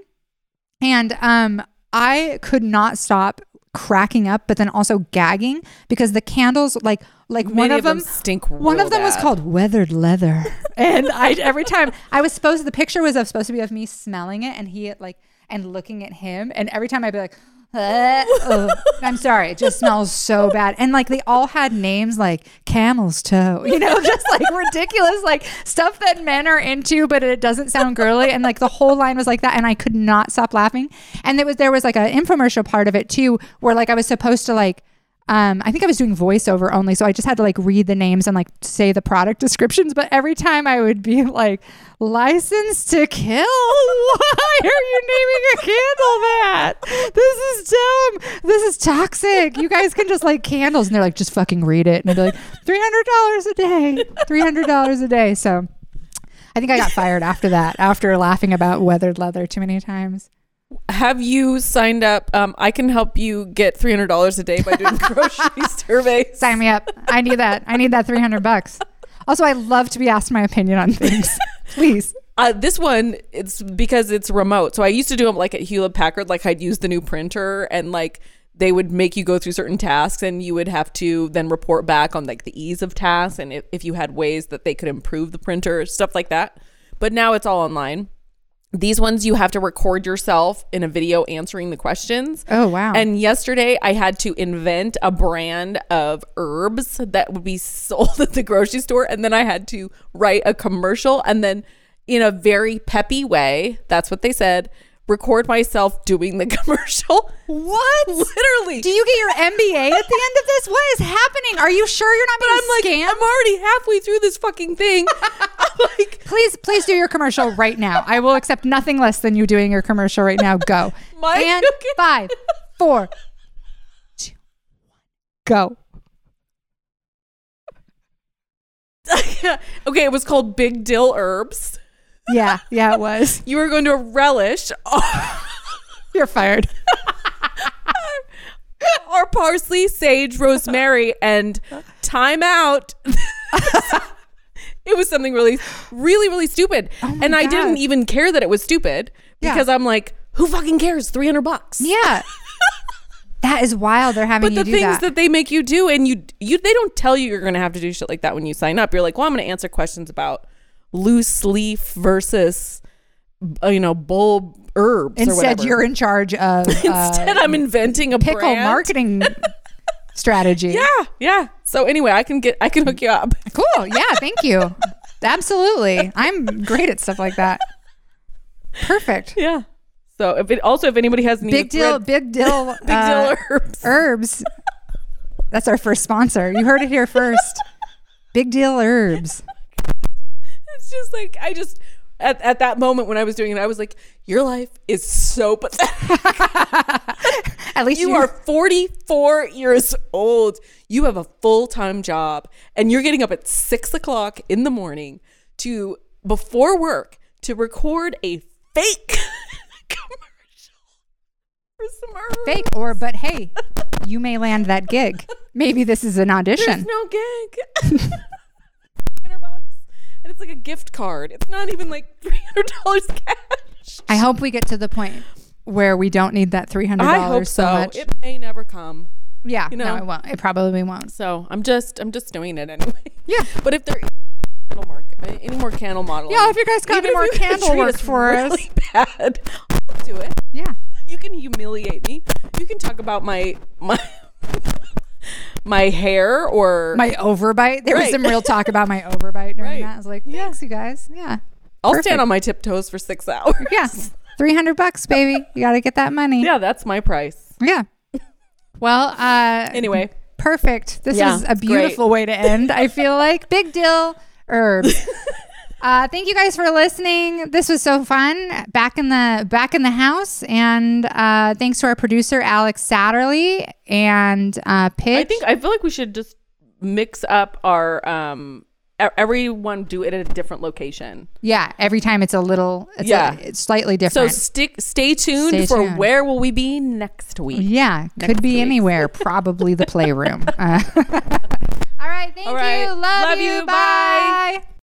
And um, I could not stop cracking up, but then also gagging because the candles, like like Many one of, of them, them stink one of them bad. Was called Weathered Leather. And I every time I was supposed, the picture was supposed to be of me smelling it and he like, and looking at him. And every time I'd be like, Uh, oh, I'm sorry, it just smells so bad. And like they all had names like Camel's Toe, you know, just like ridiculous, like stuff that men are into, but it doesn't sound girly. And like the whole line was like that, and I could not stop laughing. And there was there was like an infomercial part of it too, where like I was supposed to like um I think I was doing voiceover only, so I just had to like read the names and like say the product descriptions. But every time I would be like, "License to Kill? Why are you naming a candle that? This is dumb. This is toxic. You guys can just like candles." And they're like, "Just fucking read it." And I'd be like, three hundred dollars a day, three hundred dollars a day. So I think I got fired after that, after laughing about weathered leather too many times. Have you signed up? Um, I can help you get three hundred dollars a day by doing grocery surveys. Sign me up. I need that. I need that three hundred bucks. Also, I love to be asked my opinion on things. Please. Uh, this one, it's because it's remote. So I used to do them like at Hewlett Packard, like I'd use the new printer and like they would make you go through certain tasks and you would have to then report back on like the ease of tasks and if, if you had ways that they could improve the printer, stuff like that. But now it's all online. These ones you have to record yourself in a video answering the questions. Oh, wow. And yesterday I had to invent a brand of herbs that would be sold at the grocery store. And then I had to write a commercial and then in a very peppy way, that's what they said, record myself doing the commercial. What? Literally. Do you get your M B A at the end of this? What is happening? Are you sure you're not being but I'm scammed? Like, I'm already halfway through this fucking thing. I'm like, please, please do your commercial right now. I will accept nothing less than you doing your commercial right now. Go. My and cooking. Five, four, two, go. Okay, it was called Big Dill Herbs. Yeah, yeah, it was. You were going to relish. You're fired. Or parsley, sage, rosemary, and time out. It was something really, really, really stupid. Oh and I God. Didn't even care that it was stupid because yeah. I'm like, who fucking cares? three hundred bucks. Yeah. That is wild. They're having but you do that. But the things that they make you do and you, you, they don't tell you you're going to have to do shit like that when you sign up. You're like, well, I'm going to answer questions about loose leaf versus, you know, bulb herbs. Instead, or whatever. You're in charge of. Instead, uh, I'm inventing a pickle brand. Marketing strategy. Yeah, yeah. So anyway, I can get, I can hook you up. Cool. Yeah. Thank you. Absolutely. I'm great at stuff like that. Perfect. Yeah. So if it also if anybody has any big deal, red, big deal, big uh, deal herbs. Herbs. That's our first sponsor. You heard it here first. Big Deal Herbs. It's just like, I just, at, at that moment when I was doing it, I was like, your life is so pathetic. At least you, you are forty-four years old. You have a full-time job and you're getting up at six o'clock in the morning to, before work, to record a fake commercial for some herbs. Fake or, but hey, you may land that gig. Maybe this is an audition. There's no gig. It's like a gift card. It's not even like three hundred dollars cash. I hope we get to the point where we don't need that three hundred dollars I hope so. So much. It may never come. Yeah. You know? No, it won't. It probably won't. So I'm just, I'm just doing it anyway. Yeah. But if there is any more, any more candle modeling. Yeah, if you guys got any more candle work for us. Really bad, I'll do it. Yeah. You can humiliate me. You can talk about my, my... my hair or my overbite. There right. was some real talk about my overbite during right. that. I was like, thanks, yeah. you guys. Yeah. I'll Perfect. Stand on my tiptoes for six hours. Yeah. three hundred bucks, baby. You got to get that money. Yeah. That's my price. Yeah. Well, uh, anyway. Perfect. This yeah, is a beautiful great. Way to end. I feel like Big Deal Herbs. Uh, thank you guys for listening. This was so fun back in the back in the house. And uh, thanks to our producer, Alex Satterley and uh, Pidge. I think I feel like we should just mix up our um, everyone do it at a different location. Yeah. Every time it's a little it's yeah. a, it's slightly different. So stick stay tuned stay for tuned. Where will we be next week? Yeah. Next could be week. Anywhere. Probably the playroom. Uh, All right. Thank All right. you. Love, Love you. you. Bye. Bye.